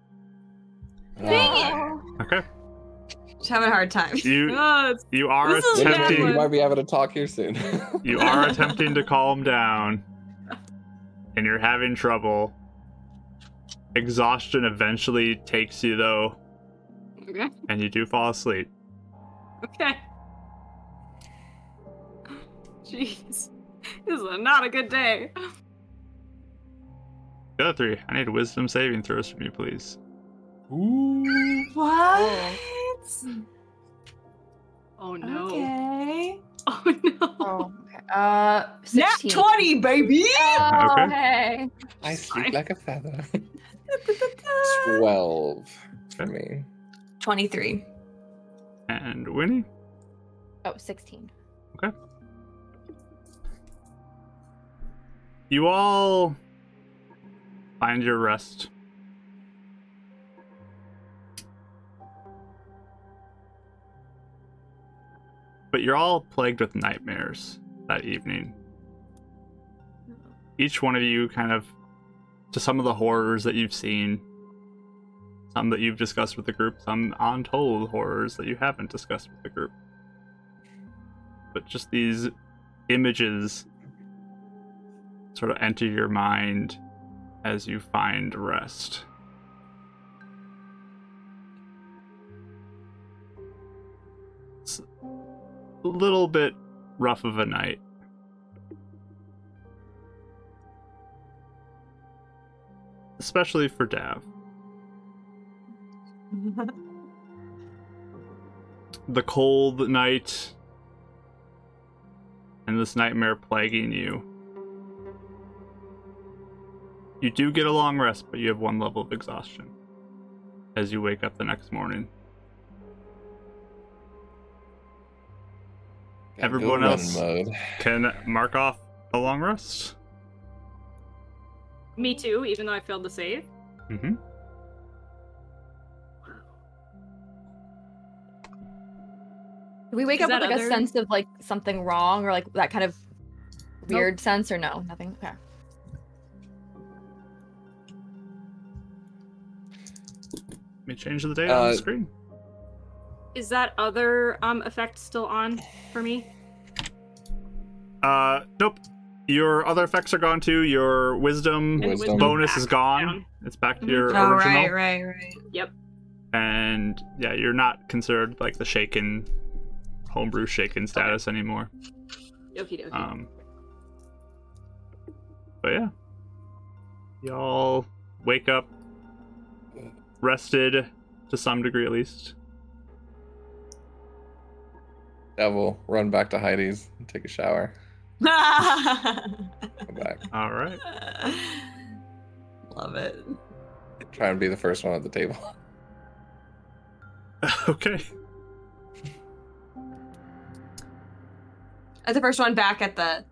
Dang it. Okay. Just having a hard time. You, oh, you are attempting. You might be having a talk here soon. You are attempting to calm down, and you're having trouble. Exhaustion eventually takes you, though, okay. and you do fall asleep. Okay. Jeez, this is not a good day. The other three, I need wisdom saving throws from you, please. Ooh. What? Oh no. Okay. Oh no. Oh, okay. Uh, nat twenty, baby. Oh, okay. Hey. I sleep like a feather. twelve for me. twenty-three. And Winnie? Oh, sixteen. Okay. You all find your rest. But you're all plagued with nightmares that evening. Each one of you kind of to some of the horrors that you've seen, some that you've discussed with the group, some untold horrors that you haven't discussed with the group. But just these images sort of enter your mind as you find rest. It's a little bit rough of a night. Especially for Dav. The cold night and this nightmare plaguing you. You do get a long rest, but you have one level of exhaustion as you wake up the next morning. Got Everyone else mode. Can mark off a long rest. Me too, even though I failed the save. Mm-hmm. Do we wake up with like a sense of like something wrong or like that kind of weird sense or no? Nothing? Okay. Let me change the date uh, on the screen. Is that other um, effect still on for me? Uh, nope. Your other effects are gone too. Your wisdom, wisdom. bonus is gone. Down. It's back to your oh, original. Right, right, right. Yep. And yeah, you're not considered like the shaken, homebrew shaken status okay. anymore. Okie dokie. Um, but yeah, y'all wake up, rested to some degree at least. Devil, run back to Heidi's and take a shower. Back. All right. Love it. Try and be the first one at the table. Okay. As the first one back at the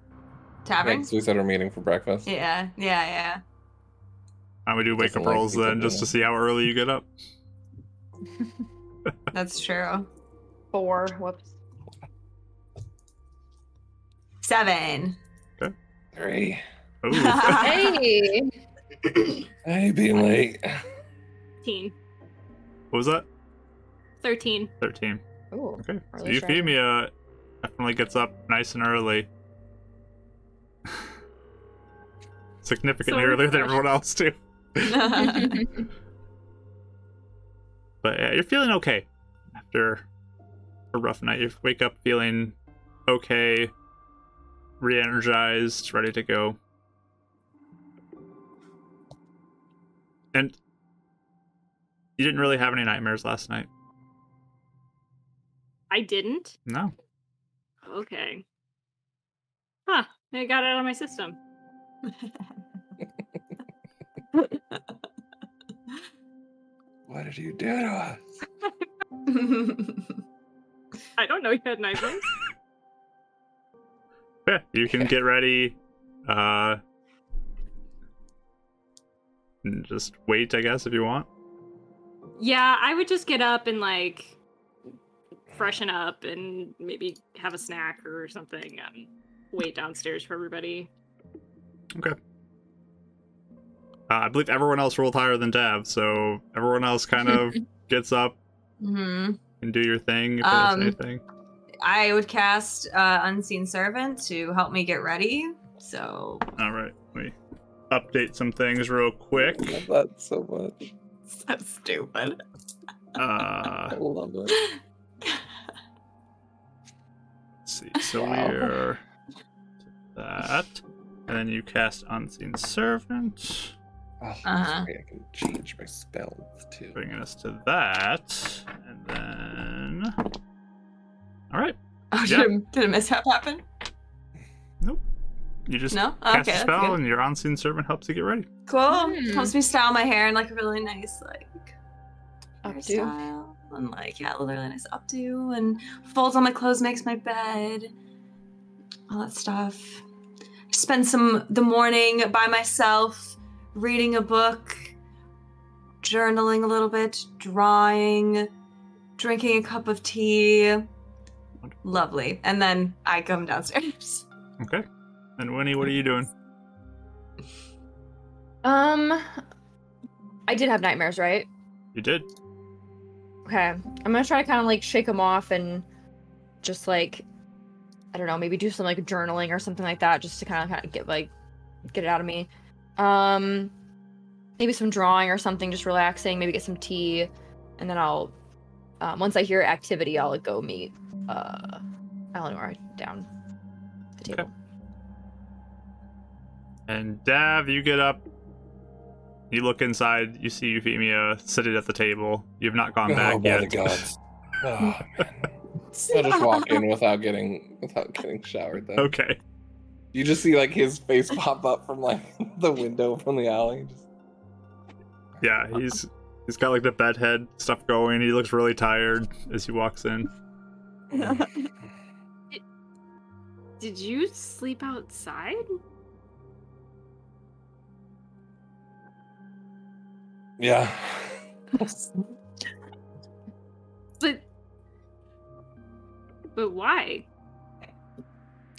tavern. Yeah, we said we're meeting for breakfast. Yeah, yeah, yeah. And we do wake up rolls then, just to see how early you get up. That's true. Four. Whoops. Seven. Okay. Three. Hey. I ain't being late. Thirteen. What was that? Thirteen. Thirteen. Ooh. Okay. So Euphemia definitely gets up nice and early. Significantly so earlier than everyone else too. But yeah, you're feeling okay after a rough night. You wake up feeling okay. Re-energized, ready to go. And you didn't really have any nightmares last night. I didn't? No. Okay. Huh. I got it out of my system. What did you do to us? I don't know you had nightmares. Yeah, you can get ready, uh, and just wait, I guess, if you want. Yeah, I would just get up and, like, freshen up and maybe have a snack or something and wait downstairs for everybody. Okay. Uh, I believe everyone else rolled higher than Dav, so everyone else kind of gets up mm-hmm. and do your thing if um, there's anything. I would cast uh, Unseen Servant to help me get ready, so... Alright, let me update some things real quick. I love that so much. So stupid. Uh, I love it. Let's see, so wow. we're... That. And then you cast Unseen Servant. Oh, uh-huh. Sorry, I can change my spells, too. Bringing us to that, and then... All right. Oh, yeah. did, a, did a mishap happen? Nope. You just no? oh, cast okay, a spell and your unseen servant helps you get ready. Cool. Mm. Helps me style my hair in like a really nice like hairstyle and like yeah, really nice updo and folds all my clothes, makes my bed, all that stuff. I spend some the morning by myself, reading a book, journaling a little bit, drawing, drinking a cup of tea. Lovely. And then I come downstairs. Okay. And Winnie, what are you doing? Um, I did have nightmares, right? You did. Okay. I'm going to try to kind of like shake them off and just like, I don't know, maybe do some like journaling or something like that just to kind of, kind of get like, get it out of me. Um, maybe some drawing or something, just relaxing, maybe get some tea. And then I'll, um, once I hear activity, I'll go meet. Uh, Eleanor down the table. Okay. And Dav, you get up. You look inside. You see Euphemia sitting at the table. You've not gone oh, back by yet. The gods. Oh man! I just walk in without getting without getting showered. Though. Okay. You just see like his face pop up from like the window from the alley. Just... Yeah, he's he's got like the bedhead stuff going. He looks really tired as he walks in. did, did you sleep outside? Yeah. But But why?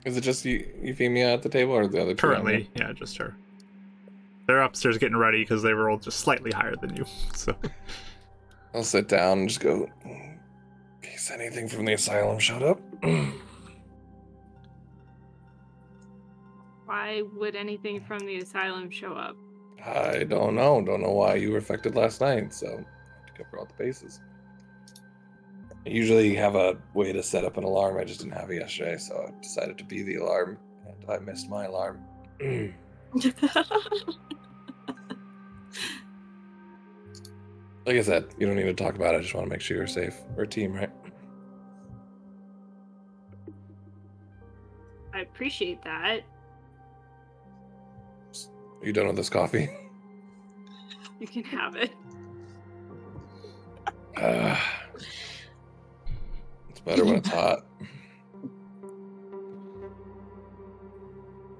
Is it just you, Euphemia at the table, or the other two? Currently, yeah, just her. They're upstairs getting ready because they rolled just slightly higher than you. So I'll sit down and just go, in case anything from the asylum showed up. Why would anything from the asylum show up? I don't know. Don't know why you were affected last night, so I have to cover all the bases. I usually have a way to set up an alarm. I just didn't have it yesterday, so I decided to be the alarm, and I missed my alarm. Like I said, you don't need to talk about it. I just want to make sure you're safe. We're a team, right? I appreciate that. Are you done with this coffee? You can have it. Uh, it's better when it's hot.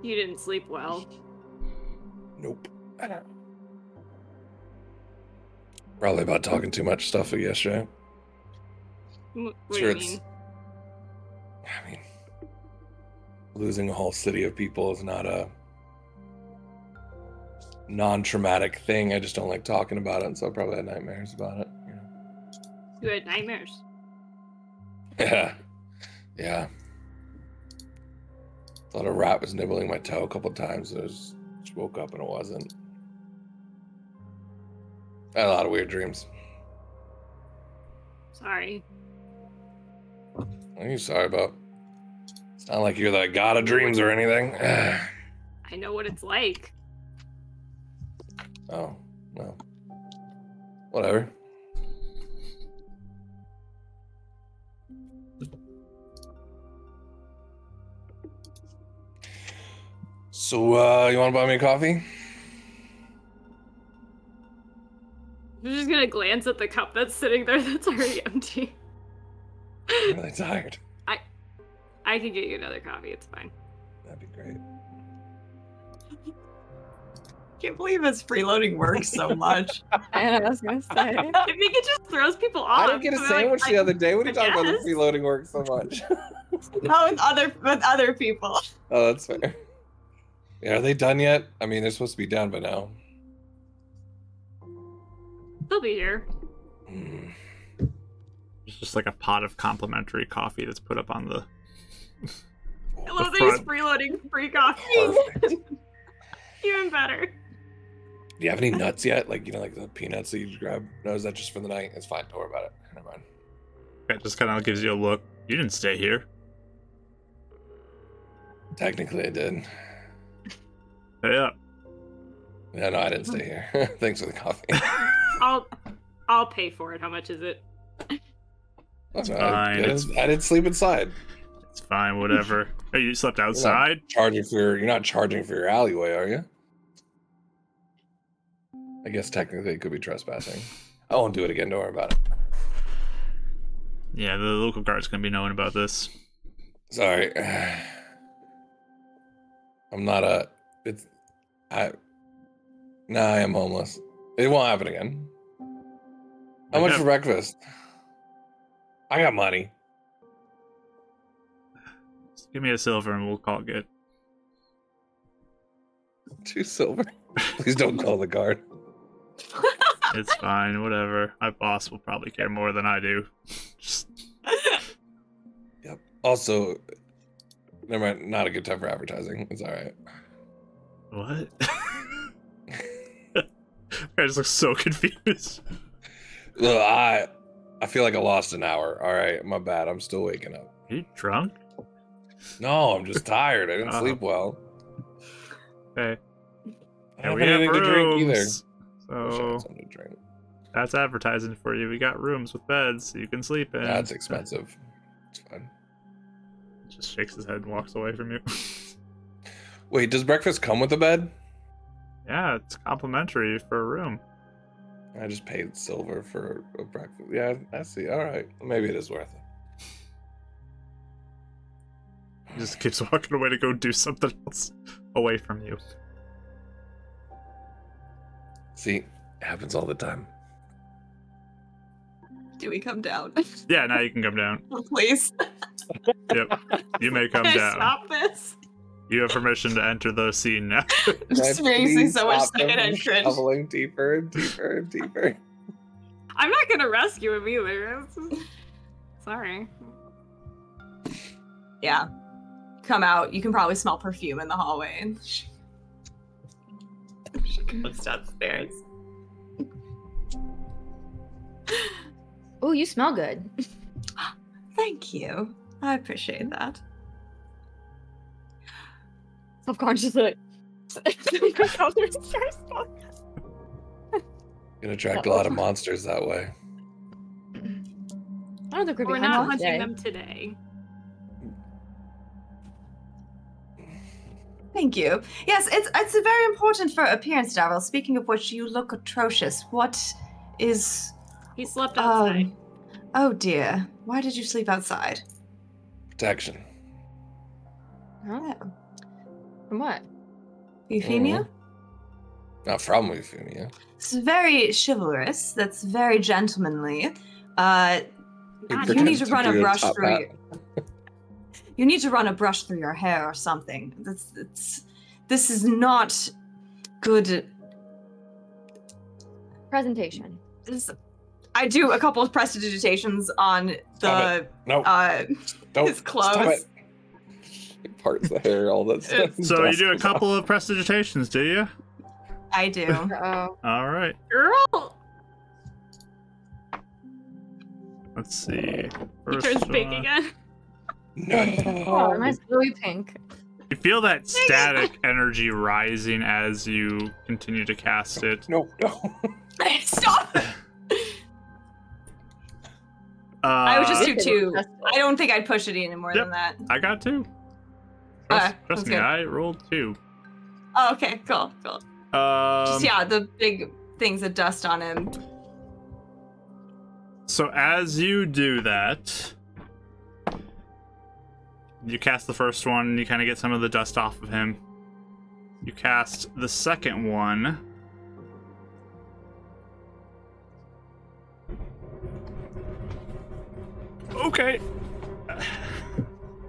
You didn't sleep well. Nope. Probably about talking too much stuff yesterday. What do sure you mean? I mean, losing a whole city of people is not a non-traumatic thing. I just don't like talking about it, and so I probably had nightmares about it. You know. You had nightmares? Yeah. Yeah. Thought a rat was nibbling my toe a couple times, and I just woke up and it wasn't. I had a lot of weird dreams. Sorry. What are you sorry about? It's not like you're the god of dreams or anything. I know what it's like. Oh, no. Whatever. So, uh, you want to buy me a coffee? I'm just going to glance at the cup that's sitting there that's already empty. I'm really tired. I I can get you another coffee. It's fine. That'd be great. I can't believe it's freeloading works so much. I know, I was going to say. I think it just throws people off. I didn't get a sandwich like, the other day. What are you talking about? The freeloading works so much. Not with other, with other people. Oh, that's fair. Yeah, are they done yet? I mean, they're supposed to be done by now. They'll be here. Mm. It's just like a pot of complimentary coffee that's put up on the... I love that he's freeloading free coffee. Even better. Do you have any nuts yet? Like, you know, like the peanuts that you grab? No, is that just for the night? It's fine. Don't worry about it. Never mind. It just kind of gives you a look. You didn't stay here. Technically, I did. Yeah. Yeah, no, I didn't stay here. Thanks for the coffee. I'll I'll pay for it. How much is it? It's fine. I, didn't, it's... I didn't sleep inside. It's fine. Whatever. Hey, you slept outside? You're not charging for your, you're not charging for your alleyway, are you? I guess technically it could be trespassing. I won't do it again. Don't worry about it. Yeah, the local guard's going to be knowing about this. Sorry. I'm not a... It's... I... Nah, I am homeless. It won't happen again. How I much have... for breakfast? I got money. Just give me a silver and we'll call it good. Two silver? Please don't call the guard. It's fine, whatever. My boss will probably care more than I do. Just... Yep. Also, never mind, not a good time for advertising. It's alright. What? I just look so confused. Look, I I feel like I lost an hour. Alright, my bad. I'm still waking up. Are you drunk? No, I'm just tired. I didn't uh, sleep well. Okay. And we have rooms. To drink either. So I I to drink. That's advertising for you. We got rooms with beds so you can sleep in. That's expensive. It's fine. Just shakes his head and walks away from you. Wait, does breakfast come with a bed? Yeah, it's complimentary for a room. I just paid silver for a breakfast. Yeah, I see. All right. Maybe it is worth it. Just keeps walking away to go do something else away from you. See, it happens all the time. Do we come down? Yeah, now you can come down. Oh, please. Yep. You may come Can down. I stop this? You have permission to enter the scene now. It's raising so much second entrance. Shoveling deeper and deeper and deeper. I'm not gonna rescue him either. Just... Sorry. Yeah. Come out. You can probably smell perfume in the hallway. She goes downstairs. Oh, you smell good. Thank you. I appreciate that. Subconsciously. Gonna attract a lot of monsters that way. I don't think we're, we're not hunting today. them today. Thank you. Yes, it's it's very important for appearance, Darryl. Speaking of which, you look atrocious. What is? He slept outside. Um, oh dear. Why did you sleep outside? Protection. Oh. From what? Euphemia? Mm-hmm. Not from Euphemia. It's very chivalrous. That's very gentlemanly. Uh, you need to, to run a brush through your, you need to run a brush through your hair or something. That's, that's, this is not good. Presentation. This, I do a couple of prestidigitations on the no. uh, his clothes. Parts of the hair, all that stuff. So you do a couple of prestidigitations, do you? I do. Uh-oh. All right. Girl! Let's see. He turns pink again. No. Oh, it mine's really pink. You feel that static energy rising as you continue to cast it. No, no. Stop! Uh, I would just do two. I don't think I'd push it any more yep, than that. I got two. Trust, okay, trust me, good. I rolled two. Oh, okay, cool, cool. Um, Just, yeah, the big things of dust on him. So as you do that, you cast the first one, and you kind of get some of the dust off of him. You cast the second one. Okay.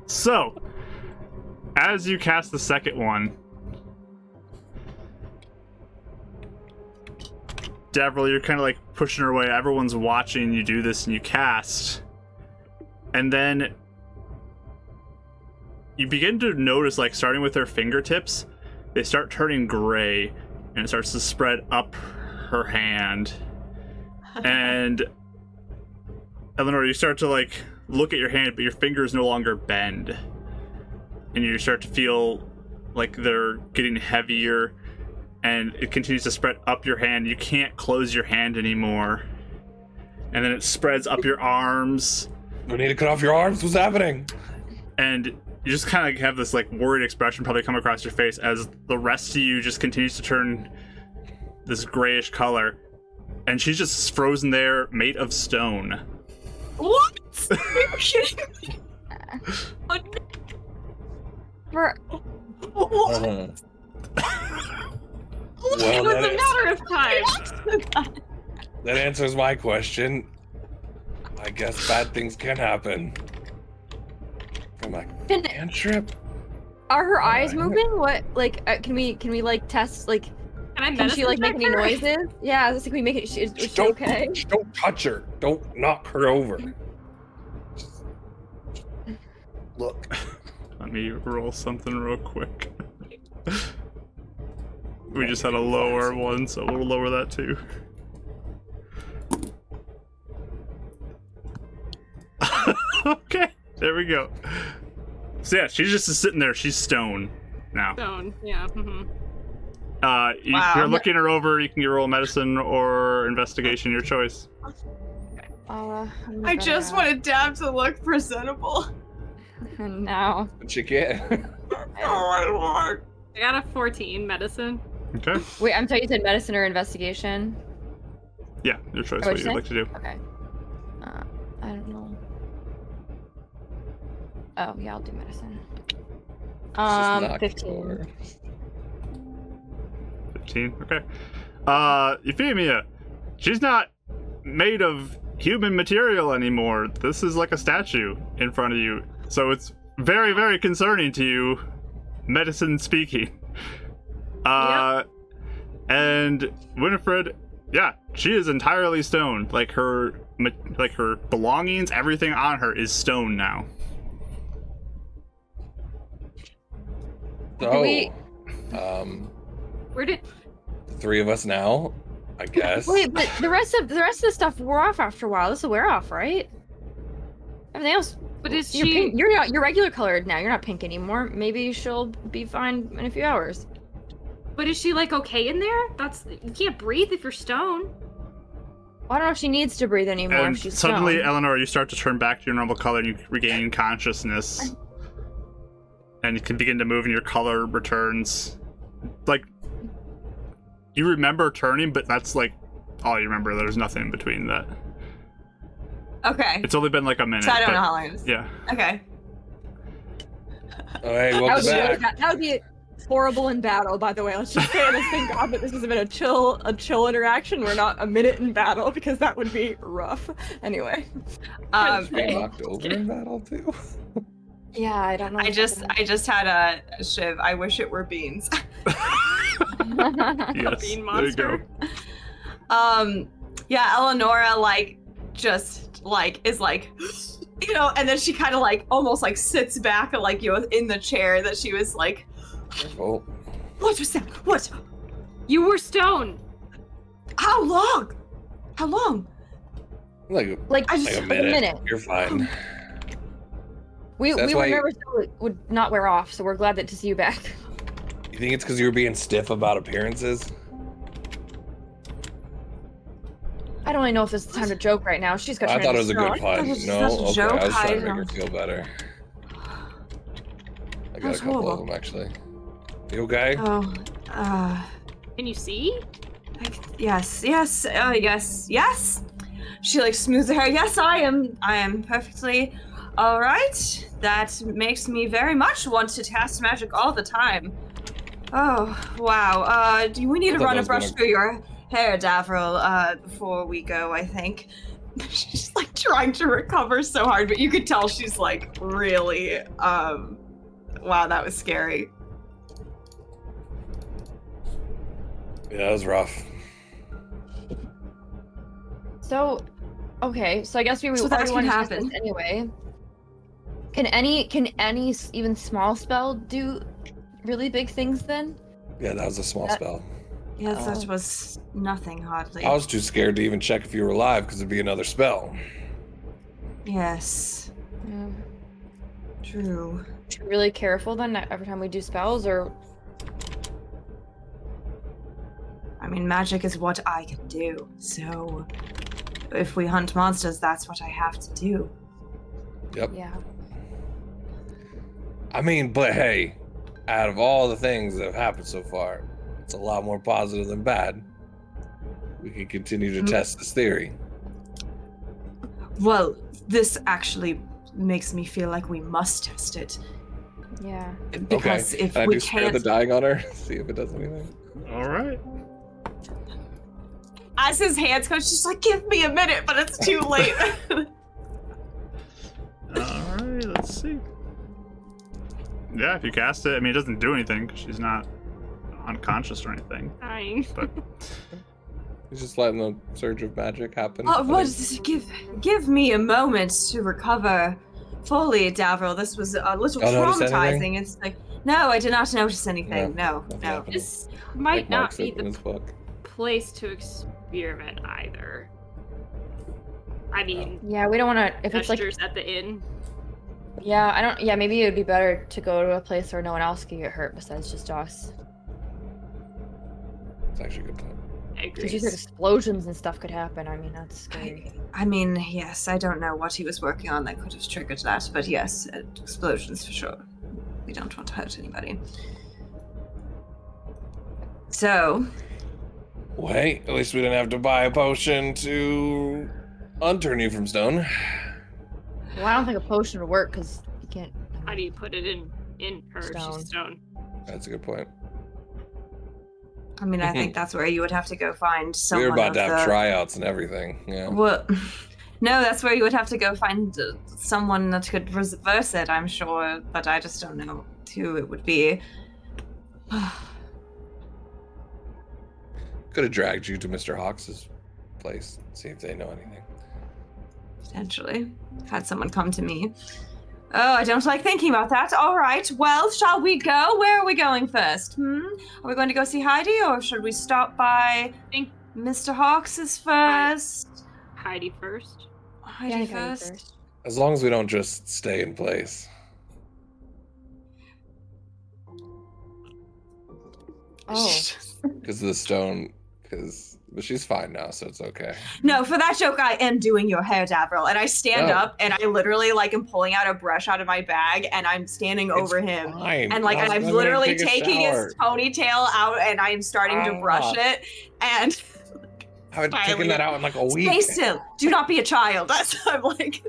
So, as you cast the second one, Devril, you're kind of like pushing her away. Everyone's watching you do this, and you cast. And then you begin to notice, like, starting with her fingertips, they start turning gray, and it starts to spread up her hand. And Eleonora, you start to like look at your hand, but your fingers no longer bend, and you start to feel like they're getting heavier, and it continues to spread up your hand. You can't close your hand anymore, and then it spreads up your arms. You need to cut off your arms. What's happening? And you just kind of have this like worried expression probably come across your face as the rest of you just continues to turn this grayish color, and she's just frozen there, made of stone. What? Are you kidding me? What? For... What? Uh, well, it was a matter of time. That answers my question. I guess bad things can happen. From a cantrip. Are her eyes right. moving? What? Like, uh, can we? Can we like test? Like, can, can she like make any noises? Yeah, just, like, we make it. She, is she don't, okay? Don't touch her. Don't knock her over. Just look. Let me roll something real quick. We just had a lower one, so we'll lower that too. Okay, there we go. So yeah, she's just sitting there. She's stone now. Stone, yeah. Mm-hmm. Uh, you, wow. You're looking her over. You can roll medicine or investigation, your choice. Uh, I just wanted Dab to look presentable. No. What'd you get? I got a fourteen, medicine. Okay. Wait, I'm sorry, you said medicine or investigation? Yeah, your choice, oh, what you'd say? Like to do. Okay. Uh, I don't know. Oh, yeah, I'll do medicine. Um, fifteen. fifteen, okay. Uh, Euphemia, she's not made of human material anymore. This is like a statue in front of you. So it's very, very concerning to you, medicine speaking. Uh, yeah. And Winifred, yeah, she is entirely stoned. Like her, like her belongings, everything on her is stone now. So, we... um, where did three of us now? I guess. Wait, but the rest of the rest of the stuff wore off after a while. This will wear off, right? Everything else. But is you're she? Pink. You're not. You're regular colored now. You're not pink anymore. Maybe she'll be fine in a few hours. But is she like okay in there? That's you can't breathe if you're stone. I don't know if she needs to breathe anymore. And if she's suddenly, stoned. Eleanor, you start to turn back to your normal color and you regain consciousness, and you can begin to move, and your color returns, like. You remember turning, but that's like all you remember. There's nothing in between that. Okay. It's only been like a minute. So I don't but, know how long. Yeah. Okay. All right, welcome back. That, that would be horrible in battle, by the way. Let's just say this. Thank God that this has been a chill, a chill interaction. We're not a minute in battle because that would be rough. Anyway. Um, we knocked over in battle too. Yeah, I don't know. I just, happened. I just had a Shiv. I wish it were beans. Yes, bean monster. There you go. Um, yeah, Eleonora like just like is like, you know, and then she kind of like almost like sits back and like you know in the chair that she was like. Oh. What was that? What? You were stoned. How long? How long? Like a, like, I just, like a minute. Like a minute. You're fine. We That's we were nervous you... it would not wear off, so we're glad that to see you back. You think it's because you were being stiff about appearances? I don't really know if this is the time to joke right now. She's got. I thought it was a good pun. No, okay. I was trying to make her feel better. I got a couple of them actually. You okay? Oh, uh, can you see? I, yes, yes, uh, yes, yes. She like smooths her hair. Yes, I am. I am perfectly all right. That makes me very much want to cast magic all the time. Oh, wow. Uh, do we need to run a brush gonna... through your hair, Davril, uh, before we go, I think. She's, like, trying to recover so hard, but you could tell she's, like, really, um... Wow, that was scary. Yeah, that was rough. So, okay, so I guess we would so want to happen. Use this anyway. Can any, can any even small spell do... really big things then? Yeah, that was a small that, spell. Yeah, oh. That was nothing hardly. I was too scared to even check if you were alive because it'd be another spell. Yes. Yeah. True. Really careful then every time we do spells or? I mean, magic is what I can do. So if we hunt monsters, that's what I have to do. Yep. Yeah. I mean, but hey, out of all the things that have happened so far, it's a lot more positive than bad. We can continue to mm-hmm. test this theory. Well, this actually makes me feel like we must test it. Yeah. Because okay. if Can we I do can't... the dying on her, see if it does anything. All right. As his hands come, she's like, give me a minute, but it's too late. All right, let's see. Yeah, if you cast it, I mean, it doesn't do anything because she's not unconscious or anything. Dying. But he's just letting the surge of magic happen. Oh, what? Give, give me a moment to recover fully, Davril. This was a little traumatizing. It's like, no, I did not notice anything. No, no. no. This might not be the place to experiment either. I mean, yeah, we don't want to. If it's like at the inn. Yeah, I don't. Yeah, maybe it would be better to go to a place where no one else can get hurt besides just us. It's actually a good plan. I agree. Because explosions and stuff could happen. I mean, that's scary. I, I mean, yes, I don't know what he was working on that could have triggered that, but yes, explosions for sure. We don't want to hurt anybody. So. Wait, at least we didn't have to buy a potion to unturn you from stone. Well, I don't think a potion would work because you can't. I mean, how do you put it in in her? Stone. She's stone. That's a good point. I mean, I think that's where you would have to go find someone. We were about to have the... tryouts and everything. Yeah. Well, No, that's where you would have to go find someone that could reverse it, I'm sure, but I just don't know who it would be. Could have dragged you to Mister Hawks' place, see if they know anything. Potentially. I've had someone come to me. Oh, I don't like thinking about that. All right, well, shall we go? Where are we going first? Hmm? Are we going to go see Heidi, or should we stop by think Mister Hawks' first? Hi. Heidi first. Heidi yeah, first. first. As long as we don't just stay in place. Oh. Because of the stone. Because but she's fine now, so it's okay. No, for that joke, I am doing your hair, Davril, and I stand oh. up, and I literally like am pulling out a brush out of my bag, and I'm standing it's over him, fine. and like and I'm literally taking his ponytail out, and I'm starting Ow. to brush it, and. I would Finally. taken that out in like a week. Stay still. Do not be a child. That's what I'm like.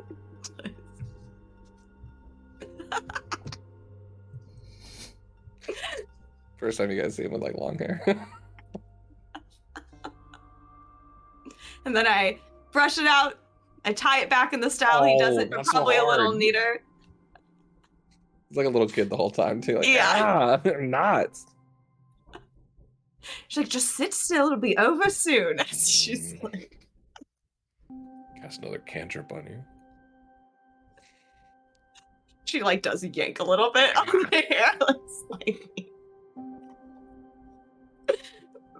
First time you guys see him with like long hair. And then I brush it out. I tie it back in the style oh, he does it, but probably so a little neater. He's like a little kid the whole time too. Like, yeah. Ah, they're not. She's like, just sit still, it'll be over soon. She's like... Cast another cantrip on you. She, like, does a yank a little bit on the hair. Like...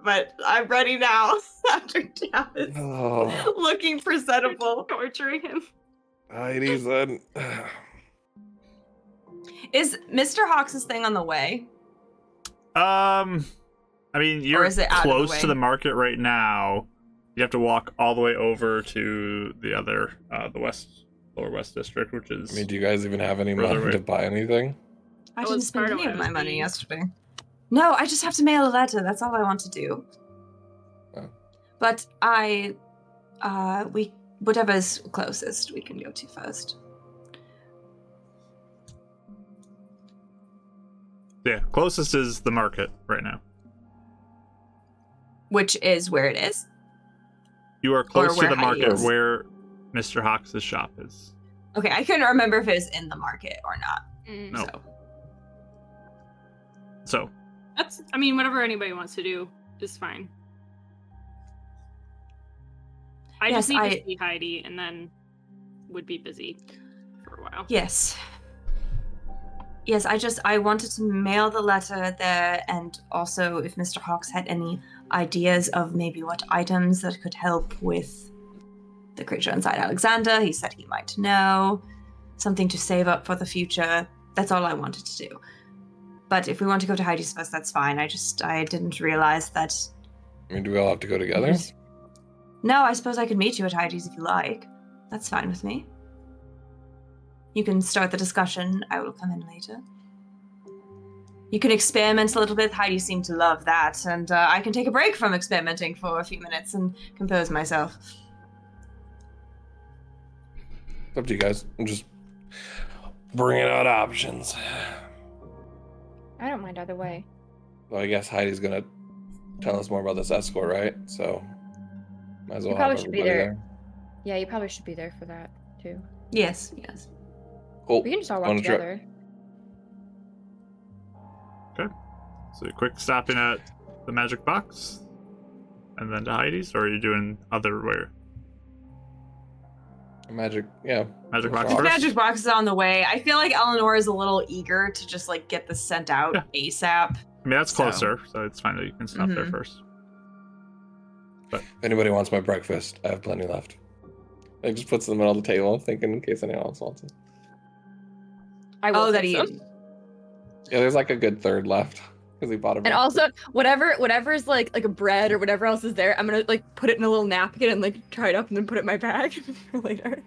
But I'm ready now, after Davis. Oh. Looking presentable. Torturing him. Heidi's on... Is Mister Hawks' thing on the way? Um... I mean, you're close the to the market right now. You have to walk all the way over to the other, uh, the west, lower west district, which is... I mean, do you guys even have any money way. to buy anything? I didn't spend any of my money yesterday. No, I just have to mail a letter. That's all I want to do. Oh. But I, uh, we, whatever's closest we can go to first. Yeah, closest is the market right now. Which is where it is? You are close to the market where Mister Hawks' shop is. Okay, I couldn't remember if it was in the market or not. Mm. No. So. so. That's, I mean, whatever anybody wants to do is fine. I yes, just need I, to see Heidi and then would be busy for a while. Yes. Yes, I just, I wanted to mail the letter there, and also if Mister Hawks had any ideas of maybe what items that could help with the creature inside Alexander. He said he might know. Something to save up for the future. That's all I wanted to do. But if we want to go to Heidi's first, that's fine. I just, I didn't realize that... I mean, do we all have to go together? No, I suppose I could meet you at Heidi's if you like. That's fine with me. You can start the discussion. I will come in later. You can experiment a little bit. Heidi seemed to love that, and uh, I can take a break from experimenting for a few minutes and compose myself. It's up to you guys. I'm just bringing out options. I don't mind either way. Well, I guess Heidi's gonna tell us more about this escort, right? So, might as well. You probably have should be there. there. Yeah, you probably should be there for that too. Yes. Yes. Cool. We can just all walk together. Trip. Okay. So a quick stopping at the Magic Box and then to Heidi's, or are you doing other where? Magic, yeah. Magic Box first. Magic Box is on the way. I feel like Eleanor is a little eager to just like get this sent out yeah. ASAP. I mean, that's so. closer, so it's fine that you can stop mm-hmm. there first. But if anybody wants my breakfast, I have plenty left. It just puts them on the table, thinking in case anyone else wants it. I will oh, that so. He. Yeah, there's like a good third left because we bought a. And also, whatever, whatever is like like a bread or whatever else is there, I'm gonna like put it in a little napkin and like tie it up and then put it in my bag for later.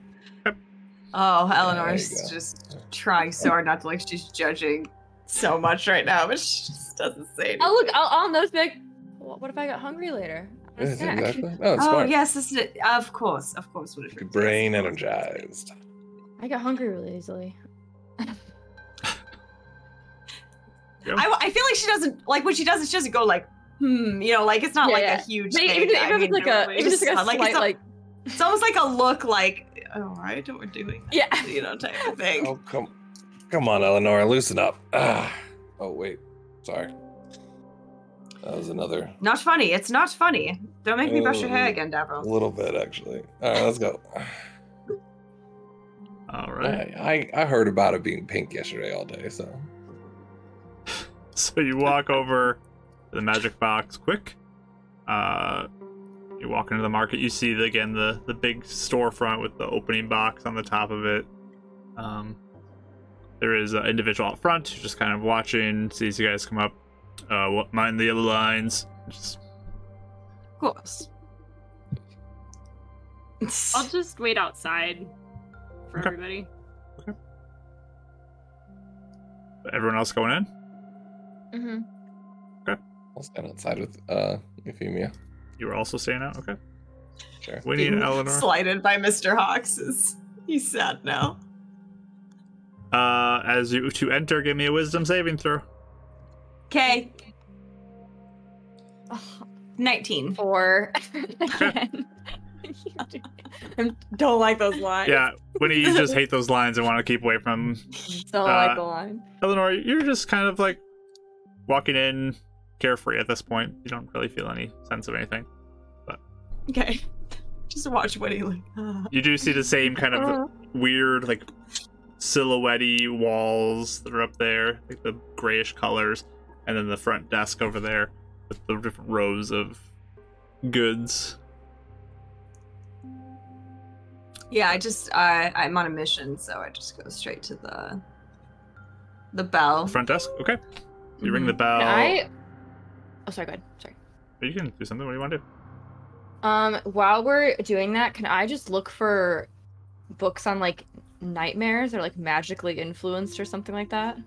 Oh, Eleanor's just trying so hard not to like. She's judging so much right now, but she just doesn't say anything. Oh look, I'll, I'll know it's like, what if I got hungry later? Yes, exactly. No, it's oh smart. yes, this is it. Of course, of course. What if your brain energized? I get hungry really easily. Yeah. I, I feel like she doesn't like when she does it. She doesn't go like, hmm, you know, like it's not yeah, like yeah. a huge. But thing. Even, even I mean, like a, even just like a slight, like, it's a, like it's almost like a look, like oh, right, we're doing that, yeah. you know, type of thing. Oh, come, come on, Eleonora, loosen up. Ah. Oh, wait, sorry. That was another. Not funny. It's not funny. Don't make me brush your hair again, Davros. A little bit, actually. All right, let's go. All right. I, I, I heard about it being pink yesterday all day, so. So you walk over to the magic box quick. Uh, you walk into the market. You see, again, the, the big storefront with the opening box on the top of it. Um, there is an individual out front just kind of watching, sees you guys come up. Uh, mind the other lines. Just... Of course. I'll just wait outside for okay. everybody. Okay. Everyone else going in? Mm-hmm. Okay. I'll stand outside with uh, Euphemia. You were also staying out? Okay. Sure. We need Eleanor. Slighted by Mister Hawks. Is... He's sad now. Uh, as you to enter, give me a wisdom saving throw. Okay. nineteen. Four. I don't like those lines. Yeah, Winnie, you just hate those lines and want to keep away from them. Don't uh, like the line. Eleanor, you're just kind of like walking in carefree at this point. You don't really feel any sense of anything. But okay. Just watch Winnie. Like, uh. You do see the same kind of uh. weird, like, silhouette-y walls that are up there, like the grayish colors, and then the front desk over there with the different rows of goods. Yeah, I just uh, I'm on a mission, so I just go straight to the the bell. Front desk. Okay, you mm-hmm. ring the bell. Can I... Oh, sorry. Go ahead. Sorry. You can do something. What do you want to do? Um, while we're doing that, can I just look for books on like nightmares or like magically influenced or something like that?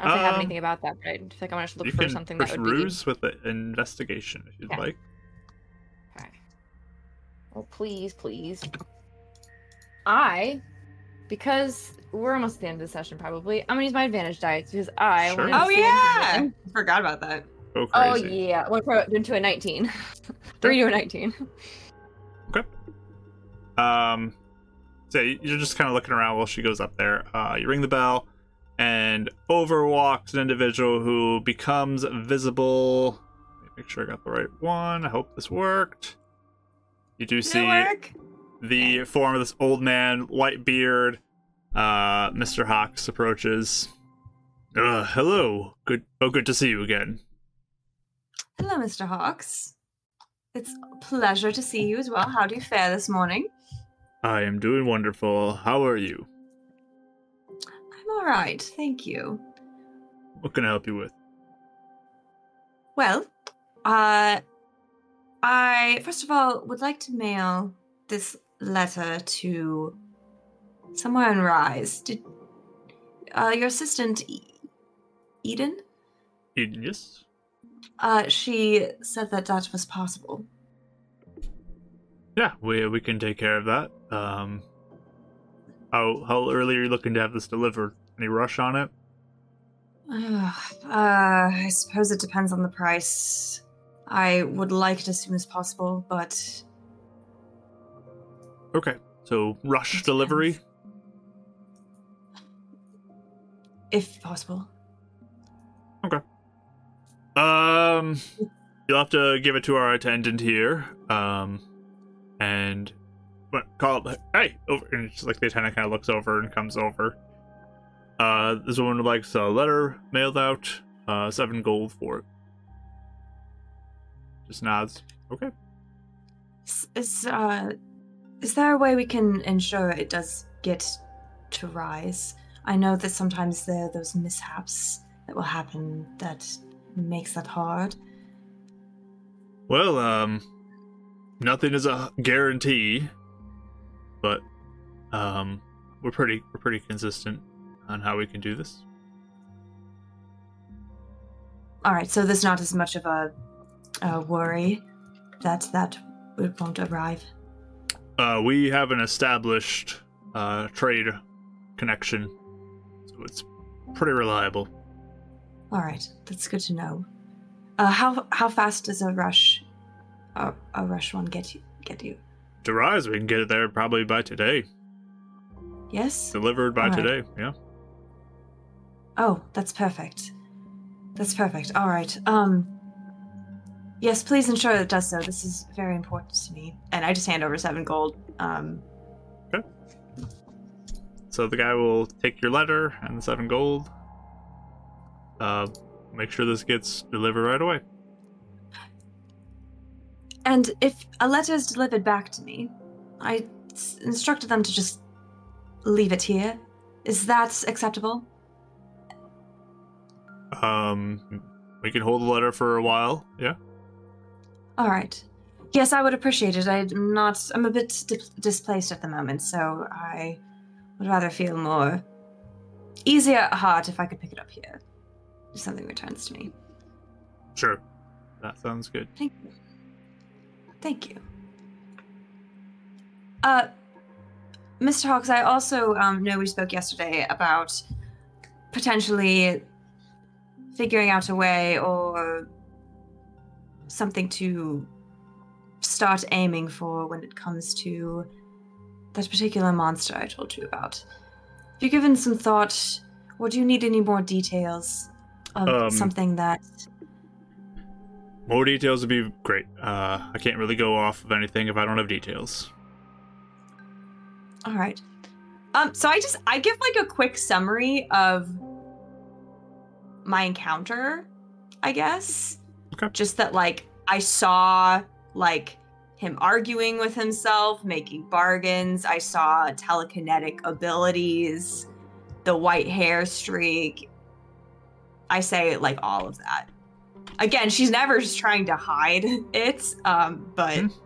I don't um, think I have anything about that, but I feel like I want to look for something that would be. You can ruse with an investigation if you'd yeah. like. Okay. Well, please, please. I, because we're almost at the end of the session, probably. I'm gonna use my advantage die because I. Sure. Oh yeah! I forgot about that. Oh, crazy. Oh yeah! Went well, into a nineteen. Three to a nineteen. Okay. Um. So you're just kind of looking around while she goes up there. Uh, you ring the bell, and over walks an individual who becomes visible. Let me make sure I got the right one. I hope this worked. You do see the yeah. form of this old man, white beard. Uh, Mister Hawks approaches. Uh, hello. Good. Oh, good to see you again. Hello, Mister Hawks. It's a pleasure to see you as well. How do you fare this morning? I am doing wonderful. How are you? I'm all right, thank you. What can I help you with? Well, uh, I, first of all, would like to mail this letter to somewhere in Rise. Did uh, your assistant, e- Eden? Eden, yes. Uh, she said that that was possible. Yeah, we we can take care of that. Um, how how early are you looking to have this delivered? Any rush on it? Uh, I suppose it depends on the price. I would like it as soon as possible, but okay. So rush delivery, if possible. Okay. Um, you'll have to give it to our attendant here. Um. And but call up, hey, over, and it's like the attendant kind of looks over and comes over. Uh, this woman likes a letter mailed out, uh, seven gold for it. Just nods. Okay. Is, is uh, is there a way we can ensure it does get to Rise? I know that sometimes there are those mishaps that will happen that makes that hard. Well, um. Nothing is a guarantee, but um, we're pretty we're pretty consistent on how we can do this. All right, so there's not as much of a, a worry that that it won't arrive. Uh, we have an established uh, trade connection, so it's pretty reliable. All right, that's good to know. Uh, how how fast does a rush? A, a rush one get you get you to Rise? We can get it there probably by today. Yes? Delivered by today, yeah. Oh, that's perfect. That's perfect. All right. Um, yes, please ensure that it does so. This is very important to me. And I just hand over seven gold. Um, okay. So the guy will take your letter and the seven gold. Uh, make sure this gets delivered right away. And if a letter is delivered back to me, I instructed them to just leave it here. Is that acceptable? Um, we can hold the letter for a while, yeah? All right. Yes, I would appreciate it. I'm not, I'm a bit di- displaced at the moment, so I would rather feel more easier at heart if I could pick it up here. If something returns to me. Sure. That sounds good. Thank you. Thank you. Uh, Mister Hawks, I also um, know we spoke yesterday about potentially figuring out a way or something to start aiming for when it comes to that particular monster I told you about. Have you given some thought, or do you need any more details of um, something that... More details would be great. Uh, I can't really go off of anything if I don't have details. All right. Um, so I just, I give like a quick summary of my encounter, I guess. Okay. Just that, like, I saw, like, him arguing with himself, making bargains. I saw telekinetic abilities, the white hair streak. I say, like, all of that. Again, she's never just trying to hide it, um, but... Mm-hmm.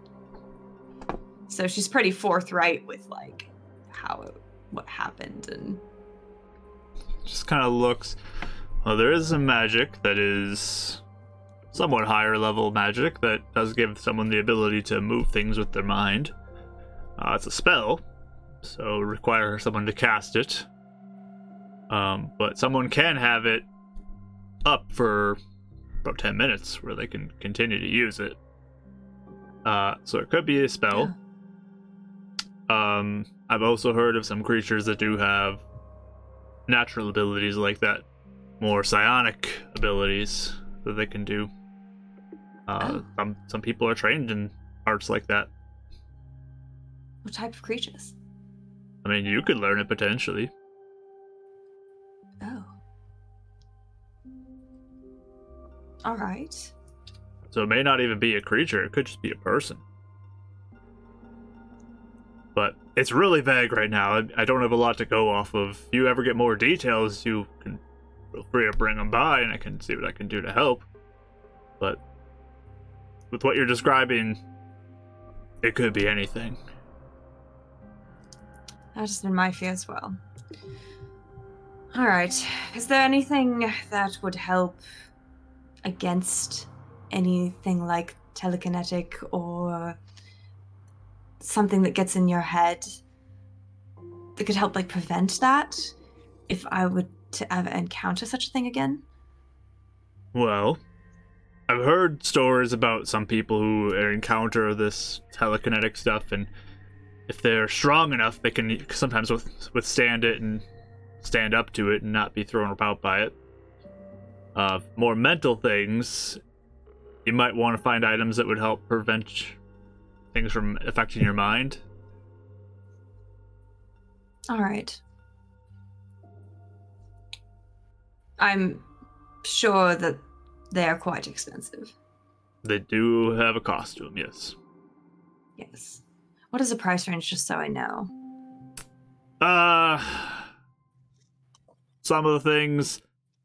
So she's pretty forthright with, like, how it, what happened, and... Just kind of looks... Well, there is some magic that is somewhat higher level magic that does give someone the ability to move things with their mind. Uh, it's a spell, so require someone to cast it. Um, but someone can have it up for about ten minutes where they can continue to use it. Uh, so it could be a spell. Yeah. Um, I've also heard of some creatures that do have natural abilities like that. More psionic abilities that they can do. Uh, oh. Some some people are trained in arts like that. What type of creatures? I mean, you could learn it potentially. Oh. All right. So it may not even be a creature. It could just be a person. But it's really vague right now. I, I don't have a lot to go off of. If you ever get more details, you can... Feel free to bring them by, and I can see what I can do to help. But with what you're describing, it could be anything. That's been my fear as well. All right. Is there anything that would help against anything like telekinetic or something that gets in your head that could help, like, prevent that? If I would to ever encounter such a thing again? Well, I've heard stories about some people who encounter this telekinetic stuff, and if they're strong enough, they can sometimes withstand it and stand up to it and not be thrown about by it. Uh, more mental things, you might want to find items that would help prevent things from affecting your mind. All right. I'm sure that they are quite expensive. They do have a cost to them, yes. Yes. What is the price range, just so I know? Uh, some of the things,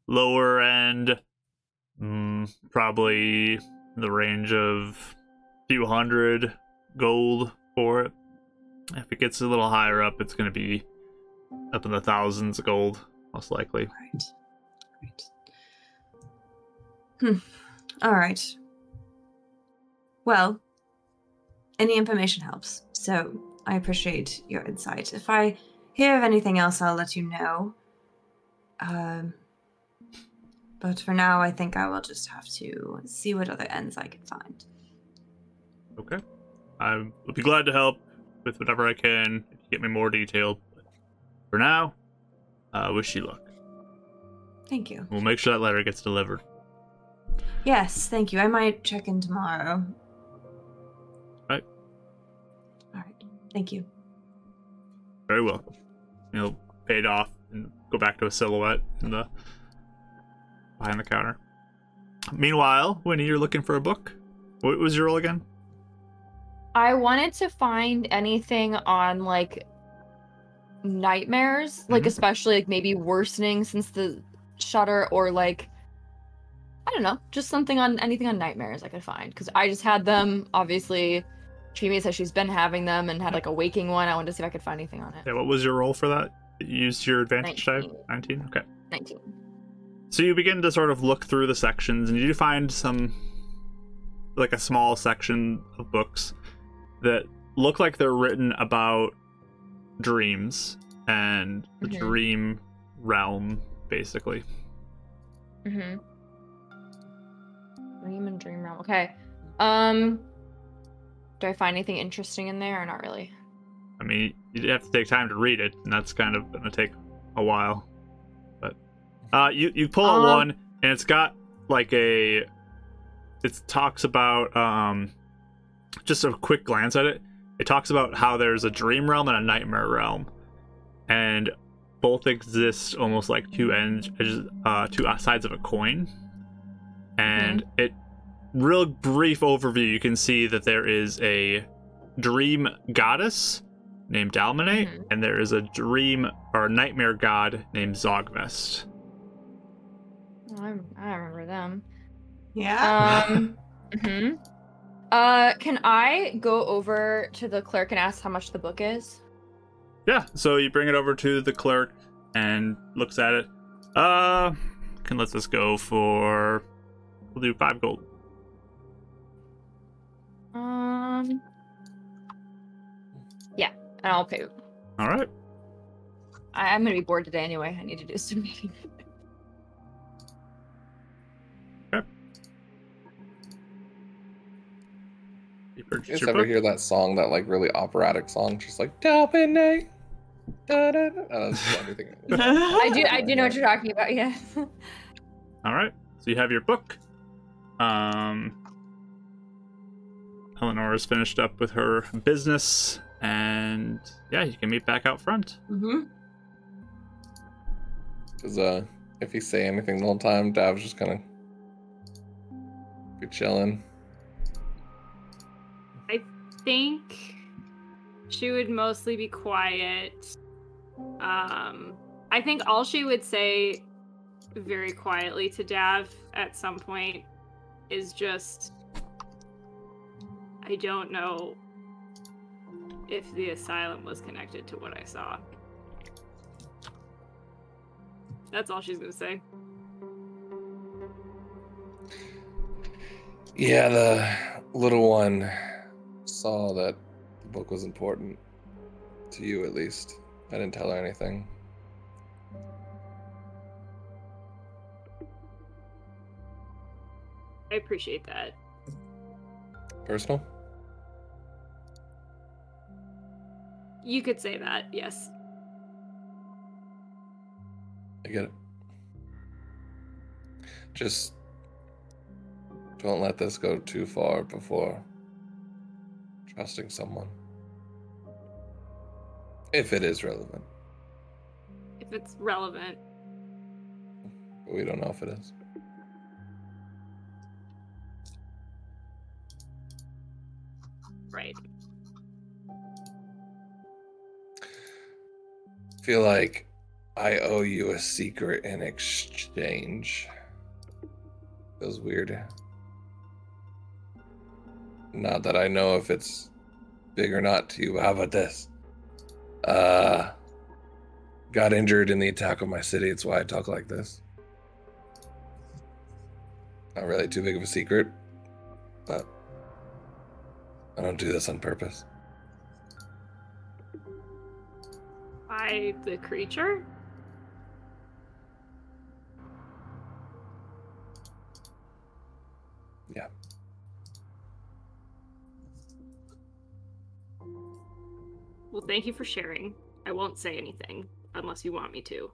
lower end, mm, probably in the range of a few hundred gold for it. If it gets a little higher up, it's going to be up in the thousands of gold, most likely. Right. Right. Hmm. All right. Well, any information helps, so I appreciate your insight. If I hear of anything else, I'll let you know. Um, but for now, I think I will just have to see what other ends I can find. Okay. I will be glad to help with whatever I can. If you get me more detail. For now, uh, wish you luck. Thank you. We'll make sure that letter gets delivered. Yes, thank you. I might check in tomorrow. All right. All right. Thank you. Very welcome. He'll pay it off and go back to a silhouette in the behind the counter. Meanwhile, Winnie, you're looking for a book. What was your role again? I wanted to find anything on like nightmares, mm-hmm. like especially like maybe worsening since the shutter, or like I don't know, just something on anything on nightmares I could find, because I just had them. Obviously, Chimi says she's been having them and had like a waking one. I wanted to see if I could find anything on it. Yeah, what was your role for that? You used your advantage type? nineteen? Okay. nineteen. So you begin to sort of look through the sections, and you do find some, like a small section of books that look like they're written about dreams and the mm-hmm. dream realm, basically. Mm-hmm. Dream and dream realm. Okay. Um, do I find anything interesting in there or not really? I mean, you'd have to take time to read it, and that's kind of going to take a while. But uh, you, you pull out um, one, and it's got like a... It talks about, um, just a quick glance at it, it talks about how there's a dream realm and a nightmare realm. And both exist almost like two ends, uh, two sides of a coin. And mm-hmm. it, real brief overview, you can see that there is a dream goddess named Dalmanae, mm-hmm. and there is a dream or nightmare god named Zogvest. I, I remember them. Yeah. Um, mm-hmm. Uh, can I go over to the clerk and ask how much the book is? Yeah. So you bring it over to the clerk and looks at it. Uh, can let this go for. We'll do five gold. Um. Yeah, and I'll pay. All right. I- I'm gonna be bored today anyway. I need to do some reading. You just ever book? Hear that song, that like really operatic song, just like Dalmanae, da da da. Oh, that's everything. I do, I do know what you're talking about. Yeah. All right, so you have your book. Um, Eleonora's finished up with her business, and yeah, you can meet back out front. Mhm. Because uh, if you say anything the whole time, Dav's just gonna be chilling. I think she would mostly be quiet. Um, I think all she would say very quietly to Dav at some point is just, I don't know if the asylum was connected to what I saw. That's all she's gonna say. Yeah, the little one saw that the book was important to you, at least. I didn't tell her anything. I appreciate that. Personal? You could say that, yes. I get it. Just don't let this go too far before trusting someone. If it is relevant. If it's relevant. But we don't know if it is. Right. I feel like I owe you a secret in exchange. Feels weird. Not that I know if it's big or not to you, but how about this? Uh, got injured in the attack of my city. It's why I talk like this. Not really too big of a secret, but I don't do this on purpose. By the creature? Yeah. Well, thank you for sharing. I won't say anything. unless you want me to.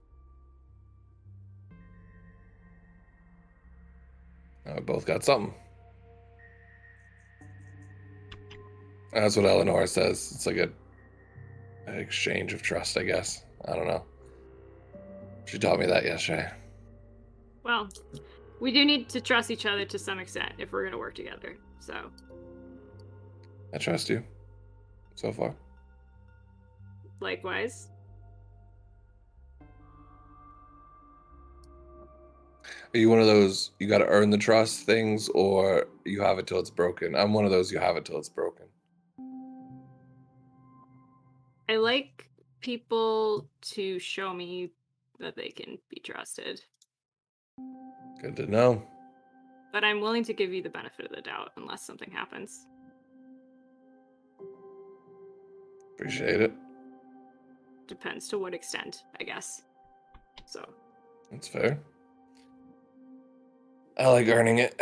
Uh, both got something. That's what Eleonora says. It's like a an exchange of trust, I guess. I don't know. She taught me that yesterday. Well, we do need to trust each other to some extent if we're going to work together, so. I trust you. So far. Likewise. Are you one of those, you got to earn the trust things, or you have it till it's broken? I'm one of those, you have it till it's broken. I like people to show me that they can be trusted. Good to know. But I'm willing to give you the benefit of the doubt unless something happens. Appreciate it. Depends to what extent, I guess. So. That's fair. I like earning it.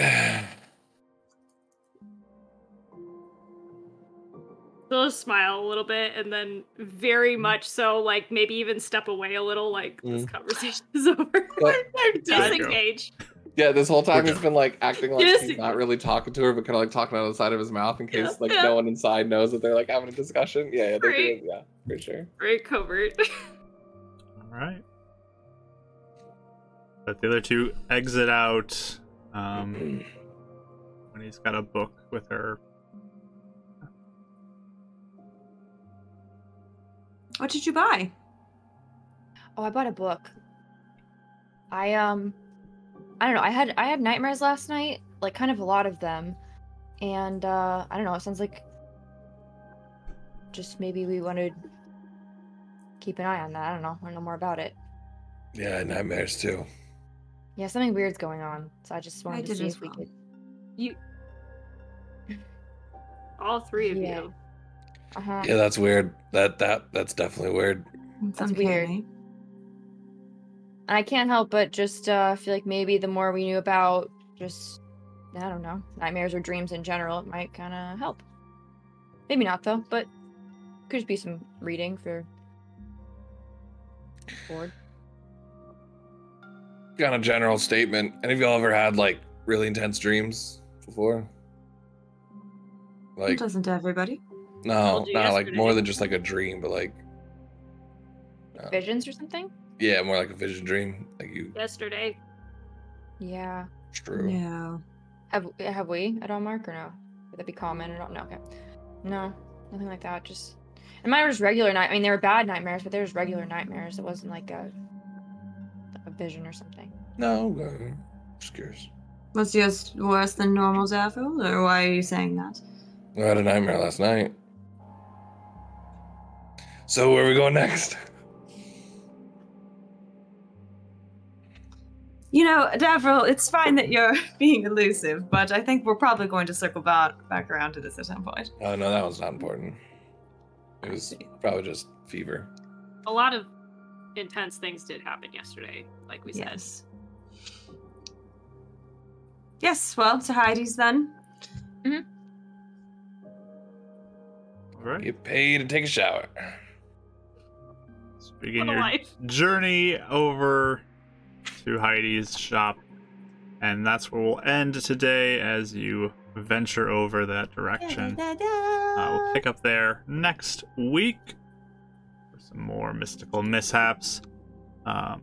They'll just smile a little bit and then very much so, like, maybe even step away a little, like, mm. this conversation is over. They're disengaged. Yeah, this whole time he's been, like, acting like yes. he's not really talking to her, but kind of, like, talking out of the side of his mouth in case, yeah. like, yeah. no one inside knows that they're, like, having a discussion. Yeah, yeah, they're right. doing, yeah, for sure. Very covert. All right. But the other two exit out um, mm-hmm. when he's got a book with her. What did you buy? Oh, I bought a book. I, um, I don't know. I had, I had nightmares last night, like kind of a lot of them. And, uh, I don't know. It sounds like just maybe we want to keep an eye on that. I don't know. I don't know more about it. Yeah, nightmares too. Yeah, something weird's going on. So I just wanted I to see if well. we could. You. All three of yeah. you. Uh-huh. Yeah, that's weird. That that that's definitely weird. That's weird. And I can't help but just uh, feel like maybe the more we knew about just, I don't know, nightmares or dreams in general, it might kind of help. Maybe not, though, but could just be some reading for bored. Kind of general statement. Any of y'all ever had, like, really intense dreams before? Like, it doesn't to everybody. No, not like more than just like a dream, but like no. visions or something. Yeah, more like a vision dream, like you. Yesterday. Yeah. It's true. Yeah. Have Have we at all, Mark, or no? Would that be common? I don't know. Okay. No, nothing like that. Just, and mine were just regular night. I mean, they were bad nightmares, but they were just regular nightmares. It wasn't like a a vision or something. No, I'm just curious. Was yours worse than normal, Zaphil, or why are you saying that? I had a nightmare last night. So where are we going next? You know, Davril, it's fine that you're being elusive, but I think we're probably going to circle back, back around to this at some point. Oh, no, that one's not important. It was probably just fever. A lot of intense things did happen yesterday, like we yes. said. Yes, well, to Heidi's then. Mm-hmm. All right. Get paid and take a shower. Begin your life. Journey over to Heidi's shop, and that's where we'll end today as you venture over that direction. Da, da, da. Uh, we'll pick up there next week for some more mystical mishaps. Um,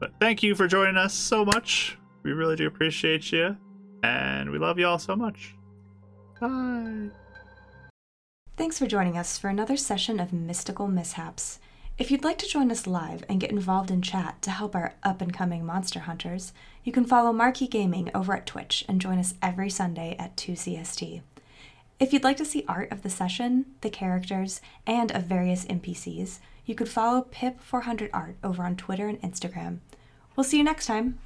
but thank you for joining us so much. We really do appreciate you, and we love you all so much. Bye. Thanks for joining us for another session of Mystical Mishaps. If you'd like to join us live and get involved in chat to help our up-and-coming monster hunters, you can follow Marquee Gaming over at Twitch and join us every Sunday at two C S T. If you'd like to see art of the session, the characters, and of various N P Cs, you could follow Pip four hundred Art over on Twitter and Instagram. We'll see you next time!